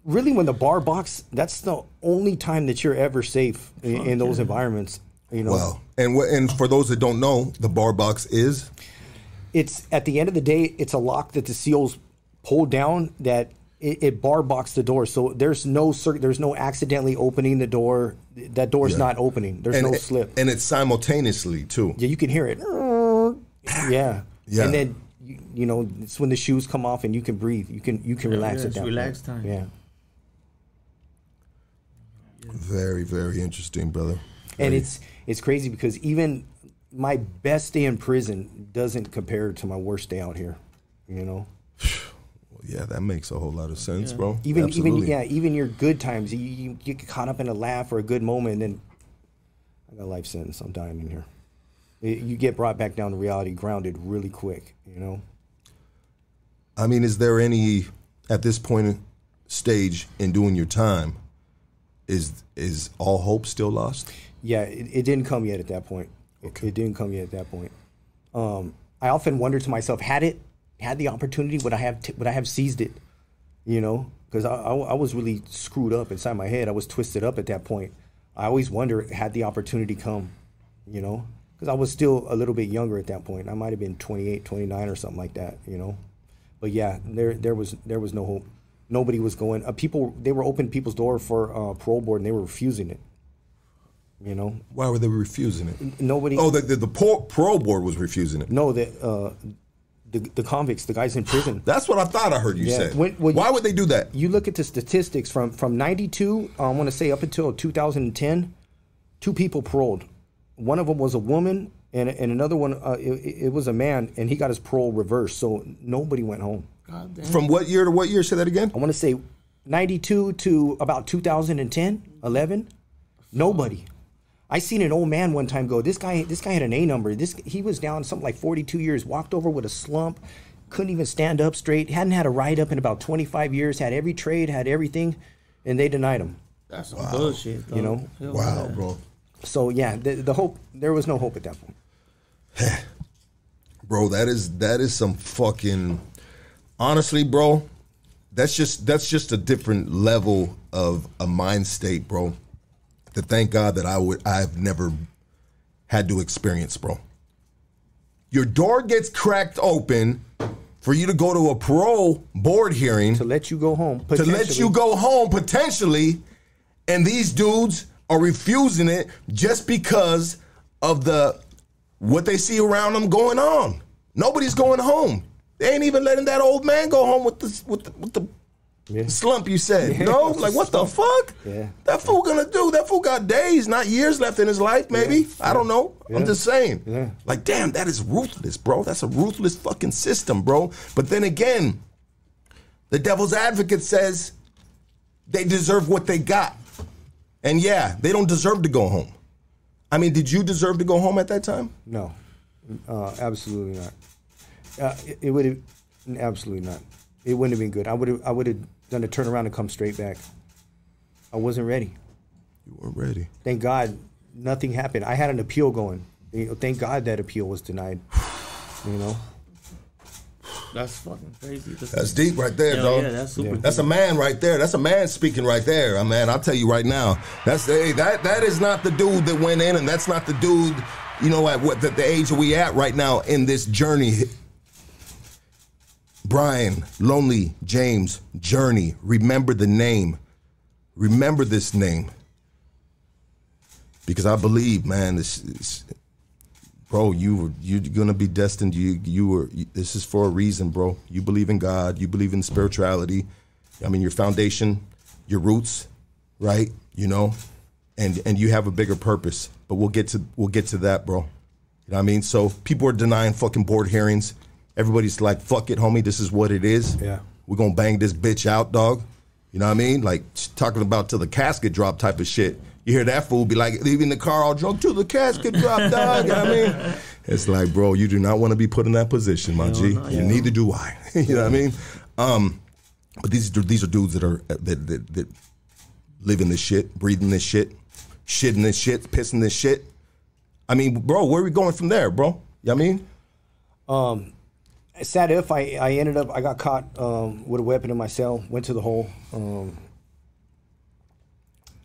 really when the bar box. That's the only time that you're ever safe in, in those yeah. environments. You know. Well, and and for those that don't know, the bar box is. It's at the end of the day, it's a lock that the SEALs pull down. That it, it bar box the door, so there's no there's no accidentally opening the door. That door's yeah. not opening. There's and, no slip. And it's simultaneously too. Yeah, you can hear it. Yeah. Yeah. And then. You know, it's when the shoes come off and you can breathe. You can you can yeah, relax yeah, it down. Relax time. Yeah. Very, very interesting, brother. Very. And it's it's crazy because even my best day in prison doesn't compare to my worst day out here. You know. Well, yeah, that makes a whole lot of sense, yeah. bro. Even Absolutely. even yeah, even your good times, you, you get caught up in a laugh or a good moment, and then I got a life sentence sometime in here. It, you get brought back down to reality, grounded really quick, you know? I mean, is there any, at this point in stage in doing your time, is is all hope still lost? Yeah, it, it didn't come yet at that point. Okay. It, it didn't come yet at that point. Um, I often wonder to myself, had it, had the opportunity, would I have, t would I have seized it? You know, because I, I, I was really screwed up inside my head. I was twisted up at that point. I always wonder, had the opportunity come, you know? Because I was still a little bit younger at that point. I might have been twenty-eight, twenty-nine or something like that, you know. But yeah, there there was there was no hope. Nobody was going. Uh, people they were opening people's door for uh, parole board, and they were refusing it. You know. Why were they refusing it? Nobody. Oh, the the, the parole board was refusing it. No, the uh, the the convicts, the guys in prison. That's what I thought I heard you yeah. say. When, when Why you, would they do that? You look at the statistics from from ninety-two. I want to say up until two thousand ten, two people paroled. One of them was a woman, and and another one, uh, it, it was a man, and he got his parole reversed, so nobody went home. God damn. From what year to what year? Say that again. I want to say ninety-two to about two thousand ten, eleven, nobody. I seen an old man one time go, this guy this guy had an A number. This He was down something like forty-two years, walked over with a slump, couldn't even stand up straight, hadn't had a write-up in about twenty-five years, had every trade, had everything, and they denied him. That's some wow. bullshit, though. You know? Wow, bad. bro. So yeah, the, the hope, there was no hope at that point. Bro, that is that is some fucking, honestly, bro, that's just that's just a different level of a mind state, bro. To thank God that I would I've never had to experience, bro. Your door gets cracked open for you to go to a parole board hearing to let you go home. To let you go home potentially, and these dudes are refusing it just because of the what they see around them going on. Nobody's going home. They ain't even letting that old man go home with the with the, with the yeah. slump you said. Yeah. No, like what the fuck? Yeah. That fool gonna do? That fool got days, not years left in his life. Maybe yeah. I don't know. Yeah. I'm just saying. Yeah. Like damn, that is ruthless, bro. That's a ruthless fucking system, bro. But then again, the devil's advocate says they deserve what they got. And yeah, they don't deserve to go home. I mean, did you deserve to go home at that time? No, uh, absolutely not. Uh, it it would have, absolutely not. It wouldn't have been good. I would have, I would have done a turnaround and come straight back. I wasn't ready. You weren't ready. Thank God, nothing happened. I had an appeal going. Thank God that appeal was denied. You know, That's fucking crazy. That's, that's deep right there, dog. Yeah, that's super. That's deep. A man right there. That's a man speaking right there. I mean, I'll tell you right now. That's hey, that that is not the dude that went in, and that's not the dude. You know, at what the, the age we at right now in this journey. Brian Lonely James journey. Remember the name. Remember this name. Because I believe, man, this. Is, Bro, you were, you're gonna be destined. You you were. You, this is for a reason, bro. You believe in God. You believe in spirituality. I mean, your foundation, your roots, right? You know, and and you have a bigger purpose. But we'll get to we'll get to that, bro. You know what I mean? So people are denying fucking board hearings. Everybody's like, "Fuck it, homie. This is what it is. Yeah, we're gonna bang this bitch out, dog." You know what I mean? Like talking about till the casket drop type of shit. You hear that fool be like, leaving the car all drunk till the casket drop, dog. You know what I mean? It's like, bro, you do not want to be put in that position, my G. You neither do I. You know what I mean? Um, but these these are dudes that are that, that that live in this shit, breathing this shit, shitting this shit, pissing this shit. I mean, bro, where are we going from there, bro? You know what I mean? Um, sad if I I ended up I got caught um, with a weapon in my cell, went to the hole. Um,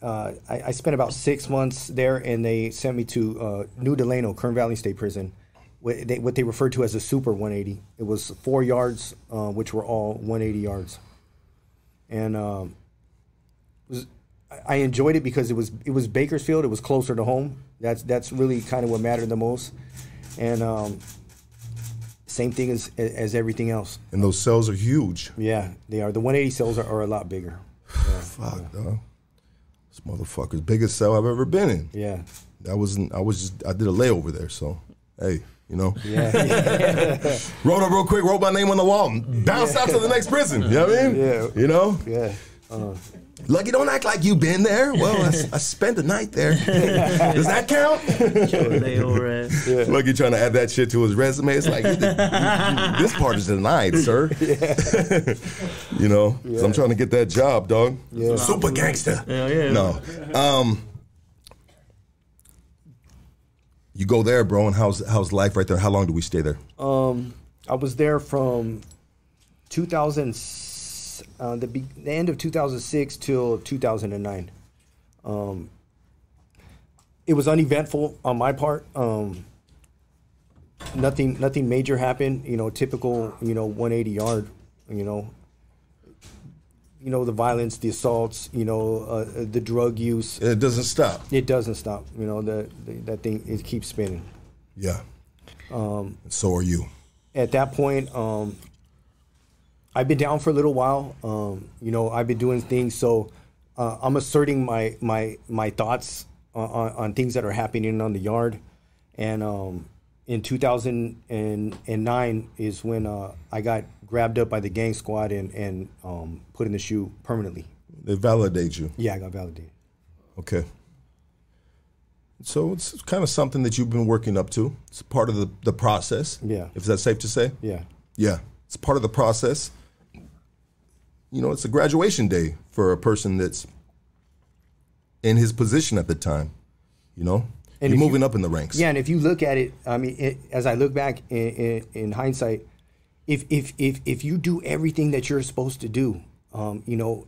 Uh, I, I spent about six months there, and they sent me to uh, New Delano, Kern Valley State Prison, what they, what they referred to as a super one eighty. It was four yards, uh, which were all one eighty yards. And um, was, I enjoyed it because it was it was Bakersfield. It was closer to home. That's that's really kind of what mattered the most. And um, same thing as as everything else. And those cells are huge. Yeah, they are. The one eighty cells are, are a lot bigger. Yeah, fuck, yeah. Though. This motherfucker's biggest cell I've ever been in. Yeah, I wasn't. I was just. I did a layover there. So, hey, you know. Yeah. Rolled up real quick. Wrote my name on the wall. Bounced yeah. out to the next prison. You know what I mean? Yeah. You know. Yeah. Uh-huh. Lucky, don't act like you've been there. Well, I, I spent the night there. Does that count? Sure, they all right. Yeah. Lucky trying to add that shit to his resume. It's like, this part is denied, sir. Yeah. You know, yeah. So I'm trying to get that job, dog. Yeah. Super gangster. Yeah, yeah. No. Um, you go there, bro, and how's, how's life right there? How long do we stay there? Um, I was there from two thousand six. Uh, the, be the end of two thousand six till two thousand nine. Um, it was uneventful on my part. Um, nothing, nothing major happened. You know, typical. You know, one eighty yard. You know, you know the violence, the assaults. You know, uh, the drug use. It doesn't stop. It doesn't stop. You know, the, the that thing it keeps spinning. Yeah. Um, so are you. At that point. Um, I've been down for a little while, um, you know, I've been doing things, so uh, I'm asserting my my, my thoughts on, on, on things that are happening on the yard. And um, in two thousand nine is when uh, I got grabbed up by the gang squad and, and um, put in the shoe permanently. They validate you? Yeah, I got validated. Okay. So it's kind of something that you've been working up to. It's part of the, the process. Yeah. If that's safe to say? Yeah. Yeah. It's part of the process. You know, it's a graduation day for a person that's in his position at the time, you know? And you're moving you, up in the ranks. Yeah, and if you look at it, I mean, it, as I look back in, in, in hindsight, if, if, if, if you do everything that you're supposed to do, um, you know,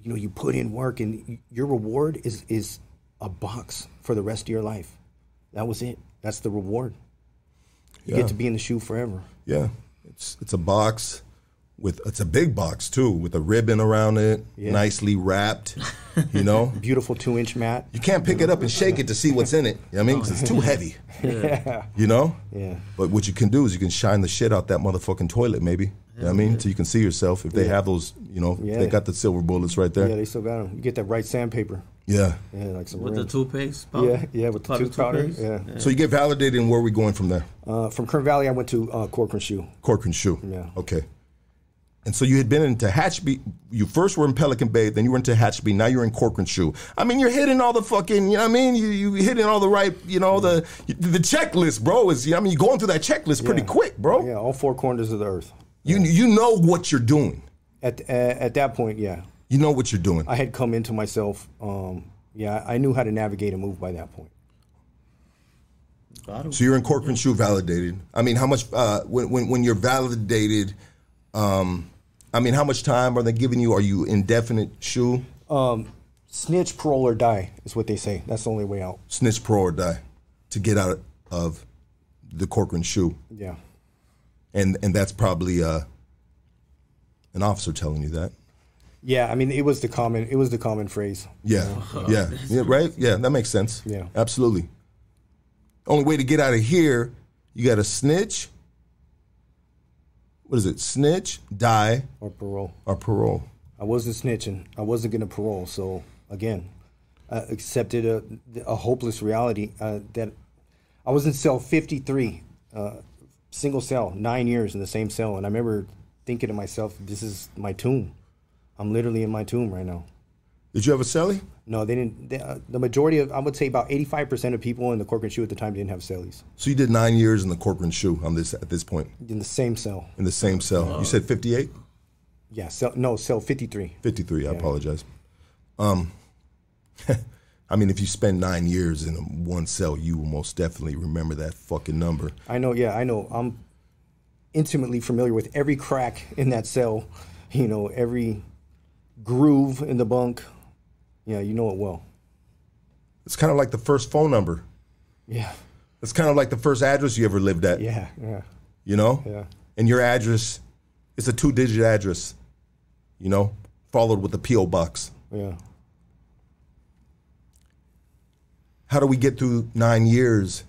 you know, you put in work and your reward is, is a box for the rest of your life. That was it. That's the reward. You yeah. get to be in the shoe forever. Yeah. It's, it's a box. With, it's a big box, too, with a ribbon around it, yeah. nicely wrapped, you know? Beautiful two-inch mat. You can't pick it up and shake it to see what's in it, you know what I mean? Because it's too heavy, yeah. you know? Yeah. But what you can do is you can shine the shit out that motherfucking toilet, maybe, you yeah. know what I mean? So you can see yourself if they yeah. have those, you know, yeah. they got the silver bullets right there. Yeah, they still got them. You get that right sandpaper. Yeah. Yeah, like some With rim. the toothpaste? Powder? Yeah, yeah, with the tooth powder. Yeah. yeah. So you get validated, and where are we going from there? Uh, from Kern Valley, I went to uh, Corcoran Shoe. Corcoran Shoe. Yeah. Okay. And so you had been in Tehachapi. You first were in Pelican Bay, then you were in Tehachapi. Now you're in Corcoran Shoe. I mean, you're hitting all the fucking. You know what I mean? You you hitting all the right. You know the the checklist, bro. Is you know, I mean, you're going through that checklist pretty yeah. quick, bro. Yeah, all four corners of the earth. You yeah. you know what you're doing. At uh, at that point, yeah. You know what you're doing. I had come into myself. Um, yeah, I knew how to navigate and move by that point. So you're in Corcoran Shoe validated. I mean, how much uh, when when when you're validated. Um, I mean, how much time are they giving you? Are you indefinite shoe? Um, snitch, parole, or die is what they say. That's the only way out. Snitch, parole, or die to get out of the Corcoran shoe. Yeah. And and that's probably uh, an officer telling you that. Yeah, I mean, it was the common it was the common phrase. Yeah, you know? yeah, yeah, right? Yeah, that makes sense. Yeah. Absolutely. Only way to get out of here, you got to snitch. What is it? Snitch, die. Or parole. Or parole. I wasn't snitching. I wasn't going to parole. So, again, I accepted a, a hopeless reality uh, that I was in cell fifty-three, uh, single cell, nine years in the same cell. And I remember thinking to myself, this is my tomb. I'm literally in my tomb right now. Did you have a cellie? No, they didn't. They, uh, the majority of, I would say about eighty-five percent of people in the Corcoran shoe at the time didn't have cellies. So you did nine years in the Corcoran shoe on this, at this point? In the same cell. In the same cell. Wow. You said fifty-eight? Yeah, cell, no, cell fifty-three. fifty-three, yeah. I apologize. Um, I mean, if you spend nine years in one cell, you will most definitely remember that fucking number. I know, yeah, I know. I'm intimately familiar with every crack in that cell, you know, every groove in the bunk. Yeah, you know it well. It's kind of like the first phone number. Yeah. It's kind of like the first address you ever lived at. Yeah, yeah. You know? Yeah. And your address, it's a two-digit address, you know, followed with a P O box. Yeah. How do we get through nine years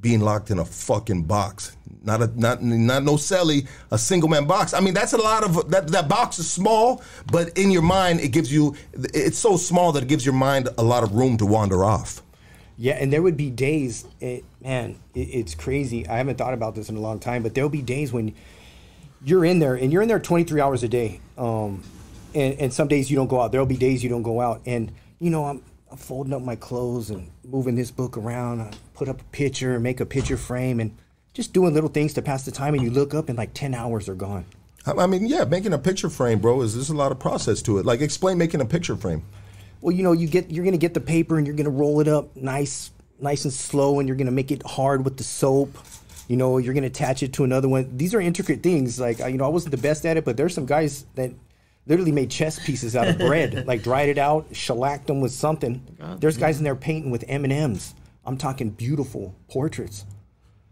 being locked in a fucking box? Not a not not no celly, a single man box. I mean, that's a lot of that. That box is small, but in your mind, it gives you. It's so small that it gives your mind a lot of room to wander off. Yeah, and there would be days, it, man, it, it's crazy. I haven't thought about this in a long time, but there'll be days when you're in there and you're in there twenty-three hours a day, um, and and some days you don't go out. There'll be days you don't go out, and you know I'm. I'm folding up my clothes and moving this book around. I put up a picture and make a picture frame and just doing little things to pass the time. And you look up and like ten hours are gone. I mean, yeah, making a picture frame, bro, is there's a lot of process to it. Like, explain making a picture frame. Well, you know, you get, you're going to get the paper and you're going to roll it up nice, nice and slow. And you're going to make it hard with the soap. You know, you're going to attach it to another one. These are intricate things. Like, you know, I wasn't the best at it, but there's some guys that literally made chess pieces out of bread, like dried it out, shellacked them with something. God, There's guys in there painting with M and M's. I'm talking beautiful portraits.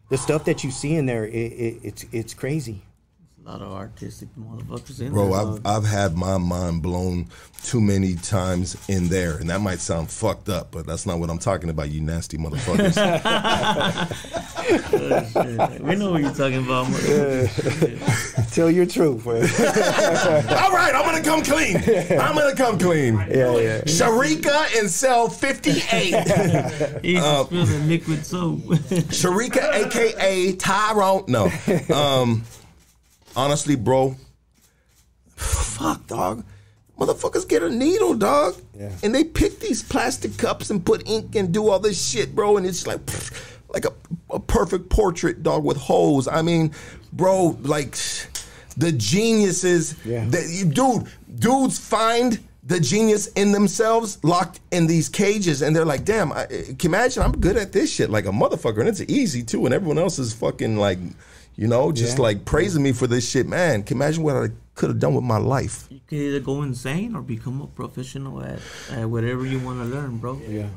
The stuff that you see in there, it, it, it's it's crazy. There's a lot of artistic motherfuckers in Bro, there. Bro, I've, I've had my mind blown too many times in there, and that might sound fucked up, but that's not what I'm talking about, you nasty motherfuckers. Oh, shit. We know what you're talking about. Yeah. Tell your truth, man. All right, I'm gonna come clean. I'm gonna come clean. Yeah, yeah. Sharika in cell fifty-eight. He's uh, spilling liquid soap. Sharika, aka Tyrone. No. Um, honestly, bro. Fuck, dog. Motherfuckers get a needle, dog. Yeah. And they pick these plastic cups and put ink and do all this shit, bro. And it's like, like a, a perfect portrait, dog, with holes. I mean, bro, like the geniuses. Yeah. The, dude, dudes find the genius in themselves locked in these cages. And they're like, damn, I, can you imagine? I'm good at this shit like a motherfucker. And it's easy, too. And everyone else is fucking like, you know, just yeah. like praising me for this shit. Man, can you imagine what I could have done with my life? You can either go insane or become a professional at, at whatever you want to learn, bro. Yeah.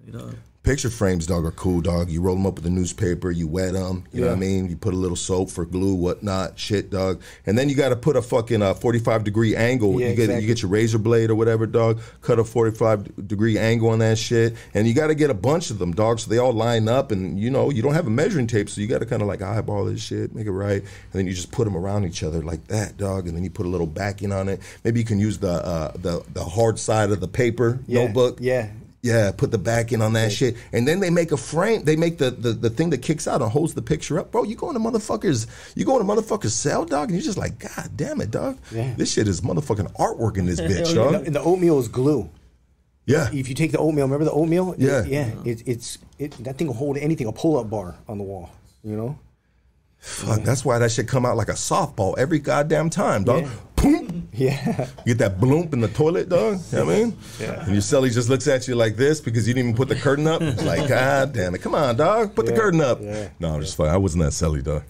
Straight up. Picture frames, dog, are cool, dog. You roll them up with a newspaper, you wet them, you yeah. know what I mean? You put a little soap for glue, whatnot, shit, dog. And then you got to put a fucking uh, forty-five degree angle. Yeah, you, exactly. get, you get your razor blade or whatever, dog. Cut a forty-five degree angle on that shit. And you got to get a bunch of them, dog, so they all line up. And, you know, you don't have a measuring tape, so you got to kind of like eyeball this shit, make it right. And then you just put them around each other like that, dog. And then you put a little backing on it. Maybe you can use the uh, the, the hard side of the paper yeah. notebook. Yeah. Yeah, put the back in on that right. shit. And then they make a frame. They make the, the, the thing that kicks out and holds the picture up. Bro, you go in a motherfucker's, you go in a motherfucker's cell, dog, and you're just like, God damn it, dog. Yeah. This shit is motherfucking artwork in this bitch, dog. And the, and the oatmeal is glue. Yeah. If you take the oatmeal, remember the oatmeal? Yeah. It, yeah. It, it's, it, that thing will hold anything, a pull-up bar on the wall, you know? Fuck, yeah. That's why that shit come out like a softball every goddamn time, dog. Yeah. Boom. Yeah. You get that bloomp in the toilet, dog. You know what I mean? Yeah. And your celly just looks at you like this because you didn't even put the curtain up. Like, God damn it. Come on, dog. Put yeah, the curtain up. Yeah, no, I'm yeah. just fucking. I wasn't that celly, dog.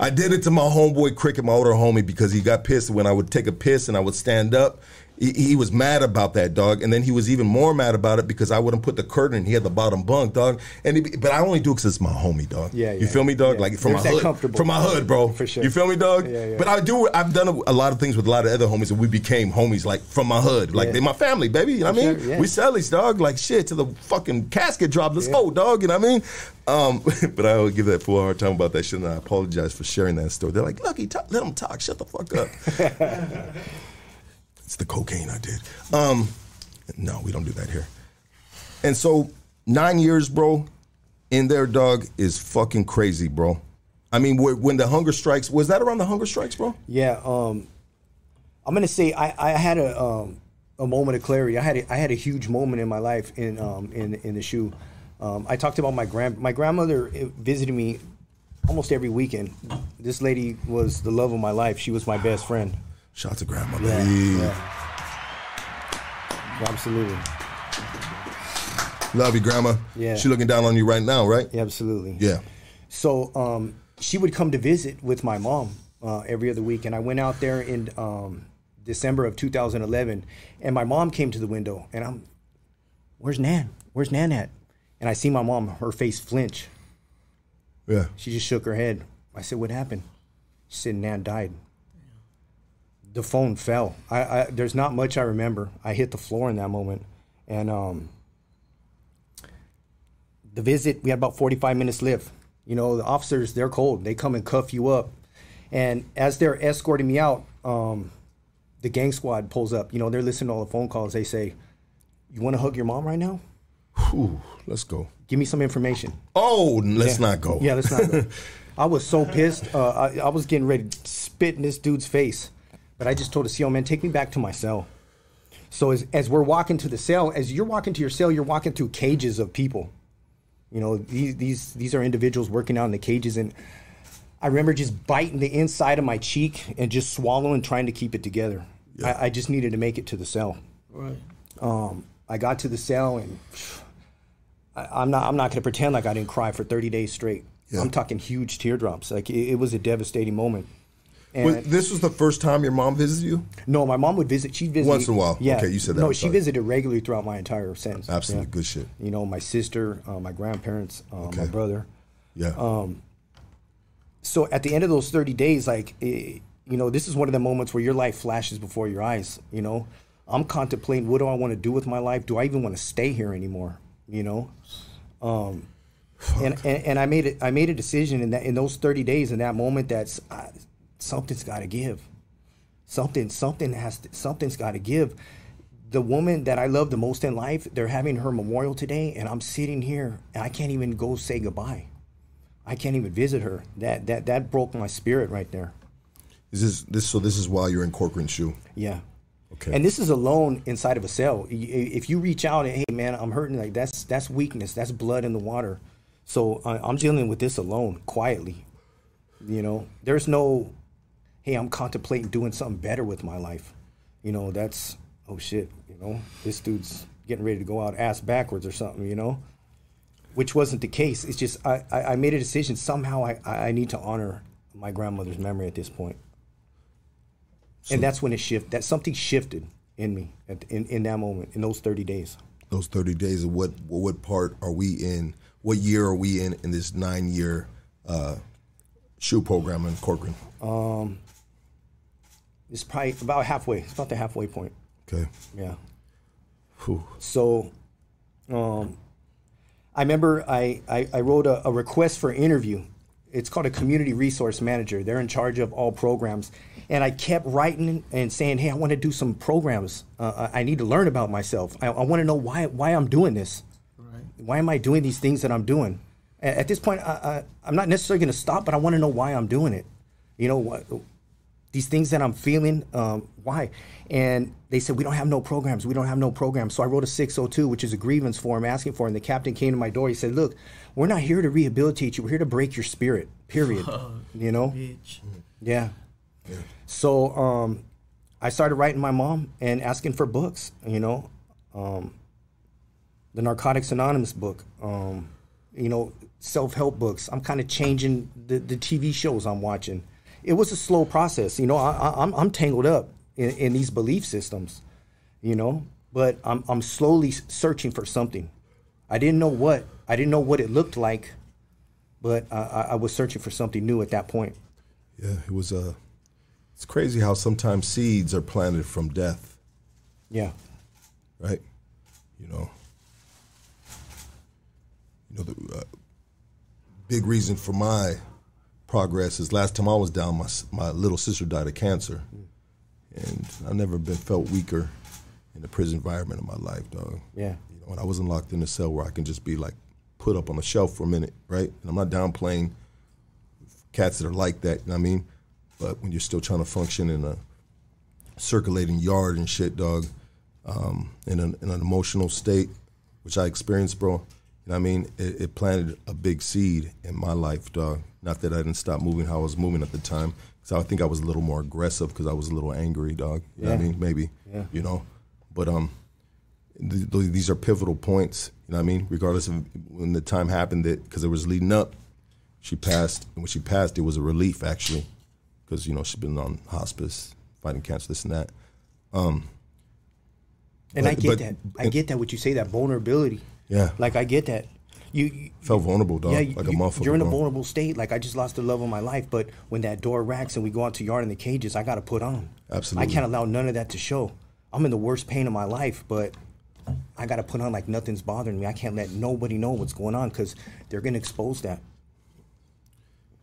I did it to my homeboy Cricket, my older homie, because he got pissed when I would take a piss and I would stand up. He, he was mad about that, dog. And then he was even more mad about it because I wouldn't put the curtain in. He had the bottom bunk, dog. And he, But I only do it because it's my homie, dog. Yeah, yeah. You feel me, dog? Yeah. Like, from my hood. From my hood, bro. For sure. You feel me, dog? Yeah, yeah. But I do, I've done a, a lot of things with a lot of other homies, and we became homies, like, from my hood. Like, yeah. they my family, baby. You know what I mean? Sure, yeah. We sellies, dog. Like, shit, to the fucking casket drop. Let's yeah. go, dog. You know what I mean? Um, but I always give that fool a hard time about that shit, and I apologize for sharing that story. They're like, look, he talk, let him talk. Shut the fuck up. It's the cocaine I did. Um, no, we don't do that here. And so nine years, bro, in there, dog, is fucking crazy, bro. I mean, when the hunger strikes, was that around the hunger strikes, bro? Yeah. Um, I'm going to say I, I had a um, a moment of clarity. I had a, I had a huge moment in my life in um, in, in the shoe. Um, I talked about my grand my grandmother visited me almost every weekend. This lady was the love of my life. She was my best friend. Shout out to Grandma. Yeah, yeah. Absolutely. Love you, Grandma. Yeah. She looking down on you right now, right? Yeah, absolutely. Yeah. So um, she would come to visit with my mom uh, every other week, and I went out there in um, December of two thousand eleven, and my mom came to the window, and I'm, where's Nan? Where's Nan at? And I see my mom, her face flinch. Yeah. She just shook her head. I said, what happened? She said, Nan died. The phone fell. I, I there's not much I remember. I hit the floor in that moment, and um, the visit, we had about forty-five minutes left. You know, the officers, they're cold. They come and cuff you up, and as they're escorting me out, um, the gang squad pulls up. You know, they're listening to all the phone calls. They say, "You want to hug your mom right now?" Whew, let's go. Give me some information. Oh, let's yeah. not go. Yeah, let's not go. I was so pissed. Uh, I, I was getting ready to spit in this dude's face. But I just told a C E O, man, take me back to my cell. So as, as we're walking to the cell, as you're walking to your cell, you're walking through cages of people. You know, these these these are individuals working out in the cages. And I remember just biting the inside of my cheek and just swallowing, trying to keep it together. Yeah. I, I just needed to make it to the cell. Right. Um, I got to the cell, and I, I'm not I'm not going to pretend like I didn't cry for thirty days straight. Yeah. I'm talking huge teardrops. Like, it, it was a devastating moment. Well, this was the first time your mom visited you? No, my mom would visit. She'd visit. Once in a while. Yeah. Okay, you said that. No, she visited regularly throughout my entire sentence. Absolutely, yeah. Good shit. You know, my sister, uh, my grandparents, uh, okay. my brother. Yeah. Um. So at the end of those thirty days, like, it, you know, this is one of the moments where your life flashes before your eyes, you know. I'm contemplating, what do I want to do with my life? Do I even want to stay here anymore, you know? Um, and, and and I made it. I made a decision in, that, in those thirty days, in that moment, that's... I, something's got to give. Something, something has to, something's got to give. The woman that I love the most in life, they're having her memorial today, and I'm sitting here, and I can't even go say goodbye. I can't even visit her. That that that broke my spirit right there. Is this this? So this is while you're in Corcoran shoe. Yeah. Okay. And this is alone inside of a cell. If you reach out and, hey man, I'm hurting, like that's that's weakness. That's blood in the water. So I'm dealing with this alone, quietly. You know, there's no. Hey, I'm contemplating doing something better with my life. You know, that's, oh shit, you know, this dude's getting ready to go out ass backwards or something, you know, which wasn't the case. It's just, I, I, I made a decision. Somehow I, I need to honor my grandmother's memory at this point. So, and that's when it shifted, that something shifted in me at, in, in that moment, in those thirty days. Those thirty days, of what, what part are we in? What year are we in in this nine year uh, shoe program in Corcoran? Um. It's probably about halfway. It's about the halfway point. Okay. Yeah. Whew. So um, I remember I, I, I wrote a, a request for interview. It's called a community resource manager. They're in charge of all programs. And I kept writing and saying, hey, I want to do some programs. Uh, I need to learn about myself. I, I want to know why why I'm doing this. Right. Why am I doing these things that I'm doing? At, at this point, I, I, I'm not necessarily going to stop, but I want to know why I'm doing it. You know what? These things that I'm feeling, um, why? And they said, we don't have no programs. We don't have no programs. So I wrote a six oh two, which is a grievance form asking for it. And the captain came to my door. He said, look, we're not here to rehabilitate you. We're here to break your spirit, period. Oh, you know? Bitch. Yeah. yeah. So um, I started writing my mom and asking for books, you know, um, the Narcotics Anonymous book, um, you know, self-help books. I'm kind of changing the, the T V shows I'm watching. It was a slow process, you know. I, I, I'm I'm tangled up in, in these belief systems, you know. But I'm I'm slowly searching for something. I didn't know what. I didn't know what it looked like, but I, I was searching for something new at that point. Yeah, it was a. Uh, it's crazy how sometimes seeds are planted from death. Yeah. Right. You know. You know the uh, big reason for my progress is last time I was down, my my little sister died of cancer, and I've never been felt weaker in the prison environment of my life, dog. Yeah, you know, and I wasn't locked in a cell where I can just be like put up on the shelf for a minute, right? And I'm not downplaying cats that are like that, you know what I mean? But when you're still trying to function in a circulating yard and shit, dog, um, in an, in an emotional state, which I experienced, bro. You know what I mean? It, it planted a big seed in my life, dog. Not that I didn't stop moving how I was moving at the time. So I think I was a little more aggressive because I was a little angry, dog. You yeah. know what I mean? Maybe, yeah. you know. But um, th th these are pivotal points, you know what I mean? Regardless of when the time happened, that because it was leading up, she passed. And when she passed, it was a relief, actually, because, you know, she'd been on hospice, fighting cancer, this and that. Um, and but, I get but, that. I and, get that when you say that vulnerability. Yeah. Like, I get that. You, you felt vulnerable, dog. Yeah, you, like a motherfucker. You're in a vulnerable state. Like, I just lost the love of my life. But when that door racks and we go out to yard in the cages, I got to put on. Absolutely. I can't allow none of that to show. I'm in the worst pain of my life, but I got to put on like nothing's bothering me. I can't let nobody know what's going on because they're going to expose that.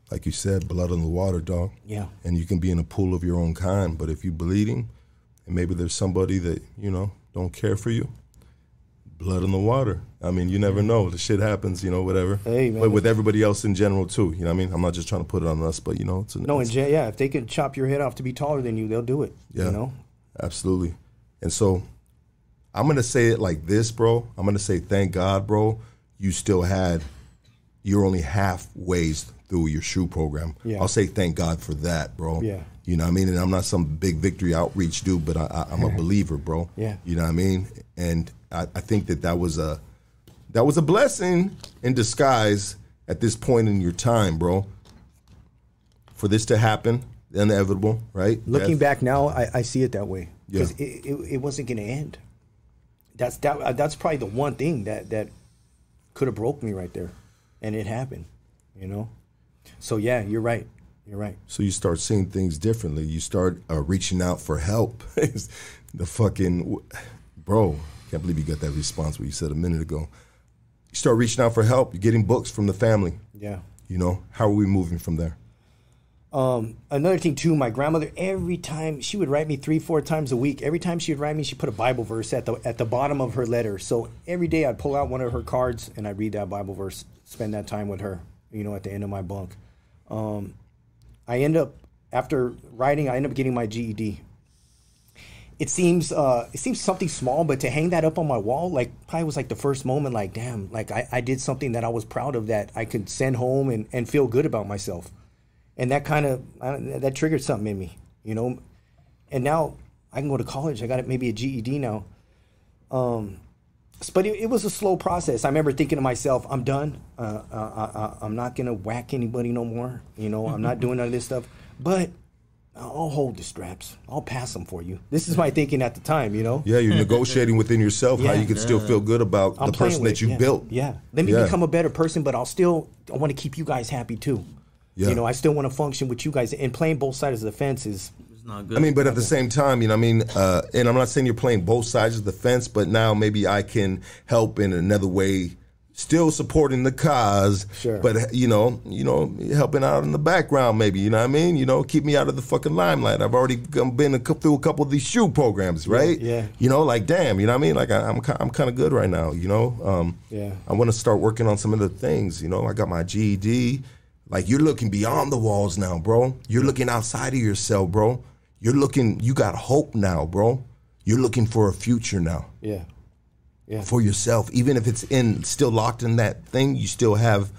Like you said, blood on the water, dog. Yeah. And you can be in a pool of your own kind, but if you're bleeding and maybe there's somebody that, you know, don't care for you, blood in the water. I mean, you never know. The shit happens, you know, whatever. Hey, man. But with everybody else in general, too. You know what I mean? I'm not just trying to put it on us, but, you know. It's an, no, it's, and yeah, if they could chop your head off to be taller than you, they'll do it. Yeah, you know? Absolutely. And so I'm going to say it like this, bro. I'm going to say, thank God, bro, you still had, you're only halfway through your shoe program. Yeah. I'll say thank God for that, bro. Yeah. You know what I mean? And I'm not some big victory outreach dude, but I, I, I'm a believer, bro. Yeah. You know what I mean? And I, I think that that was a that was a blessing in disguise at this point in your time, bro. For this to happen, the inevitable, right? Looking Death. back now, I, I see it that way because yeah. it, it, it wasn't going to end. That's that. That's probably the one thing that that could have broke me right there, and it happened. You know, so yeah, you're right. You're right. So you start seeing things differently. You start uh, reaching out for help. The fucking bro. I can't believe you got that response what you said a minute ago. You start reaching out for help. You're getting books from the family. Yeah. You know, how are we moving from there? Um, another thing, too, my grandmother, every time, she would write me three, four times a week. Every time she would write me, she put a Bible verse at the, at the bottom of her letter. So every day I'd pull out one of her cards and I'd read that Bible verse, spend that time with her, you know, at the end of my bunk. Um, I end up, after writing, I end up getting my G E D. It seems uh, it seems something small, but to hang that up on my wall, like probably was like the first moment, like, damn, like I, I did something that I was proud of that I could send home and, and feel good about myself. And that kind of, I, that triggered something in me, you know. And now I can go to college. I got maybe a G E D now. Um, but it, it was a slow process. I remember thinking to myself, I'm done. Uh, uh, uh, I'm not going to whack anybody no more. You know, I'm not doing none of this stuff. But I'll hold the straps. I'll pass them for you. This is my thinking at the time, you know? Yeah, you're negotiating within yourself yeah. how you can still feel good about I'm the person with, that you yeah. built. Yeah. Let me yeah. become a better person, but I'll still, I want to keep you guys happy too. Yeah. You know, I still want to function with you guys. And playing both sides of the fence is it's not good. I mean, but at the same time, you know, I mean, uh, and I'm not saying you're playing both sides of the fence, but now maybe I can help in another way. Still supporting the cause, sure. but you know, you know, helping out in the background, maybe. You know what I mean? You know, keep me out of the fucking limelight. I've already been through a couple of these shoe programs, right? Yeah. yeah. You know, like damn, you know what I mean? Like I, I'm, I'm kind of good right now. You know, um, yeah. I want to start working on some of the things. You know, I got my G E D. Like you're looking beyond the walls now, bro. You're looking outside of yourself, bro. You're looking. You got hope now, bro. You're looking for a future now. Yeah. Yeah. For yourself, even if it's in still locked in that thing, you still have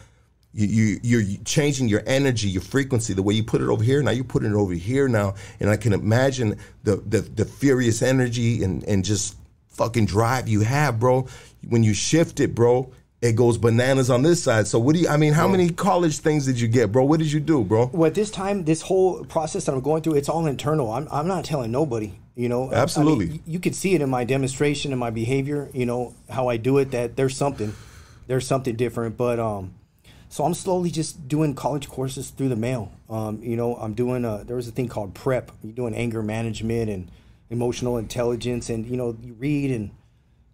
You, you, you're changing your energy, your frequency, the way you put it over here. Now you're putting it over here now. And I can imagine the the, the furious energy and, and just fucking drive you have, bro. When you shift it, bro, it goes bananas on this side. So what do you, I mean, how yeah. many college things did you get, bro? What did you do, bro? Well, at this time, this whole process that I'm going through, it's all internal. I'm, I'm not telling nobody. You know, absolutely. I mean, you could see it in my demonstration and my behavior, you know, how I do it, that there's something, there's something different. But, um, so I'm slowly just doing college courses through the mail. Um, you know, I'm doing a, there was a thing called PrEP. You're doing anger management and emotional intelligence. And, you know, you read and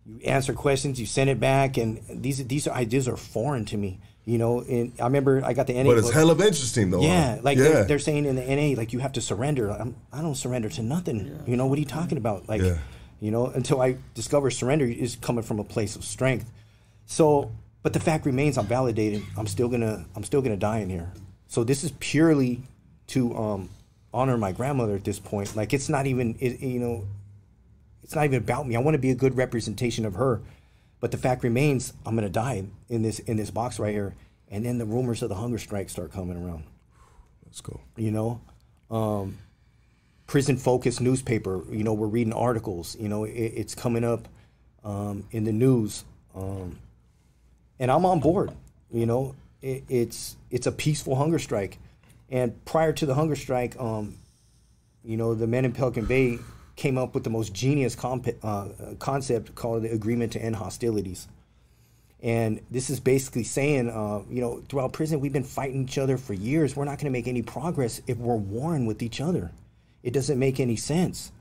you answer questions, you send it back. And these, these ideas are foreign to me. You know, and I remember I got the N A. But it's book. Hell of interesting, though. Yeah, like yeah. They're, they're saying in the N A, like, you have to surrender. I'm, I don't surrender to nothing. Yeah. You know, what are you talking about? Like, yeah. you know, until I discover surrender is coming from a place of strength. So, but the fact remains, I'm validated. I'm still gonna, I'm still gonna die in here. So this is purely to um, honor my grandmother at this point. Like, it's not even, it, you know, it's not even about me. I want to be a good representation of her. But the fact remains, I'm gonna die in this in this box right here. And then the rumors of the hunger strike start coming around. Let's go. You know, um, prison-focused newspaper. You know, we're reading articles. You know, it, it's coming up um, in the news, um, and I'm on board. You know, it, it's it's a peaceful hunger strike. And prior to the hunger strike, um, you know, the men in Pelican Bay came up with the most genius comp- uh, concept called the Agreement to End Hostilities. And this is basically saying, uh, you know, throughout prison, we've been fighting each other for years. We're not going to make any progress if we're warring with each other. It doesn't make any sense.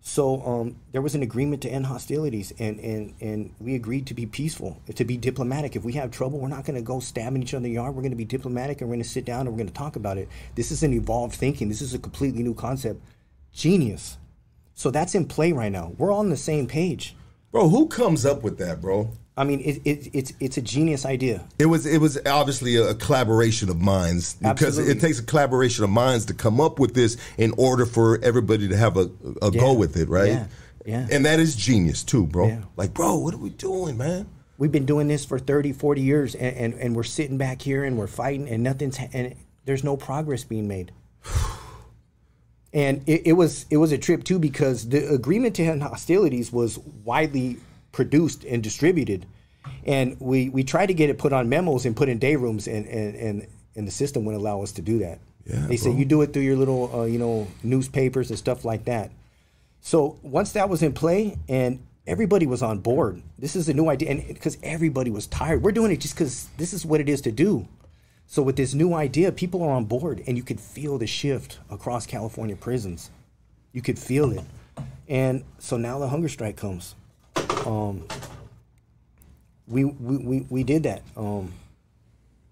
So um, there was an agreement to end hostilities, and, and, and we agreed to be peaceful, to be diplomatic. If we have trouble, we're not going to go stabbing each other in the yard. We're going to be diplomatic, and we're going to sit down, and we're going to talk about it. This is an evolved thinking. This is a completely new concept. Genius. So that's in play right now. We're on the same page. Bro, who comes up with that, bro? I mean, it, it, it's it's a genius idea. It was it was obviously a collaboration of minds. Because Absolutely. It takes a collaboration of minds to come up with this in order for everybody to have a, a yeah. go with it, right? Yeah. yeah. And that is genius too, bro. Yeah. Like, bro, what are we doing, man? We've been doing this for thirty, forty years, and, and, and we're sitting back here and we're fighting and nothing's and there's no progress being made. And it, it was it was a trip too, because the agreement to end hostilities was widely produced and distributed, and we we tried to get it put on memos and put in day rooms, and and and, and the system wouldn't allow us to do that. Yeah, they said you do it through your little uh, you know newspapers and stuff like that. So once that was in play and everybody was on board, this is a new idea, and because everybody was tired, we're doing it just because this is what it is to do. So with this new idea, people are on board, and you could feel the shift across California prisons. You could feel it. And so now the hunger strike comes. Um, we, we, we, we did that. Um,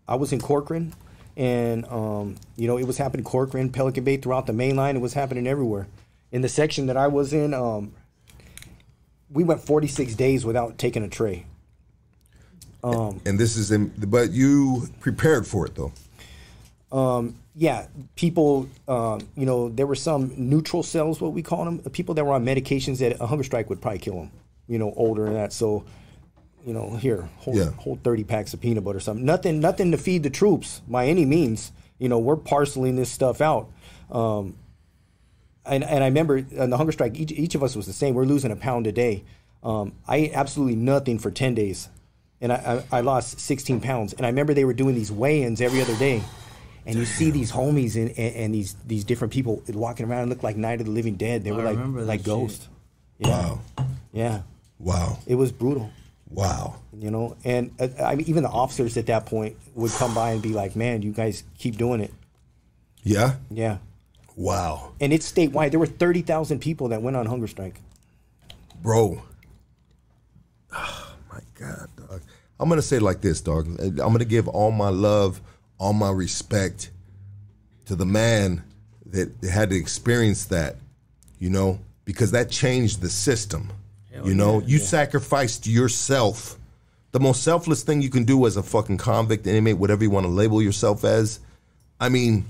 I was in Corcoran, and, um, you know, it was happening in Corcoran, Pelican Bay, throughout the main line. It was happening everywhere. In the section that I was in, um, we went forty-six days without taking a tray. Um, and this is, in, but you prepared for it though. Um, yeah, people, um, you know, there were some neutral cells, what we call them, people that were on medications that a hunger strike would probably kill them, you know, older and that. So, you know, here, hold, yeah. hold thirty packs of peanut butter or something. Nothing, nothing to feed the troops by any means. You know, we're parceling this stuff out. Um, and, and I remember on the hunger strike, each, each of us was the same. We're losing a pound a day. Um, I ate absolutely nothing for ten days. And I, I lost sixteen pounds. And I remember they were doing these weigh-ins every other day. And you see these homies and, and, and these these different people walking around and look like Night of the Living Dead. They were like like ghosts. Yeah. Wow. Yeah. Wow. It was brutal. Wow. You know, and uh, I mean, even the officers at that point would come by and be like, man, you guys keep doing it. Yeah? Yeah. Wow. And it's statewide. There were thirty thousand people that went on hunger strike. Bro. Oh, my God, dog. I'm going to say it like this, dog. I'm going to give all my love, all my respect to the man that had to experience that, you know, because that changed the system. Hell you know, yeah, you yeah. sacrificed yourself. The most selfless thing you can do as a fucking convict, inmate, whatever you want to label yourself as. I mean,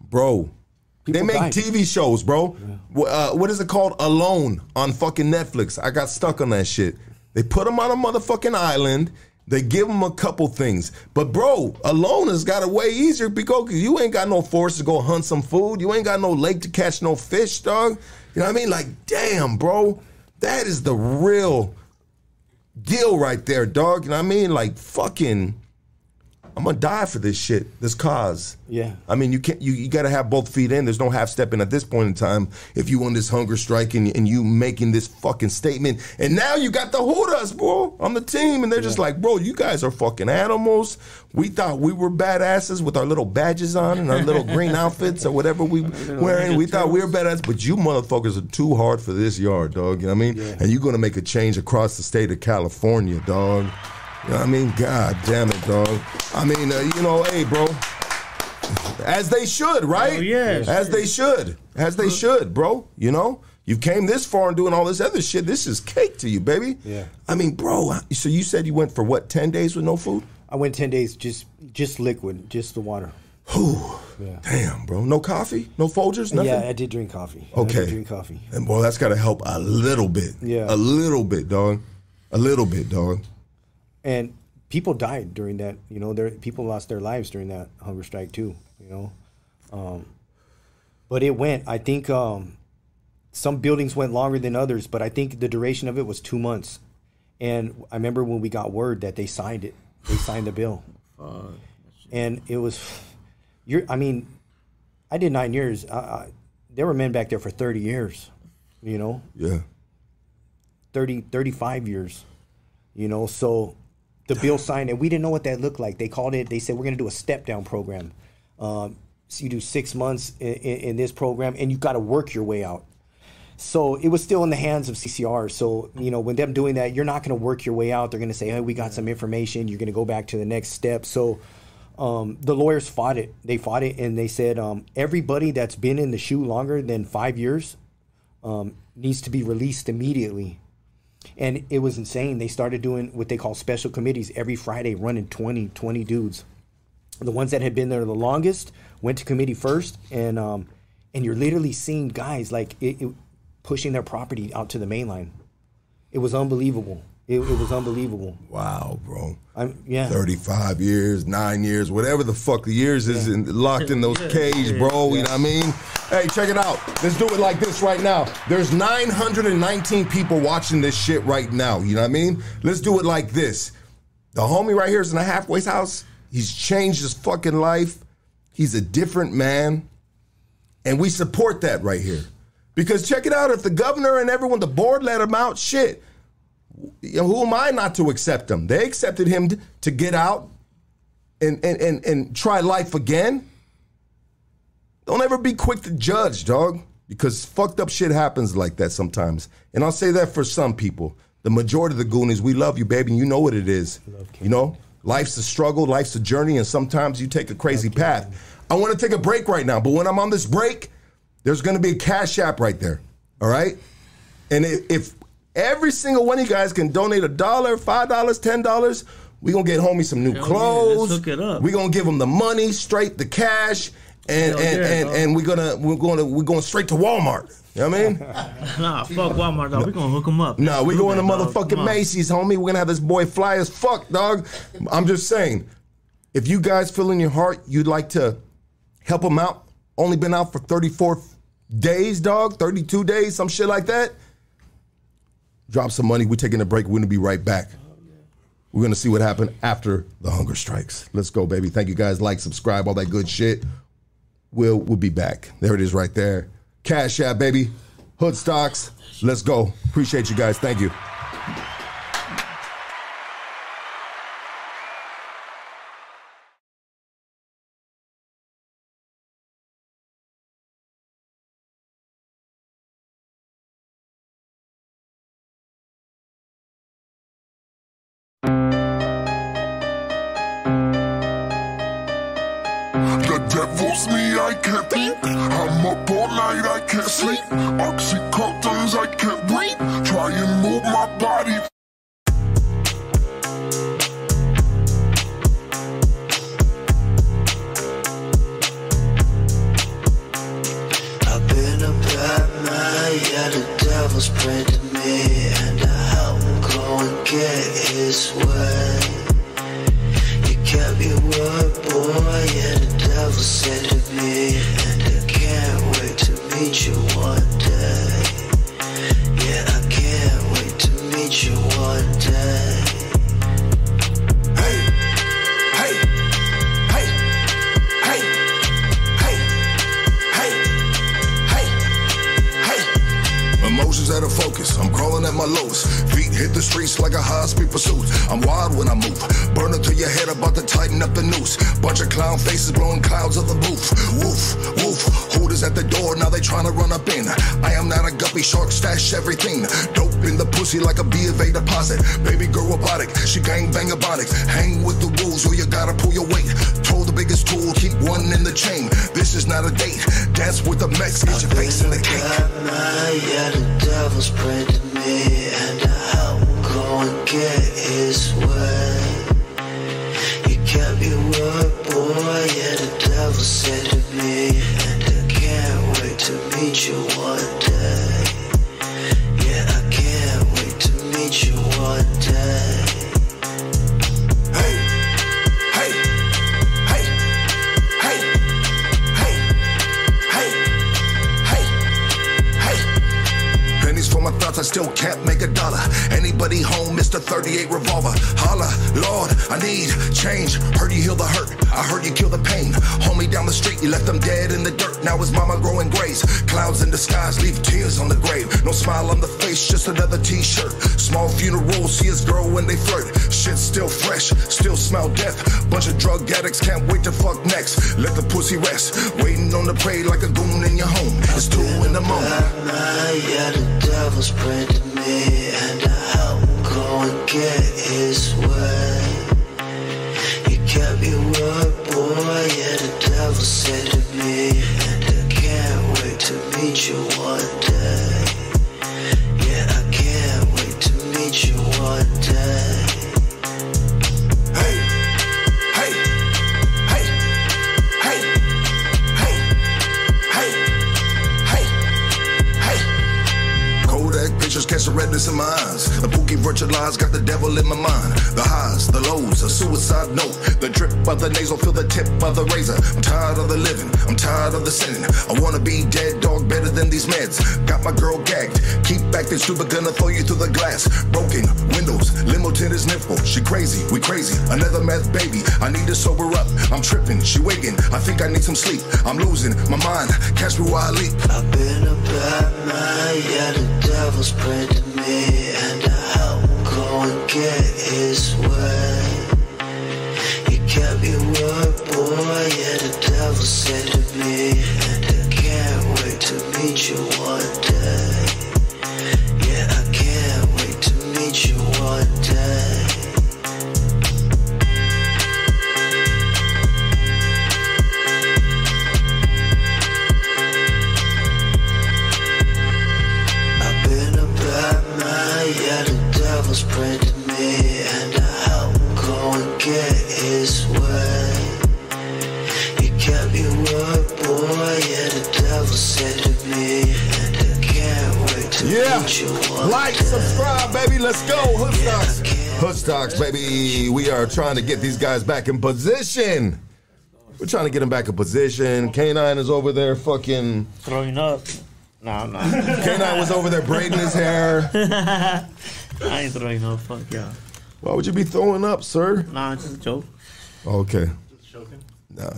bro, people they make died. T V shows, bro. Yeah. Uh, what is it called? Alone on fucking Netflix. I got stuck on that shit. They put them on a motherfucking island, They give them a couple things. But, bro, alone has got a way easier because you ain't got no forest to go hunt some food. You ain't got no lake to catch no fish, dog. You know what I mean? Like, damn, bro, that is the real deal right there, dog. You know what I mean? Like, fucking, I'm going to die for this shit, this cause. Yeah. I mean, you can't. You, you got to have both feet in. There's no half-stepping at this point in time if you on this hunger strike and, and you making this fucking statement. And now you got the Hudas, bro, on the team. And they're yeah. just like, bro, you guys are fucking animals. We thought we were badasses with our little badges on and our little green outfits or whatever we wearing. We thought we were badasses. But you motherfuckers are too hard for this yard, dog. You know what I mean? Yeah. And you're going to make a change across the state of California, dog. You know what I mean? God damn it, dog. I mean, uh, you know, hey, bro. As they should, right? Oh, yeah. As they should. As they should, bro. You know? You came this far and doing all this other shit. This is cake to you, baby. Yeah. I mean, bro, so you said you went for, what, ten days with no food? I went ten days, just just liquid, just the water. Whew. Yeah. Damn, bro. No coffee? No Folgers? Nothing? Yeah, I did drink coffee. Okay. I did drink coffee. And, boy, that's got to help a little bit. Yeah. A little bit, dog. A little bit, dog. And people died during that, you know, there people lost their lives during that hunger strike too, you know. Um, but it went, I think um, some buildings went longer than others, but I think the duration of it was two months. And I remember when we got word that they signed it, they signed the bill. Uh, and it was, you're, I mean, I did nine years. I, I, there were men back there for thirty years, you know. Yeah. thirty, thirty-five years, you know, so. The bill signed, and we didn't know what that looked like. They called it, they said, we're going to do a step-down program. Um, so you do six months in, in, in this program, and you've got to work your way out. So it was still in the hands of C C R. So, you know, when them doing that, you're not going to work your way out. They're going to say, hey, we got some information. You're going to go back to the next step. So um, the lawyers fought it. They fought it, and they said um, everybody that's been in the shoe longer than five years um, needs to be released immediately. And it was insane. They started doing what they call special committees every Friday, running twenty, twenty dudes. The ones that had been there the longest went to committee first, and um, and you're literally seeing guys like it, it, pushing their property out to the mainline. It was unbelievable. It, it was unbelievable. Wow, bro. I'm, yeah. thirty-five years, nine years, whatever the fuck the years is yeah. in, locked in those cages, bro. Yeah. You know what I mean? Hey, check it out. Let's do it like this right now. There's nine hundred nineteen people watching this shit right now. You know what I mean? Let's do it like this. The homie right here is in a halfway's house. He's changed his fucking life. He's a different man. And we support that right here. Because check it out. If the governor and everyone, the board let him out, shit. Who am I not to accept him? They accepted him to get out and, and, and, and try life again. Don't ever be quick to judge, dog, because fucked up shit happens like that sometimes. And I'll say that for some people. The majority of the Goonies, we love you, baby, and you know what it is. You know, life's a struggle, life's a journey, and sometimes you take a crazy path. I want to take a break right now, but when I'm on this break, there's going to be a Cash App right there, all right? And if... if every single one of you guys can donate a dollar, five dollars, ten dollars. We're going to get homie some new Hell clothes. Yeah, let's hook it up. We're going to give him the money, straight the cash, and Hell and yeah, and, and we're going to we're going to we're going straight to Walmart. You know what I mean? Nah, fuck Walmart, dog. No. We're going to hook him up. Nah, we're going to motherfucking Macy's, homie. We're going to have this boy fly as fuck, dog. I'm just saying, if you guys feel in your heart you'd like to help him out, only been out for thirty-four days, dog, thirty-two days, some shit like that. Drop some money. We're taking a break. We're going to be right back. We're going to see what happened after the hunger strikes. Let's go, baby. Thank you, guys. Like, subscribe, all that good shit. We'll, we'll be back. There it is right there. Cash App, baby. Hood stocks. Let's go. Appreciate you guys. Thank you. Devil's praying to me, and I help him go and get his way. good boy, yeah, the devil said to me, and I can't wait to meet you one day. Yeah, I can't wait to meet you one day. Hey, hey, hey, hey, hey, hey, hey, hey. Emotions out of focus, I'm crawling at my lowest. Feet hit the streets like a high-speed pursuit. I'm wild when I move. Burner to your head, about to tighten up the noose. Bunch of clown faces blowing clouds of the booth. Woof, woof. Hooters at the door, now they trying to run up in. I am not a guppy, shark stash everything. Dope in the pussy like a B of A deposit. Baby girl robotic, she gangbang robotic. Hang with the wolves or you gotta pull your weight. Told the biggest tool, keep one in the chain. This is not a date. Dance with the Mex, get your face in the cake. Yeah, the devil's praying to me, and I'm gonna get his way. You can't be worried, boy, yeah, the devil said to me, and I can't wait to meet you one day. Yeah, I can't wait to meet you one day. My thoughts, I still can't make a dollar. Anybody home, Mister thirty-eight revolver. Holla, Lord, I need change. Heard you heal the hurt, I heard you kill the pain. Homie down the street, you left them dead in the dirt. Now his mama growing grays. Clouds in the skies leave tears on the grave. No smile on the face, just another t-shirt. Small funeral, see his girl when they flirt. Shit still fresh, still smell death. Bunch of drug addicts, can't wait to fuck next. Let the pussy rest, waiting on the prey like a goon in your home. It's two in the morning. Was praying to me, and I'm gonna get his way. You can't be worried, boy, yeah, the devil said to me, and I can't wait to meet you one day. Yeah, I can't wait to meet you one day. Catch the redness in my eyes. The pookie virtualized got the devil in my mind. The highs, the lows, a suicide note. The drip of the nasal, feel the tip of the razor. I'm tired of the living, I'm tired of the sinning. I wanna be dead, dog, better than these meds. Got my girl gagged, keep back this stupid, gonna throw you through the glass. Broken windows, limo tint is nipple. She crazy, we crazy, another meth baby. I need to sober up, I'm tripping, she waking. I think I need some sleep, I'm losing my mind. Catch me while I leap. I've been a bad man, yeah, the devil's pretty to me, and I'm gonna get his way. You can't be worried, boy, yeah, the devil said to me, and I can't wait to meet you one day. Yeah, I can't wait to meet you one day. Yeah, the devil's praying to me, and I'm gonna get his way. You can't be worried, boy, yeah, the devil said to me, and I can't wait to yeah. meet you one like, day. Subscribe, baby, let's go, Hoodstocks. Yeah, Hoodstocks, baby, we are trying to get these guys back in position. We're trying to get them back in position. K nine is over there fucking... throwing up. No, I'm not. K nine was over there braiding his hair. I ain't throwing up, fuck y'all. Why would you be throwing up, sir? Nah, it's just a joke. Okay. Just joking. Nah.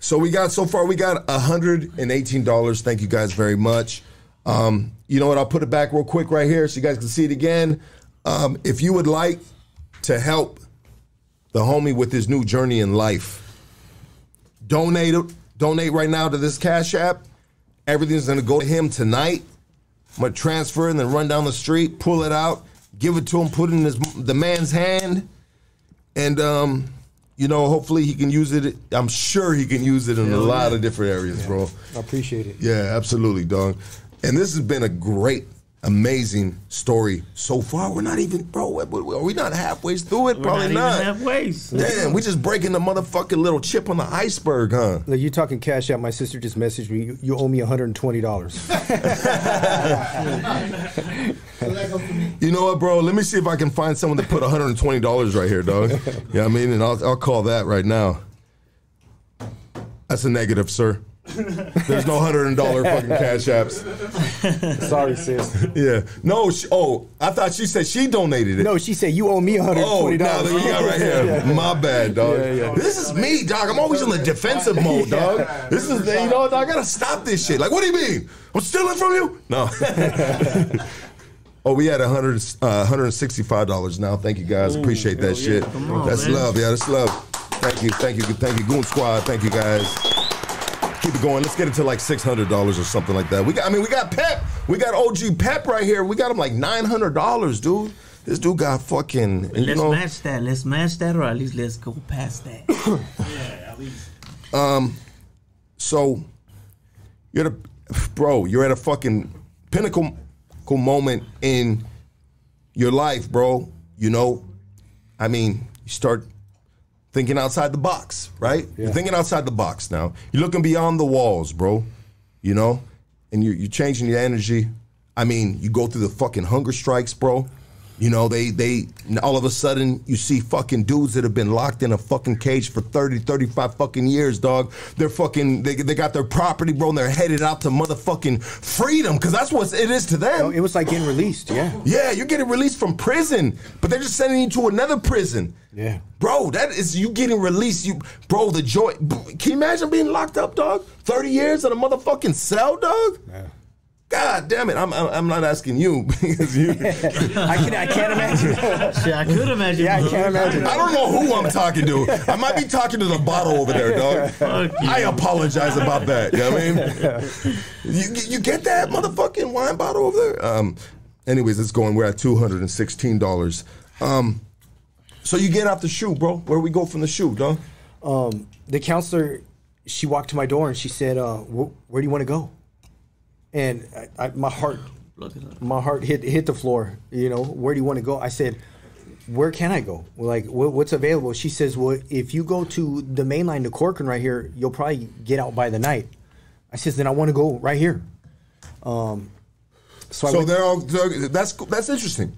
So we got, so far we got one hundred eighteen dollars. Thank you guys very much. Um, you know what? I'll put it back real quick right here so you guys can see it again. Um, if you would like to help the homie with his new journey in life, donate, donate right now to this Cash App. Everything's going to go to him tonight. I'm going to transfer and then run down the street, pull it out, give it to him, put it in his, the man's hand. And, um, you know, hopefully he can use it. I'm sure he can use it in yeah, a lot yeah. of different areas, yeah. bro. I appreciate it. Yeah, absolutely, dog. And this has been a great, amazing story so far. We're not even, bro, are we not halfway through it? We're Probably not. not. Halfway. Damn, we just breaking the motherfucking little chip on the iceberg, huh? Look, you talking Cash App. My sister just messaged me. You, you owe me one hundred twenty dollars. You know what, bro? Let me see if I can find someone to put one hundred twenty dollars right here, dog. You know what I mean? And I'll, I'll call that right now. That's a negative, sir. There's no one hundred dollar fucking cash apps. Sorry, sis. Yeah. No, she, oh, I thought she said she donated it. No, she said you owe me one hundred twenty dollars. Oh, no, there you go right here. Yeah. My bad, dog. Yeah, yeah. This is me, dog. I'm always in the defensive mode, dog. Yeah. This is, you know, I gotta stop this shit. Like, what do you mean? I'm stealing from you? No. Oh, we had one hundred, uh, one hundred sixty-five dollars now. Thank you, guys. Appreciate that yeah. shit. On, that's man. love. Yeah, that's love. Thank you, thank you, thank you. Goon Squad, thank you, guys. Keep it going. Let's get it to like six hundred dollars or something like that. We got, I mean, we got Pep. We got O G Pep right here. We got him like nine hundred dollars, dude. This dude got fucking, you Let's know. match that. Let's match that, or at least let's go past that. Yeah, at least. Um, so, you're the, bro, you're at a fucking pinnacle moment in your life, bro. You know, I mean, you start thinking outside the box, right? Yeah. You're thinking outside the box now. You're looking beyond the walls, bro, you know? And you're, you're changing your energy. I mean, you go through the fucking hunger strikes, bro. You know, they, they all of a sudden, you see fucking dudes that have been locked in a fucking cage for thirty, thirty-five fucking years, dog. They're fucking, they, they got their property, bro, and they're headed out to motherfucking freedom, because that's what it is to them. It was like getting released, yeah. Yeah, you're getting released from prison, but they're just sending you to another prison. Yeah. Bro, that is, you getting released, you, bro, the joy. Can you imagine being locked up, dog? thirty years in a motherfucking cell, dog? Yeah. God damn it! I'm I'm not asking you because you. I can I can't imagine. Shit, I could imagine. Yeah, I can't imagine. I don't know who I'm talking to. I might be talking to the bottle over there, dog. Fuck I you. apologize about that. You know what I mean, you you get that motherfucking wine bottle over there. Um, anyways, it's going. We're at two hundred and sixteen dollars. Um, so you get off the shoe, bro. Where we go from the shoe, dog? Um, the counselor, she walked to my door and she said, uh, "Where do you want to go?" And I, I, my heart, my heart hit hit the floor. You know, where do you want to go? I said, where can I go? Like, what, what's available? She says, well, if you go to the main line to Corcoran right here, you'll probably get out by the night. I says, then I want to go right here. Um, so I so went, they're all they're, that's that's interesting.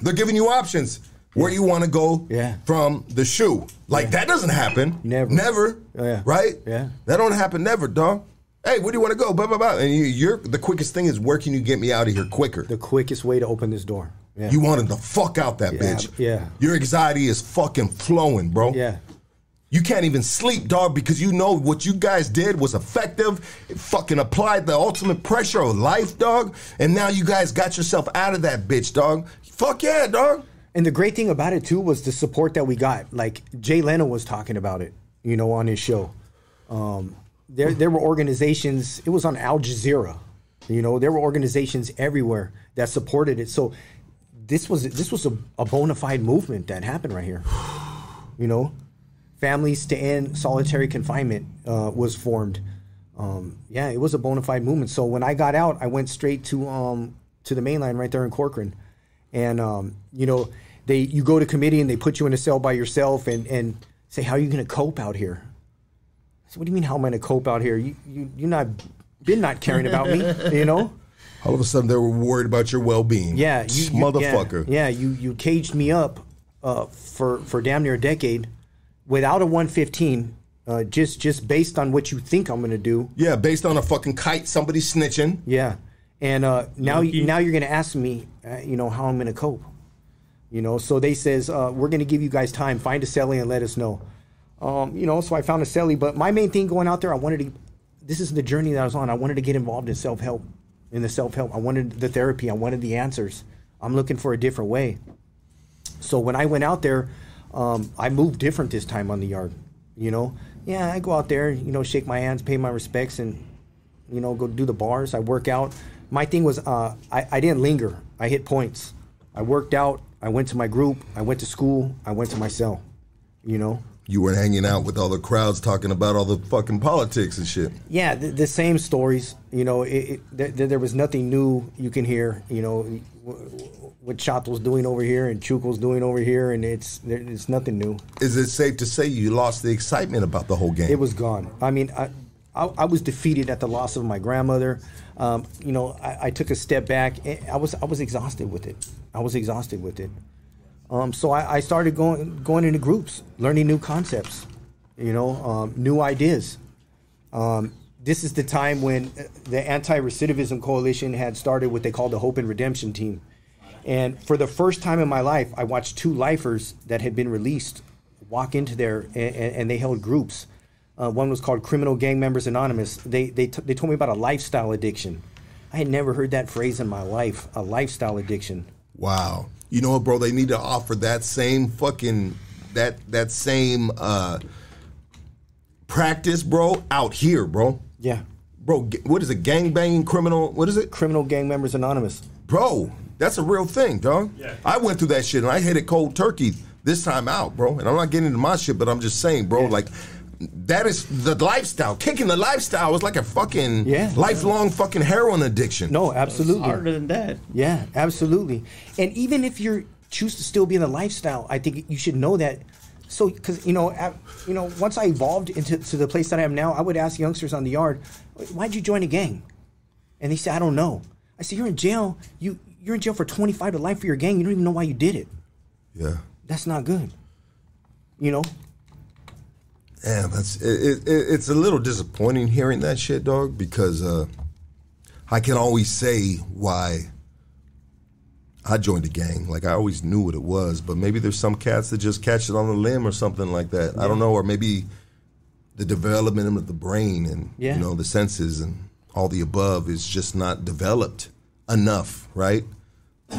They're giving you options where yeah. you want to go yeah. from the shoe. Like yeah. that doesn't happen. Never, never. Oh, yeah. Right? Yeah, that don't happen. Never, dog. Hey, where do you want to go? Blah, blah, blah. And you, you're, the quickest thing is, where can you get me out of here quicker? The quickest way to open this door. Yeah. You wanted to fuck out that yeah, bitch. Yeah. Your anxiety is fucking flowing, bro. Yeah. You can't even sleep, dog, because you know what you guys did was effective. It fucking applied the ultimate pressure of life, dog. And now you guys got yourself out of that bitch, dog. Fuck yeah, dog. And the great thing about it, too, was the support that we got. Like, Jay Leno was talking about it, you know, on his show. Um... There, there were organizations, it was on Al Jazeera, you know, there were organizations everywhere that supported it. So this was this was a, a bona fide movement that happened right here. You know, Families to End Solitary Confinement uh, was formed. Um, yeah, it was a bona fide movement. So when I got out, I went straight to um, to the mainline right there in Corcoran. And, um, you know, they you go to committee and they put you in a cell by yourself and, and say, how are you going to cope out here? So what do you mean, how am I going to cope out here? You, you, you're not, been not caring about me, you know? All of a sudden, they were worried about your well-being. Yeah. You, you, Motherfucker. Yeah, yeah, you, you caged me up uh, for, for damn near a decade without a one fifteen, uh, just, just based on what you think I'm going to do. Yeah, based on a fucking kite, somebody snitching. Yeah. And uh, now, you, now you're going to ask me, uh, you know, how I'm going to cope. You know, so they says, uh, we're going to give you guys time. Find a cellie and let us know. Um, you know, so I found a cellie, but my main thing going out there, I wanted to, this is the journey that I was on. I wanted to get involved in self-help, in the self-help. I wanted the therapy. I wanted the answers. I'm looking for a different way. So when I went out there, um, I moved different this time on the yard, you know. Yeah, I go out there, you know, shake my hands, pay my respects, and, you know, go do the bars. I work out. My thing was uh, I, I didn't linger. I hit points. I worked out. I went to my group. I went to school. I went to my cell, you know. You were hanging out with all the crowds talking about all the fucking politics and shit. Yeah, the, the same stories. You know, it, it, there, there was nothing new you can hear. You know, what Chato's doing over here and Chuco's doing over here, and it's there, it's nothing new. Is it safe to say you lost the excitement about the whole game? It was gone. I mean, I I, I was defeated at the loss of my grandmother. Um, you know, I, I took a step back. I was I was exhausted with it. I was exhausted with it. Um, so I, I started going going into groups, learning new concepts, you know, um, new ideas. Um, this is the time when the Anti-Recidivism Coalition had started what they called the Hope and Redemption Team. And for the first time in my life, I watched two lifers that had been released walk into there, and, and they held groups. Uh, one was called Criminal Gang Members Anonymous. They, they, t they told me about a lifestyle addiction. I had never heard that phrase in my life, a lifestyle addiction. Wow. You know what, bro? They need to offer that same fucking, that, that same uh, practice, bro, out here, bro. Yeah. Bro, what is it, gangbanging criminal, what is it? Criminal Gang Members Anonymous. Bro, that's a real thing, dog. Yeah. I went through that shit, and I hit it cold turkey this time out, bro. And I'm not getting into my shit, but I'm just saying, bro, yeah. like, that is the lifestyle. Kicking the lifestyle is like a fucking yeah. lifelong fucking heroin addiction. No, absolutely. It's harder than that. Yeah, absolutely. And even if you choose to still be in the lifestyle, I think you should know that. So, because, you know, at, you know, once I evolved into to the place that I am now, I would ask youngsters on the yard, why'd you join a gang? And they say, I don't know. I said, you're in jail. You, you're in jail for twenty-five to life for your gang. You don't even know why you did it. Yeah. That's not good. You know? Damn, that's it, it, it's a little disappointing hearing that shit, dog, because uh, I can always say why I joined a gang. Like, I always knew what it was, but maybe there's some cats that just catch it on the limb or something like that. Yeah. I don't know, or maybe the development of the brain and, yeah. you know, the senses and all the above is just not developed enough, right?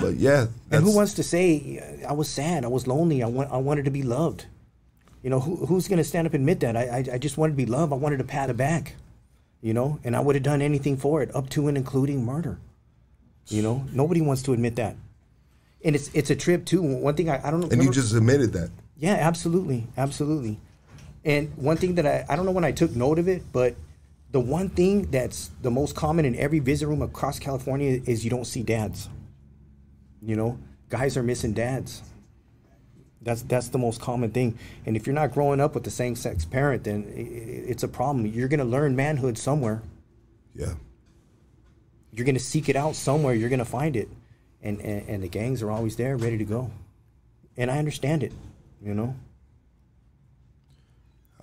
But, yeah. And who wants to say, I was sad, I was lonely, I, want, I wanted to be loved. You know, who, who's going to stand up and admit that? I, I I just wanted to be loved. I wanted to pat a back, you know, and I would have done anything for it, up to and including murder. You know, nobody wants to admit that. And it's it's a trip, too. One thing I, I don't know. And remember, you just admitted that. Yeah, absolutely. Absolutely. And one thing that I, I don't know when I took note of it, but the one thing that's the most common in every visit room across California is you don't see dads. You know, guys are missing dads. That's that's the most common thing. And if you're not growing up with the same-sex parent, then it, it's a problem. You're going to learn manhood somewhere. Yeah. You're going to seek it out somewhere. You're going to find it. And, and, and the gangs are always there, ready to go. And I understand it, you know?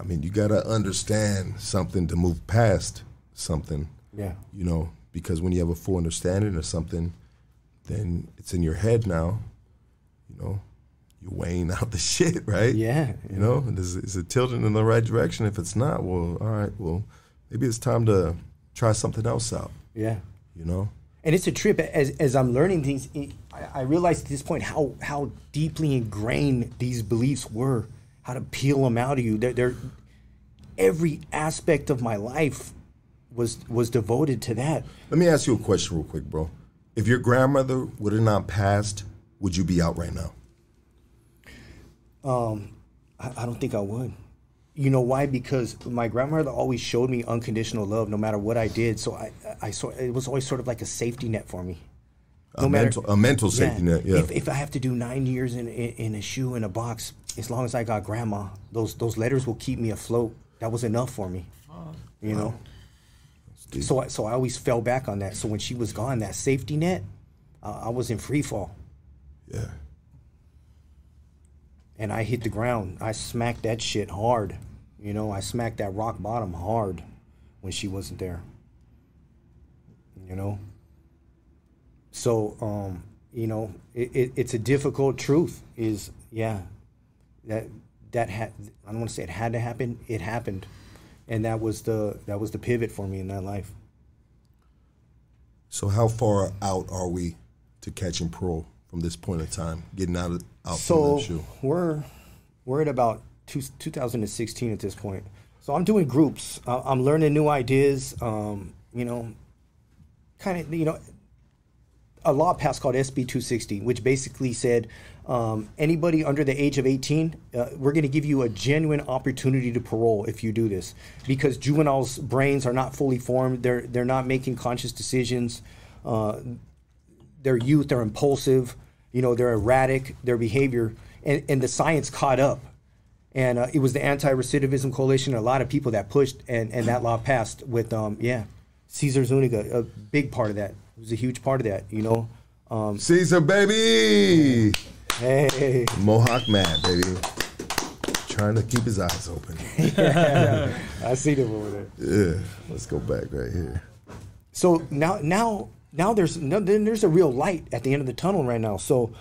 I mean, you got to understand something to move past something. Yeah. You know, because when you have a full understanding of something, then it's in your head now, you know? You're weighing out the shit, right? Yeah. You know, is, is it tilting in the right direction? If it's not, well, all right, well, maybe it's time to try something else out. Yeah. You know? And it's a trip. As, as I'm learning things, I, I realized at this point how, how deeply ingrained these beliefs were, how to peel them out of you. They're, they're, every aspect of my life was, was devoted to that. Let me ask you a question real quick, bro. If your grandmother would have not passed, would you be out right now? Um, I, I don't think I would. You know why? Because my grandmother always showed me unconditional love, no matter what I did. So I, I, I so it was always sort of like a safety net for me. No a, matter, mental, a mental safety yeah, net. Yeah. If, if I have to do nine years in, in in a shoe in a box, as long as I got grandma, those those letters will keep me afloat. That was enough for me. You know. So I, so I always fell back on that. So when she was gone, that safety net, uh, I was in free fall. Yeah. And I hit the ground. I smacked that shit hard. You know, I smacked that rock bottom hard when she wasn't there. You know? So, um, you know, it, it, it's a difficult truth is, yeah, that, that had, I don't want to say it had to happen, it happened. And that was the, that was the pivot for me in that life. So how far out are we to catching parole from this point of time, getting out of out so from we're we're at about two, two thousand sixteen at this point. So I'm doing groups. Uh, I'm learning new ideas. Um, you know, kind of you know, a law passed called S B two sixty, which basically said um, anybody under the age of eighteen, uh, we're going to give you a genuine opportunity to parole if you do this, because juveniles' brains are not fully formed. They're they're not making conscious decisions. Uh, Their youth, they're impulsive, you know, they're erratic, their behavior, and, and the science caught up. And uh, it was the Anti-Recidivism Coalition, a lot of people that pushed, and, and that law passed with, um, yeah, Cesar Zuniga, a big part of that. It was a huge part of that, you know. Um, Cesar, baby! Hey! Mohawk man, baby. trying to keep his eyes open. Yeah, I see them over there. Yeah, let's go back right here. So now, now, now there's no, then there's a real light at the end of the tunnel right now. So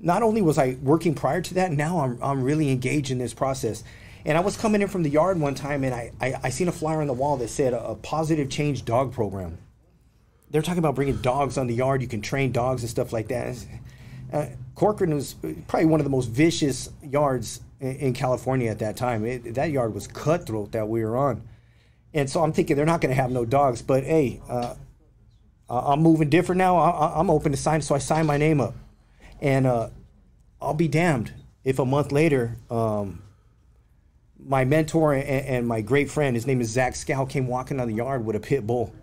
not only was I working prior to that, now I'm I'm really engaged in this process. And I was coming in from the yard one time, and I I, I seen a flyer on the wall that said a, a positive change dog program. They're talking about bringing dogs on the yard. You can train dogs and stuff like that. Uh, Corcoran was probably one of the most vicious yards in, in California at that time. It, that yard was cutthroat that we were on. And so I'm thinking they're not going to have no dogs. But, hey, uh, I'm moving different now. I, I'm open to sign, so I signed my name up. And uh, I'll be damned if a month later um, my mentor and, and my great friend, his name is Zach Scow, came walking on the yard with a pit bull.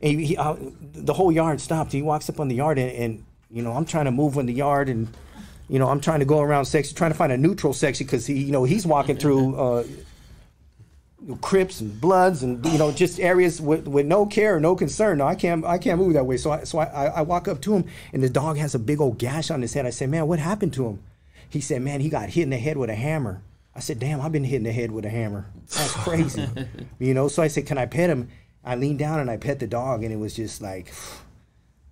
And he, he, uh, the whole yard stopped. He walks up on the yard, and, and you know, I'm trying to move in the yard, and you know, I'm trying to go around section, trying to find a neutral section, because he, you know, he's walking through uh, Crips and Bloods, and you know, just areas with, with no care, no concern. No, I can't, I can't move that way. So, I, so I, I walk up to him, and the dog has a big old gash on his head. I said, "Man, what happened to him?" He said, "Man, he got hit in the head with a hammer." I said, "Damn, I've been hit in the head with a hammer. That's crazy." You know, so I said, "Can I pet him?" I leaned down and I pet the dog, and it was just like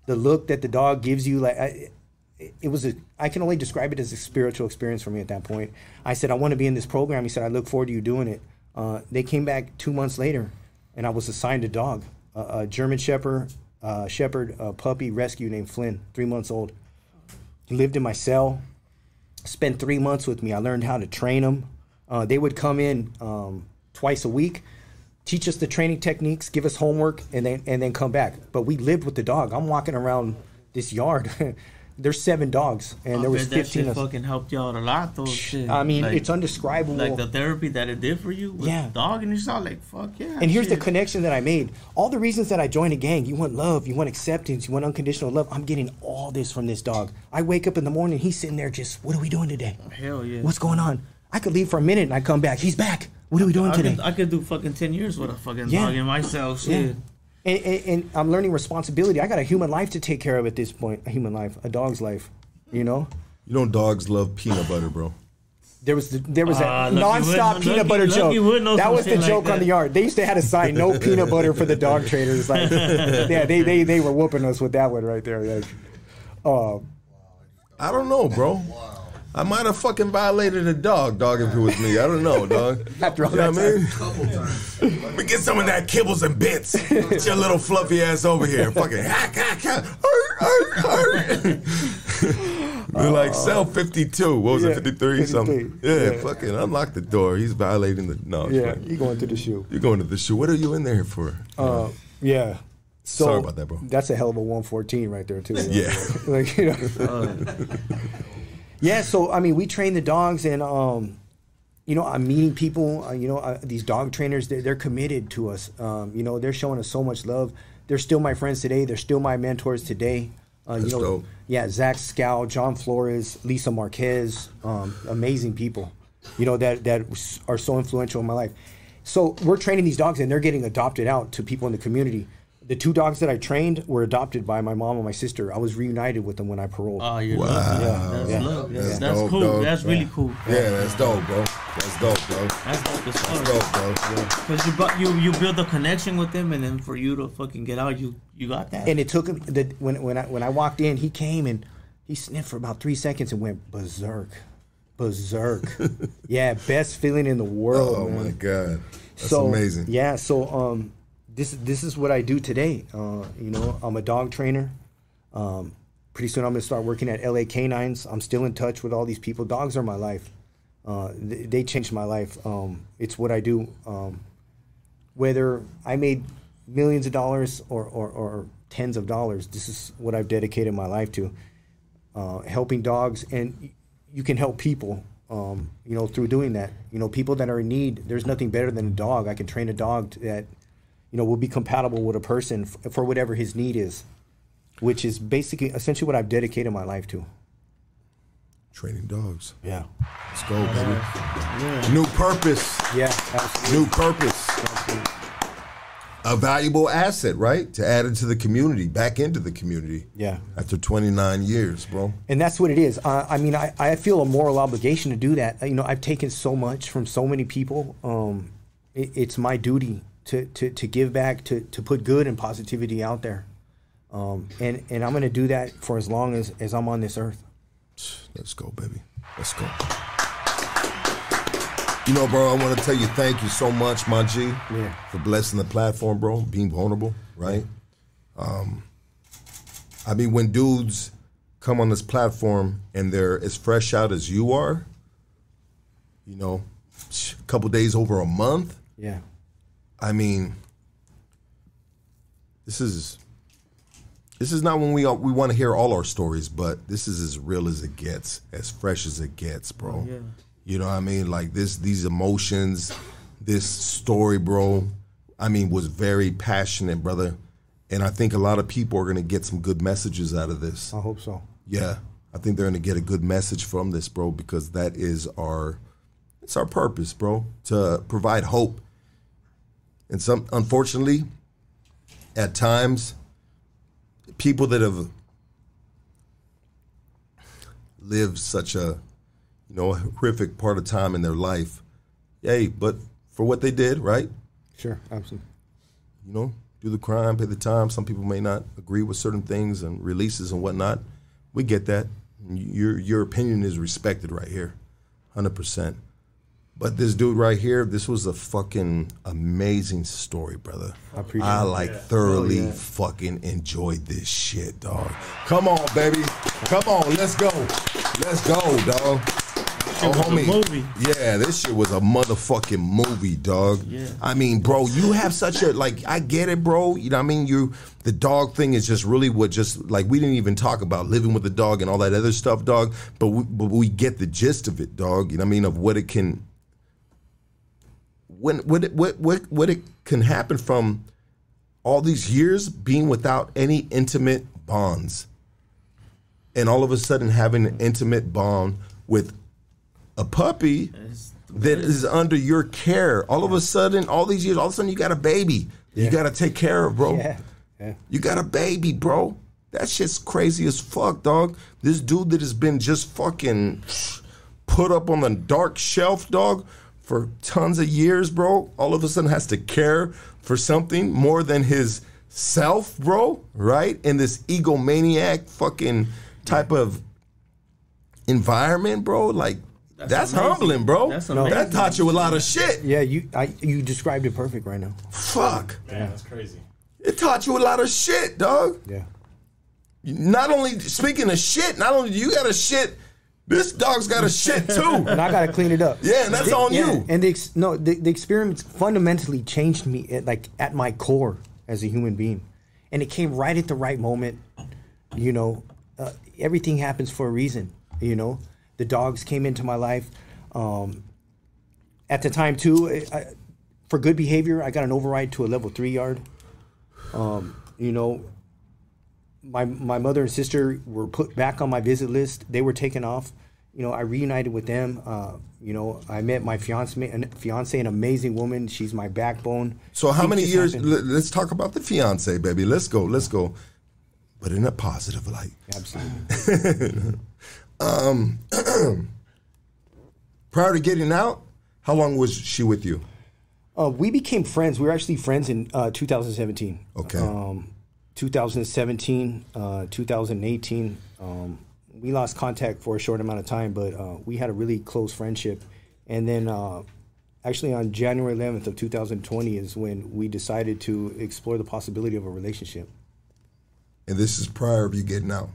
the look that the dog gives you. Like I, it was a, I can only describe it as a spiritual experience for me at that point. I said, I want to be in this program. He said, I look forward to you doing it. Uh, they came back two months later, and I was assigned a dog, a, a German Shepherd, uh, Shepherd a puppy rescue named Flynn, three months old. He lived in my cell, spent three months with me. I learned how to train him. Uh, they would come in um, twice a week, teach us the training techniques, give us homework, and then and then come back. But we lived with the dog. I'm walking around this yard. There's seven dogs, and I there was fifteen. That shit of, fucking helped you out a lot, though. Shit. I mean, like, it's indescribable. Like the therapy that it did for you with yeah. the dog, and you saw like, fuck yeah. And shit. Here's the connection that I made. All the reasons that I joined a gang. You want love. You want acceptance. You want unconditional love. I'm getting all this from this dog. I wake up in the morning. He's sitting there just, what are we doing today? Hell yeah. What's going on? I could leave for a minute, and I come back. He's back. What are we doing I today? Could, I could do fucking ten years with a fucking yeah. dog in myself. Shit. Yeah. And, and, and I'm learning responsibility. I got a human life to take care of at this point. A human life. A dog's life. You know? You know dogs love peanut butter, bro. There was the, there was uh, that nonstop peanut butter joke. That was the joke on the yard. They used to have a sign, no peanut butter for the dog trainers. Like, yeah, they, they, they were whooping us with that one right there. Like, uh, I don't know, bro. I might have fucking violated a dog, dog, if it was me. I don't know, dog. After all you know that what I mean? Couple times. We get some of that kibbles and bits. Get your little fluffy ass over here. Fucking hack, hack, hack. We're like, cell fifty-two. What was yeah, it, fifty-three? Something. Yeah, yeah, fucking unlock the door. He's violating the, no. Yeah, like, you're going to the shoe. You're going to the shoe. What are you in there for? Uh, yeah. So, sorry about that, bro. That's a hell of a one fourteen right there, too. Right? Yeah. Like, you know. Uh, Yeah, so, I mean, we train the dogs, and, um, you know, I'm meeting people, uh, you know, uh, these dog trainers, they're, they're committed to us. Um, you know, they're showing us so much love. They're still my friends today. They're still my mentors today. Uh, you That's know, dope. Yeah, Zach Scow, John Flores, Lisa Marquez, um, amazing people, you know, that, that are so influential in my life. So we're training these dogs, and they're getting adopted out to people in the community. The two dogs that I trained were adopted by my mom and my sister. I was reunited with them when I paroled. Oh, you're wow. Yeah, that's yeah. love. That's, that's, that's dope, cool. Dope. That's really yeah. cool. Yeah, that's dope, bro. That's dope, bro. That's dope as fuck. That's dope, bro. Because yeah. you, you you build a connection with them, and then for you to fucking get out, you, you got that. And it took him, the, when, when, I, when I walked in, he came and he sniffed for about three seconds and went berserk. Berserk. Yeah, best feeling in the world. Oh, man. My God. That's so amazing. Yeah, so... um. This this is what I do today. Uh, you know, I'm a dog trainer. Um, pretty soon I'm gonna start working at L A Canines. I'm still in touch with all these people. Dogs are my life. Uh, they, they changed my life. Um, it's what I do. Um, whether I made millions of dollars or, or, or tens of dollars, this is what I've dedicated my life to. Uh, helping dogs, and you can help people. Um, you know, through doing that. You know, people that are in need. There's nothing better than a dog. I can train a dog that. You know, will be compatible with a person f for whatever his need is, which is basically, essentially what I've dedicated my life to. Training dogs. Yeah. Let's go, baby. Yeah. New purpose. Yeah, absolutely. New purpose. Absolutely. a valuable asset, right? To add into the community, back into the community. Yeah. After twenty-nine years, bro. And that's what it is. Uh, I mean, I, I feel a moral obligation to do that. You know, I've taken so much from so many people. Um, it, it's my duty to, to, to give back, to, to put good and positivity out there. Um, and, and I'm going to do that for as long as, as I'm on this earth. Let's go, baby. Let's go. You know, bro, I want to tell you thank you so much, my G, yeah. for blessing the platform, bro, being vulnerable, right? Um, I mean, when dudes come on this platform and they're as fresh out as you are, you know, a couple days over a month. Yeah. I mean, this is... This is not when we we want to hear all our stories, but this is as real as it gets, as fresh as it gets, bro. Yeah. You know what I mean? Like this, these emotions, this story, bro, I mean, was very passionate, brother. And I think a lot of people are going to get some good messages out of this. I hope so. Yeah. I think they're going to get a good message from this, bro, because that is our, it's our purpose, bro, to provide hope. And some, unfortunately, at times... people that have lived such a, you know, horrific part of time in their life, yay, but for what they did, right? Sure, absolutely. You know, do the crime, pay the time. Some people may not agree with certain things and releases and whatnot. We get that. Your, your opinion is respected right here, one hundred percent. But this dude right here, this was a fucking amazing story, brother. I appreciate I like yeah. thoroughly oh, yeah. fucking enjoyed this shit, dog. Come on, baby. Come on, let's go. Let's go, dog. It was oh, homie. A movie. Yeah, this shit was a motherfucking movie, dog. Yeah. I mean, bro, you have such a, like, I get it, bro. You know what I mean? You, the dog thing is just really what just, like, we didn't even talk about living with the dog and all that other stuff, dog. But we, but we get the gist of it, dog. You know what I mean? Of what it can... When what it, what what what it can happen from all these years being without any intimate bonds, and all of a sudden having an intimate bond with a puppy that is under your care. All of a sudden, all these years, all of a sudden you got a baby. Yeah. You got to take care of, bro. Yeah. Yeah. You got a baby, bro. That shit's crazy as fuck, dog. This dude that has been just fucking put up on the dark shelf, dog, for tons of years, bro, all of a sudden has to care for something more than his self, bro, right? In this egomaniac fucking type of environment, bro, like, that's, that's humbling, bro. That's amazing. That taught you a lot of shit. Yeah, you I, you described it perfect right now. Fuck. Yeah, that's crazy. It taught you a lot of shit, dog. Yeah. Not only, speaking of shit, not only do you got a shit, this dog's got a shit too, and I gotta clean it up. Yeah, and that's the, on yeah. you. And the ex no, the, the experience fundamentally changed me, at, like at my core as a human being, and it came right at the right moment. You know, uh, everything happens for a reason. You know, the dogs came into my life. Um, at the time too, I, I, for good behavior, I got an override to a level three yard. Um, you know. My, my mother and sister were put back on my visit list. They were taken off. You know, I reunited with them. Uh, you know, I met my fiance, fiance, an amazing woman. She's my backbone. So how many years, happened. let's talk about the fiance, baby. Let's go, let's go. But in a positive light. Absolutely. um, prior to getting out, how long was she with you? Uh, we became friends. We were actually friends in uh, two thousand seventeen. Okay. Um, two thousand seventeen, uh, two thousand eighteen, um, we lost contact for a short amount of time, but uh, we had a really close friendship. And then uh, actually on January eleventh of two thousand twenty is when we decided to explore the possibility of a relationship. And this is prior to you getting out?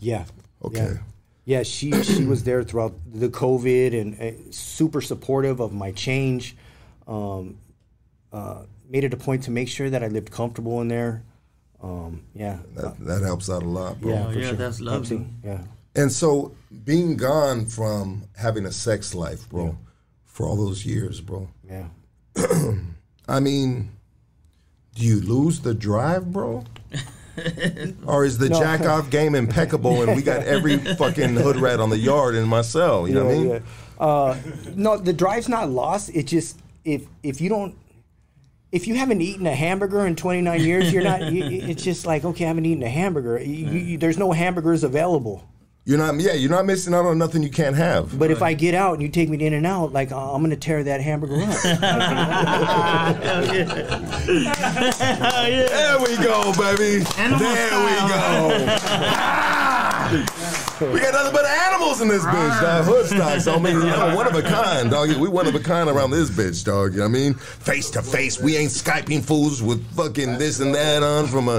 Yeah. Okay. Yeah, yeah she, she was there throughout the COVID and uh, super supportive of my change. Um, uh, made it a point to make sure that I lived comfortable in there. Um, yeah, that, that helps out a lot, bro. Yeah, oh, yeah sure. That's lovely. Yeah. And so being gone from having a sex life, bro, yeah. for all those years, bro. Yeah. I mean, do you lose the drive, bro? Or is the no. jack off game impeccable? And we got every fucking hood rat on the yard in my cell. You yeah, know what I mean? Yeah. Uh, no, the drive's not lost. It just if if you don't. if you haven't eaten a hamburger in twenty-nine years, you're not, it's just like, okay, I haven't eaten a hamburger. You, you, there's no hamburgers available. You're not, yeah, you're not missing out on nothing you can't have. But right. if I get out and you take me to In-N-Out, like, oh, I'm going to tear that hamburger up. Hell yeah. Hell yeah. There we go, baby. Animal there style. We go. Ah! We got nothing but animals in this right. bitch, dog. Hood stocks. I mean, you know, one of a kind, dog. We one of a kind around this bitch, dog. You know what I mean? Face to face. We ain't Skyping fools with fucking this and that on from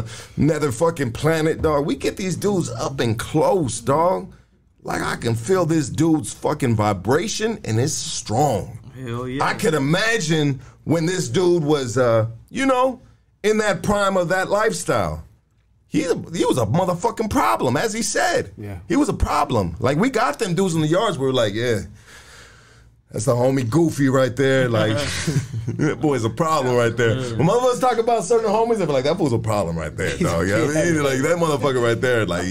another fucking planet, dog. We get these dudes up and close, dog. Like, I can feel this dude's fucking vibration, and it's strong. Hell yeah. I could imagine when this dude was, uh, you know, in that prime of that lifestyle. He, he was a motherfucking problem, as he said. Yeah. He was a problem. Like, we got them dudes in the yards. We were like, yeah, that's the homie Goofy right there. Like, that boy's a problem right there. When motherfuckers talk about certain homies, they're like, that fool's a problem right there, dog. You know what I mean? Like, that motherfucker right there. Like,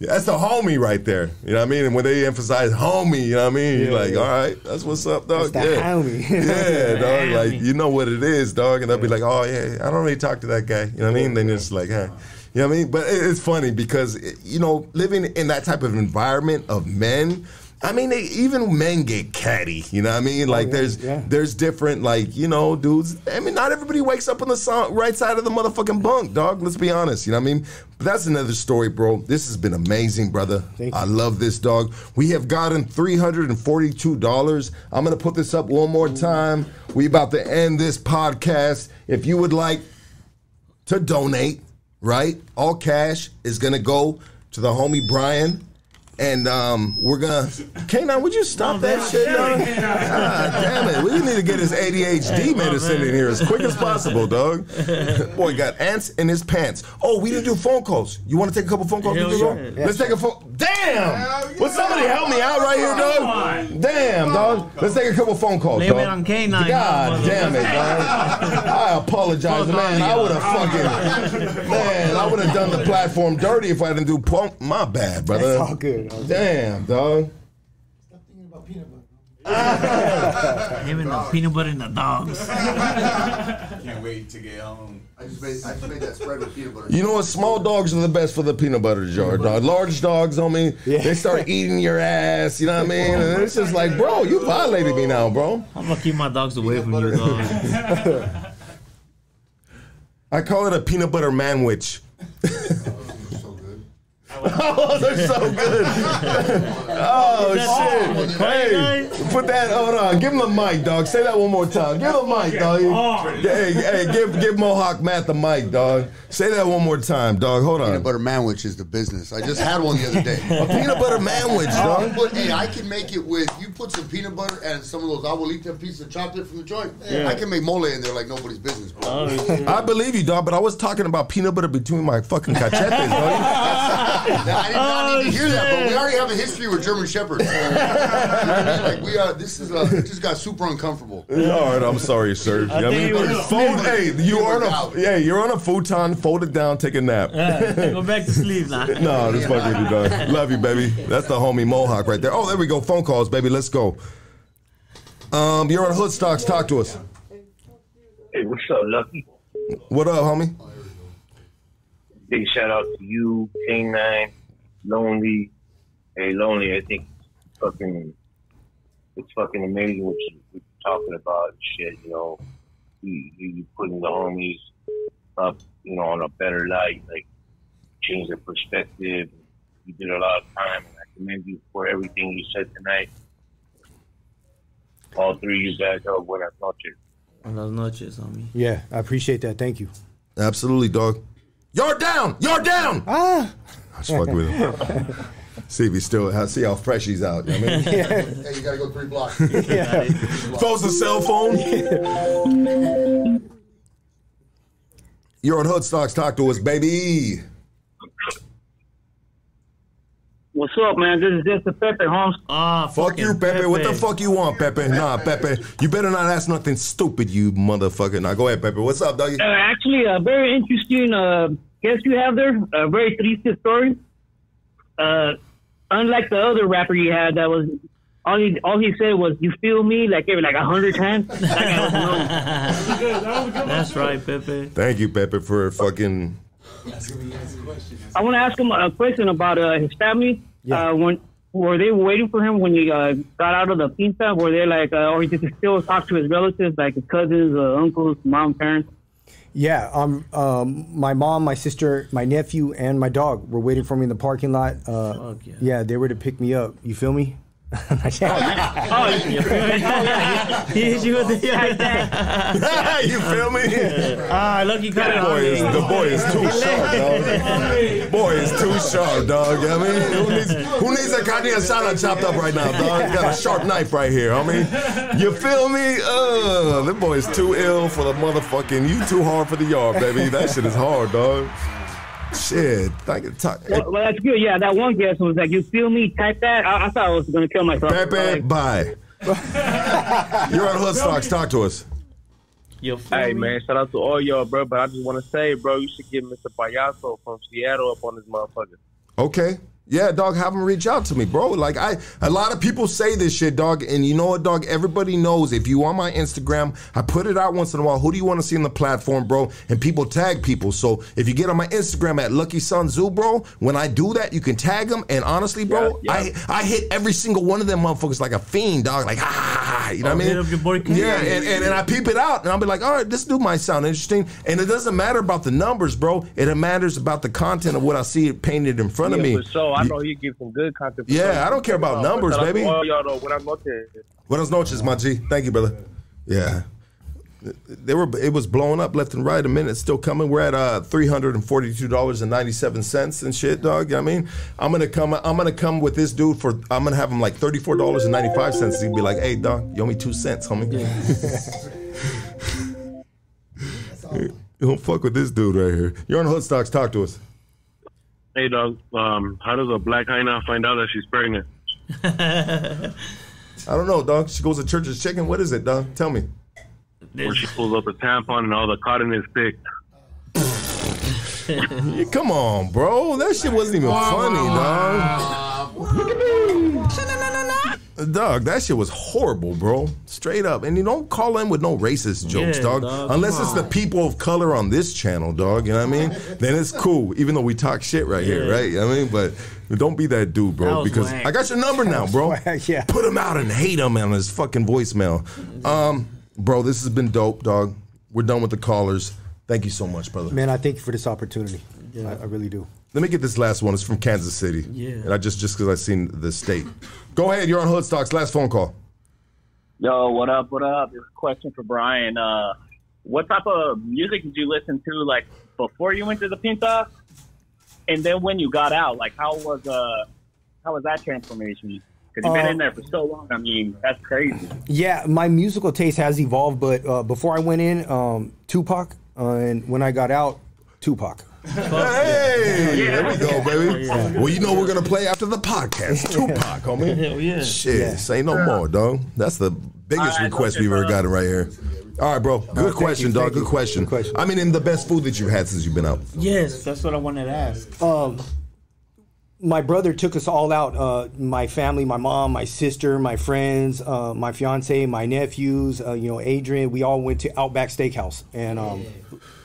that's the homie right there. You know what I mean? And when they emphasize homie, you know what I mean? You're yeah, like, yeah. all right, that's what's up, dog. That's yeah. homie. Yeah, dog. Like, you know what it is, dog. And they'll be like, oh, yeah, I don't really talk to that guy. You know what I mean? Then it's like, huh. You know what I mean? But it's funny because, you know, living in that type of environment of men, I mean, they, even men get catty, you know what I mean? Like, there's yeah. there's different, like, you know, dudes. I mean, not everybody wakes up on the so right side of the motherfucking bunk, dog. Let's be honest, you know what I mean? But that's another story, bro. This has been amazing, brother. Thank I you. Love this, dog. We have gotten three hundred forty-two dollars. I'm going to put this up one more time. We about to end this podcast. If you would like to donate, right, all cash is going to go to the homie Brian. And um, we're gonna. K nine, would you stop that shit, dog? Ah, damn it. We need to get his A D H D medicine in here as quick as possible, dog. Boy, got ants in his pants. Oh, we didn't do phone calls. You want to take a couple phone calls? Let's take a phone. Damn! Will somebody help me out right here, dog? Damn, dog. Let's take a couple phone calls, dog. God damn it, dog. I apologize, man. I would have fucking. Man, I would have done the platform dirty if I didn't do punk. My bad, brother. That's all good. Damn, dog. Stop thinking about peanut butter. Him and the peanut butter and the dogs. Can't wait to get home. I just, made, I just made that spread with peanut butter. You know what? Small dogs are the best for the peanut butter jar, dog. Large dogs, homie, yeah. they start eating your ass, you know what I mean? And it's just like, bro, you violated me now, bro. I'm going to keep my dogs away peanut from you, dog. I call it a peanut butter manwich. Oh, they're so good. Oh, shit. Hey, put that, hold on. Give him the mic, dog. Say that one more time. Give him the mic, dog. Hey, hey, give, give Mohawk Matt the mic, dog. Say that one more time, dog. Hold on. Peanut butter manwich is the business. I just had one the other day. A peanut butter manwich, dog. But, hey, I can make it with, you put some peanut butter and some of those, I will eat that piece of chocolate from the joint. Hey, yeah. I can make mole in there like nobody's business, bro. Oh, I believe you, dog, but I was talking about peanut butter between my fucking cachetes, dog. Now, I did not oh, need to hear shit. That, but we already have a history with German Shepherds. Like we are, this is a, it just got super uncomfortable. Yeah, all right, I'm sorry, sir. You I mean, you fold, hey, you are on a, yeah, you're on a futon, fold it down, take a nap. Yeah, go back to sleep now. No, this fucking you, dog. Love you, baby. That's the homie Mohawk right there. Oh, there we go. Phone calls, baby. Let's go. Um, you're on Hoodstocks. Talk to us. Hey, what's up, Lucky? What up, homie? Big shout out to you, K nine, Lonely. Hey, Lonely, I think it's fucking, it's fucking amazing what, you, what you're talking about and shit, you know. You, you putting the homies up, you know, on a better light, like, change their perspective. You did a lot of time, and I commend you for everything you said tonight. All three of you guys are buenas noches. Buenas noches, homie. Yeah, I appreciate that. Thank you. Absolutely, dog. You're down! You're down! Ah. I just fucked with him. See if he's still, see how fresh he's out. You know what I mean? Yeah. Hey, you gotta go three blocks. Yeah. Phone's a cell phone. Yeah. You're on Hoodstocks. Talk to us, baby. What's up, man? This is just the Pepe, Holmes. Ah, fuck you, Pepe. Pepe. What the fuck you want, Pepe? Nah, Pepe. You better not ask nothing stupid, you motherfucker. Now, go ahead, Pepe. What's up, doggy? Uh, actually, a uh, very interesting uh, guest you have there. A very triste story. Uh, unlike the other rapper you had that was all he all he said was, "You feel me?" Like every like a hundred times. That guy was alone. That's right, Pepe. Thank you, Pepe, for fucking. I want to ask him a question about uh, his family. Yeah. Uh, when were they waiting for him when he uh, got out of the pinta? Were they like, uh, or he just still talk to his relatives, like his cousins, uh, uncles, mom, parents? Yeah, um, um, my mom, my sister, my nephew, and my dog were waiting for me in the parking lot. Uh, Fuck yeah. yeah, they were to pick me up. You feel me? Yeah. You feel me? Ah, look, you got it. Boy is, the boy is too sharp, dog. Boy is too sharp, dog. I mean, who needs, who needs a carne asada chopped up right now, dog? You got a sharp knife right here. I mean, you feel me? Uh, that boy is too ill for the motherfucking. You too hard for the yard, baby. That shit is hard, dog. Shit, I could talk. Well, well, that's good. Yeah, that one guest was like, "You feel me?" Type that. I, I thought I was gonna kill myself. Pepe, like, bye. You're on Hoodstocks. Talk to us. Yo, hey me? man, shout out to all y'all, bro. But I just want to say, bro, you should get Mister Payaso from Seattle up on this motherfucker. Okay. Yeah, dog, have them reach out to me, bro. Like, I, a lot of people say this shit, dog, and you know what, dog? Everybody knows. If you on my Instagram, I put it out once in a while. Who do you want to see on the platform, bro? And people tag people. So if you get on my Instagram at Lucky Sun Zoo, bro, when I do that, you can tag them. And honestly, bro, yeah, yeah. I I hit every single one of them motherfuckers like a fiend, dog. Like, ah, you know oh, what I mean? Hit up your boy King. Yeah, and, and, and I peep it out, and I'll be like, all right, this dude might sound interesting. And it doesn't matter about the numbers, bro. It matters about the content of what I see painted in front yeah, of me. For sure. I know you give some good content. Yeah, I don't care about numbers, baby. Buenas noches, my G. Thank you, brother. Yeah. They were. It was blowing up left and right. A minute still coming. We're at uh, three hundred and forty-two dollars and ninety-seven cents and shit, dog. I mean, I'm gonna come. I'm gonna come with this dude for. I'm gonna have him like thirty-four dollars and ninety-five cents. He'd be like, "Hey, dog, you owe me two cents, homie." Yeah. You don't fuck with this dude right here. You're on Hoodstocks. Talk to us. Hey, dog, um, how does a black hyena find out that she's pregnant? I don't know, dog. She goes to Church's Chicken. What is it, dog? Tell me. When she pulls up a tampon and all the cotton is picked. Come on, bro. That shit wasn't even funny, dog. Look at me. Dog, that shit was horrible, bro. Straight up. And you don't call in with no racist jokes, yeah, dog. dog. Unless it's the people of color on this channel, dog. You know what I mean? Then it's cool, even though we talk shit right yeah. here, right? You know what I mean? But don't be that dude, bro, that because whack. I got your number that now, bro. Whack, yeah. Put him out and hate him on his fucking voicemail. Um, bro, this has been dope, dog. We're done with the callers. Thank you so much, brother. Man, I thank you for this opportunity. Yeah. I, I really do. Let me get this last one. It's from Kansas City. Yeah. And I just, just because I've seen the state. Go ahead. You're on Hoodstocks. Last phone call. Yo, what up? What up? This question for Brian. Uh, what type of music did you listen to, like, before you went to the Pinta? And then when you got out, like, how was uh, how was that transformation? Because you've been uh, in there for so long. I mean, that's crazy. Yeah, my musical taste has evolved. But uh, before I went in, um, Tupac. Uh, and when I got out, Tupac. Hey, yeah. There we go, baby. Yeah. Well, you know we're gonna play after the podcast, Tupac, homie. Hell yeah. Shit, yeah. Say no more, dog. That's the biggest right, request we've ever gotten right here. All right, bro. Good oh, question, you, dog. Good question. Good question. I mean, in the best food that you've had since you've been out. Yes, that's what I wanted to ask. Um, my brother took us all out. Uh, my family, my mom, my sister, my friends, uh, my fiance, my nephews. Uh, you know, Adrian. We all went to Outback Steakhouse and. Um,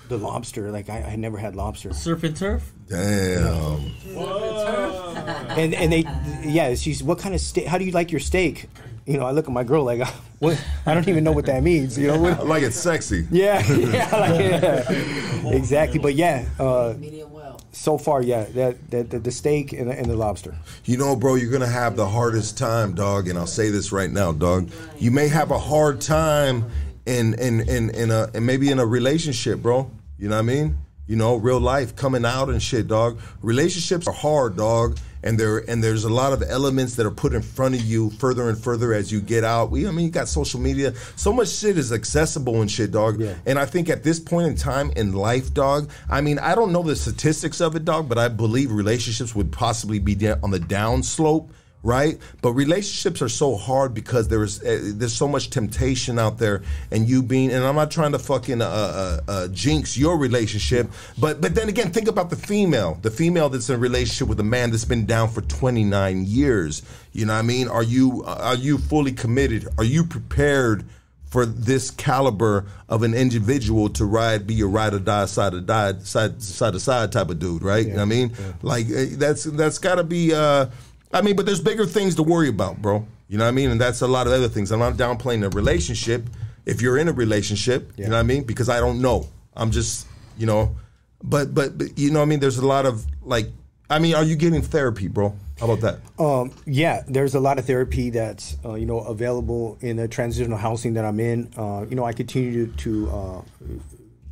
The lobster, like I, I never had lobster. Surf and turf. Damn. Whoa. And and they, yeah. She's what kind of steak? How do you like your steak? You know, I look at my girl like, what? I don't even know what that means. You know, what? Like it's sexy. Yeah, yeah, like, yeah. Exactly. But yeah, uh, medium well. So far, yeah, that, that the, the steak and the, and the lobster. You know, bro, you're gonna have the hardest time, dog. And I'll say this right now, dog. You may have a hard time. And and and in a and maybe in a relationship, bro. You know what I mean? You know, real life coming out and shit, dog. Relationships are hard, dog. And there and there's a lot of elements that are put in front of you further and further as you get out. We I mean, you got social media. So much shit is accessible and shit, dog. Yeah. And I think at this point in time in life, dog. I mean, I don't know the statistics of it, dog, but I believe relationships would possibly be on the down slope. right? But relationships are so hard because there is uh, there's so much temptation out there, and you being, and I'm not trying to fucking uh, uh, uh, jinx your relationship, but but then again, think about the female, the female that's in a relationship with a man that's been down for twenty-nine years. You know what I mean? Are you are you fully committed? Are you prepared for this caliber of an individual to ride, be your ride or die, side to die, side side to side type of dude, right? Yeah, you know what I mean? Yeah. Like that's that's got to be. Uh, I mean, but there's bigger things to worry about, bro. You know what I mean? And that's a lot of other things. I'm not downplaying the relationship. If you're in a relationship, yeah. you know what I mean? Because I don't know. I'm just, you know, but, but, but you know what I mean? There's a lot of, like, I mean, are you getting therapy, bro? How about that? Um, yeah, there's a lot of therapy that's, uh, you know, available in the transitional housing that I'm in. Uh, you know, I continue to uh,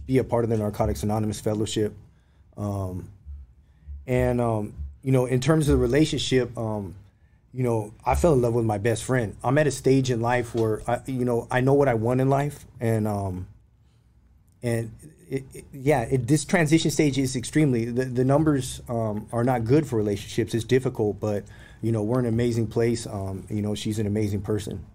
be a part of the Narcotics Anonymous Fellowship. Um, and, um, you know, in terms of the relationship, um, you know, I fell in love with my best friend. I'm at a stage in life where, I, you know, I know what I want in life. And, um, and it, it, yeah, it, this transition stage is extremely, the, the numbers um, are not good for relationships. It's difficult, but, you know, we're in an amazing place. Um, you know, she's an amazing person.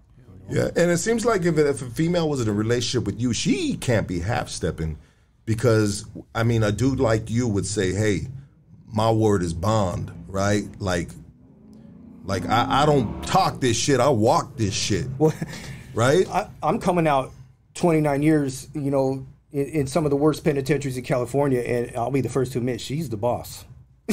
Yeah, and it seems like if, if a female was in a relationship with you, she can't be half-stepping because, I mean, a dude like you would say, hey, my word is bond, right? Like, like I, I don't talk this shit. I walk this shit, well, right? I, I'm coming out twenty-nine years, you know, in, in some of the worst penitentiaries in California, and I'll be the first to admit she's the boss.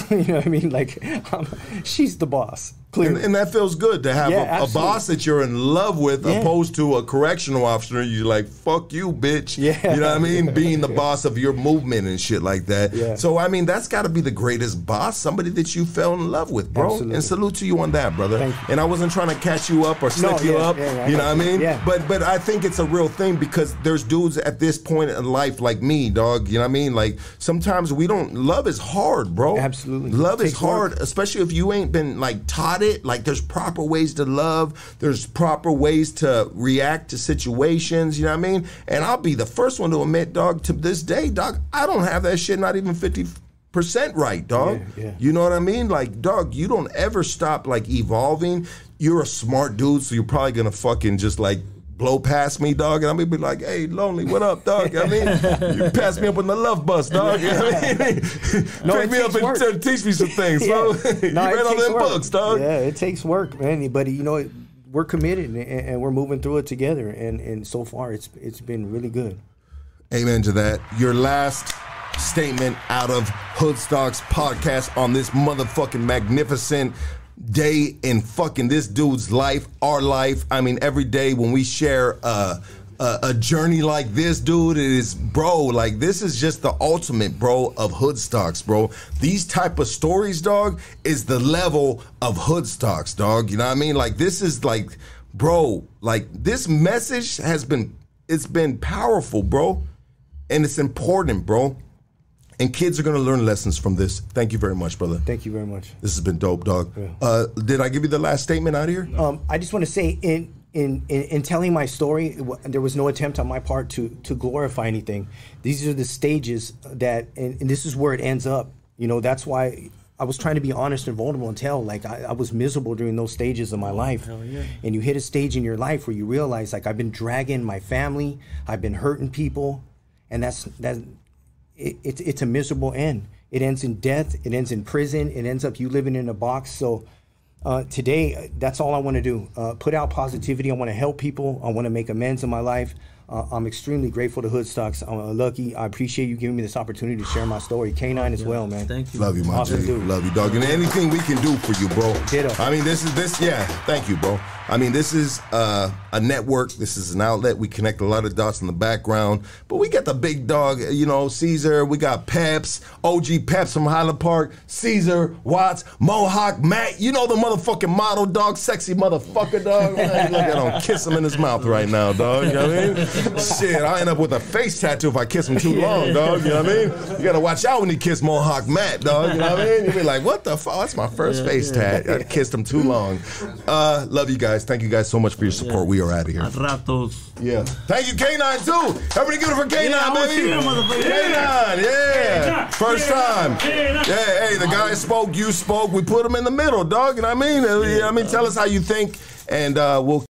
You know what I mean? Like, I'm, she's the boss. Clearly. And, and that feels good to have yeah, a, a boss that you're in love with, yeah. opposed to a correctional officer. You're like, fuck you, bitch. Yeah. You know what I mean? Being the boss of your movement and shit like that. Yeah. So, I mean, that's got to be the greatest boss, somebody that you fell in love with, bro. Absolutely. And salute to you on that, brother. And I wasn't trying to catch you up or slip no, you yeah, up. Yeah, yeah, you know yeah. what I mean? Yeah. But, but I think it's a real thing because there's dudes at this point in life like me, dog. You know what I mean? Like, sometimes we don't, love is hard, bro. Absolutely. Absolutely. Love is hard, work. Especially if you ain't been, like, taught it. Like, there's proper ways to love. There's proper ways to react to situations, you know what I mean? And I'll be the first one to admit, dog, to this day, dog, I don't have that shit not even fifty percent right, dog. Yeah, yeah. You know what I mean? Like, dog, you don't ever stop, like, evolving. You're a smart dude, so you're probably going to fucking just, like, blow past me, dog, and I'm gonna be like, hey, Lonely, what up, dog? I mean, you pass me up on the love bus, dog. You know what I mean? No, pick me up and t- teach me some things, bro. Yeah. No, you read all them work. books, dog. Yeah, it takes work, man. But, you know, we're committed, and, and we're moving through it together, and, and so far it's it's been really good. Amen to that. Your last statement out of Hoodstock's podcast on this motherfucking magnificent day in fucking this dude's life, our life. I mean, every day when we share a, a, a journey like this, dude, it is, bro, like this is just the ultimate, bro, of Hoodstocks, bro. These type of stories, dog, is the level of Hoodstocks, dog. You know what I mean? Like this is like, bro, like this message has been, it's been powerful, bro. And it's important, bro. And kids are going to learn lessons from this. Thank you very much, brother. Thank you very much. This has been dope, dog. Yeah. Uh, did I give you the last statement out of here? No. Um, I just want to say, in, in in in telling my story, there was no attempt on my part to to glorify anything. These are the stages that, and, and this is where it ends up. You know, that's why I was trying to be honest and vulnerable and tell, like, I, I was miserable during those stages of my life. Hell yeah. And you hit a stage in your life where you realize, like, I've been dragging my family, I've been hurting people, and that's that's. It, it, it's a miserable end. It ends in death. It ends in prison. It ends up you living in a box. So uh, today, that's all I want to do. Uh, put out positivity. I want to help people. I want to make amends in my life. Uh, I'm extremely grateful to Hoodstocks. I'm lucky. I appreciate you giving me this opportunity to share my story. K nine as well, man. Thank you. Love you, my awesome dude. Love you, dog. And anything we can do for you, bro. Ditto. I mean, this is this. Yeah, thank you, bro. I mean, this is uh, a network. This is an outlet. We connect a lot of dots in the background. But we got the big dog, you know, Cesar. We got Peps, O G Peps from Highland Park, Cesar, Watts, Mohawk, Matt. You know the motherfucking model, dog. Sexy motherfucker, dog. Look at him. Kiss him in his mouth right now, dog. You know what I mean? Shit, I'll end up with a face tattoo if I kiss him too long, dog. You know what I mean? You got to watch out when you kiss Mohawk Matt, dog. You know what I mean? You'll be like, what the fuck? That's my first yeah, face yeah. tat. I kissed him too long. Uh, love you guys. Thank you guys so much for your support. Yeah. We are out of here. Yeah. Thank you, K nine, too. Everybody give it for K nine, yeah, baby. K nine, yeah. yeah. First yeah, time. Yeah, yeah, hey, the guy spoke, you spoke. We put him in the middle, dog. You know what I mean? Yeah, I mean, dog. Tell us how you think, and uh, we'll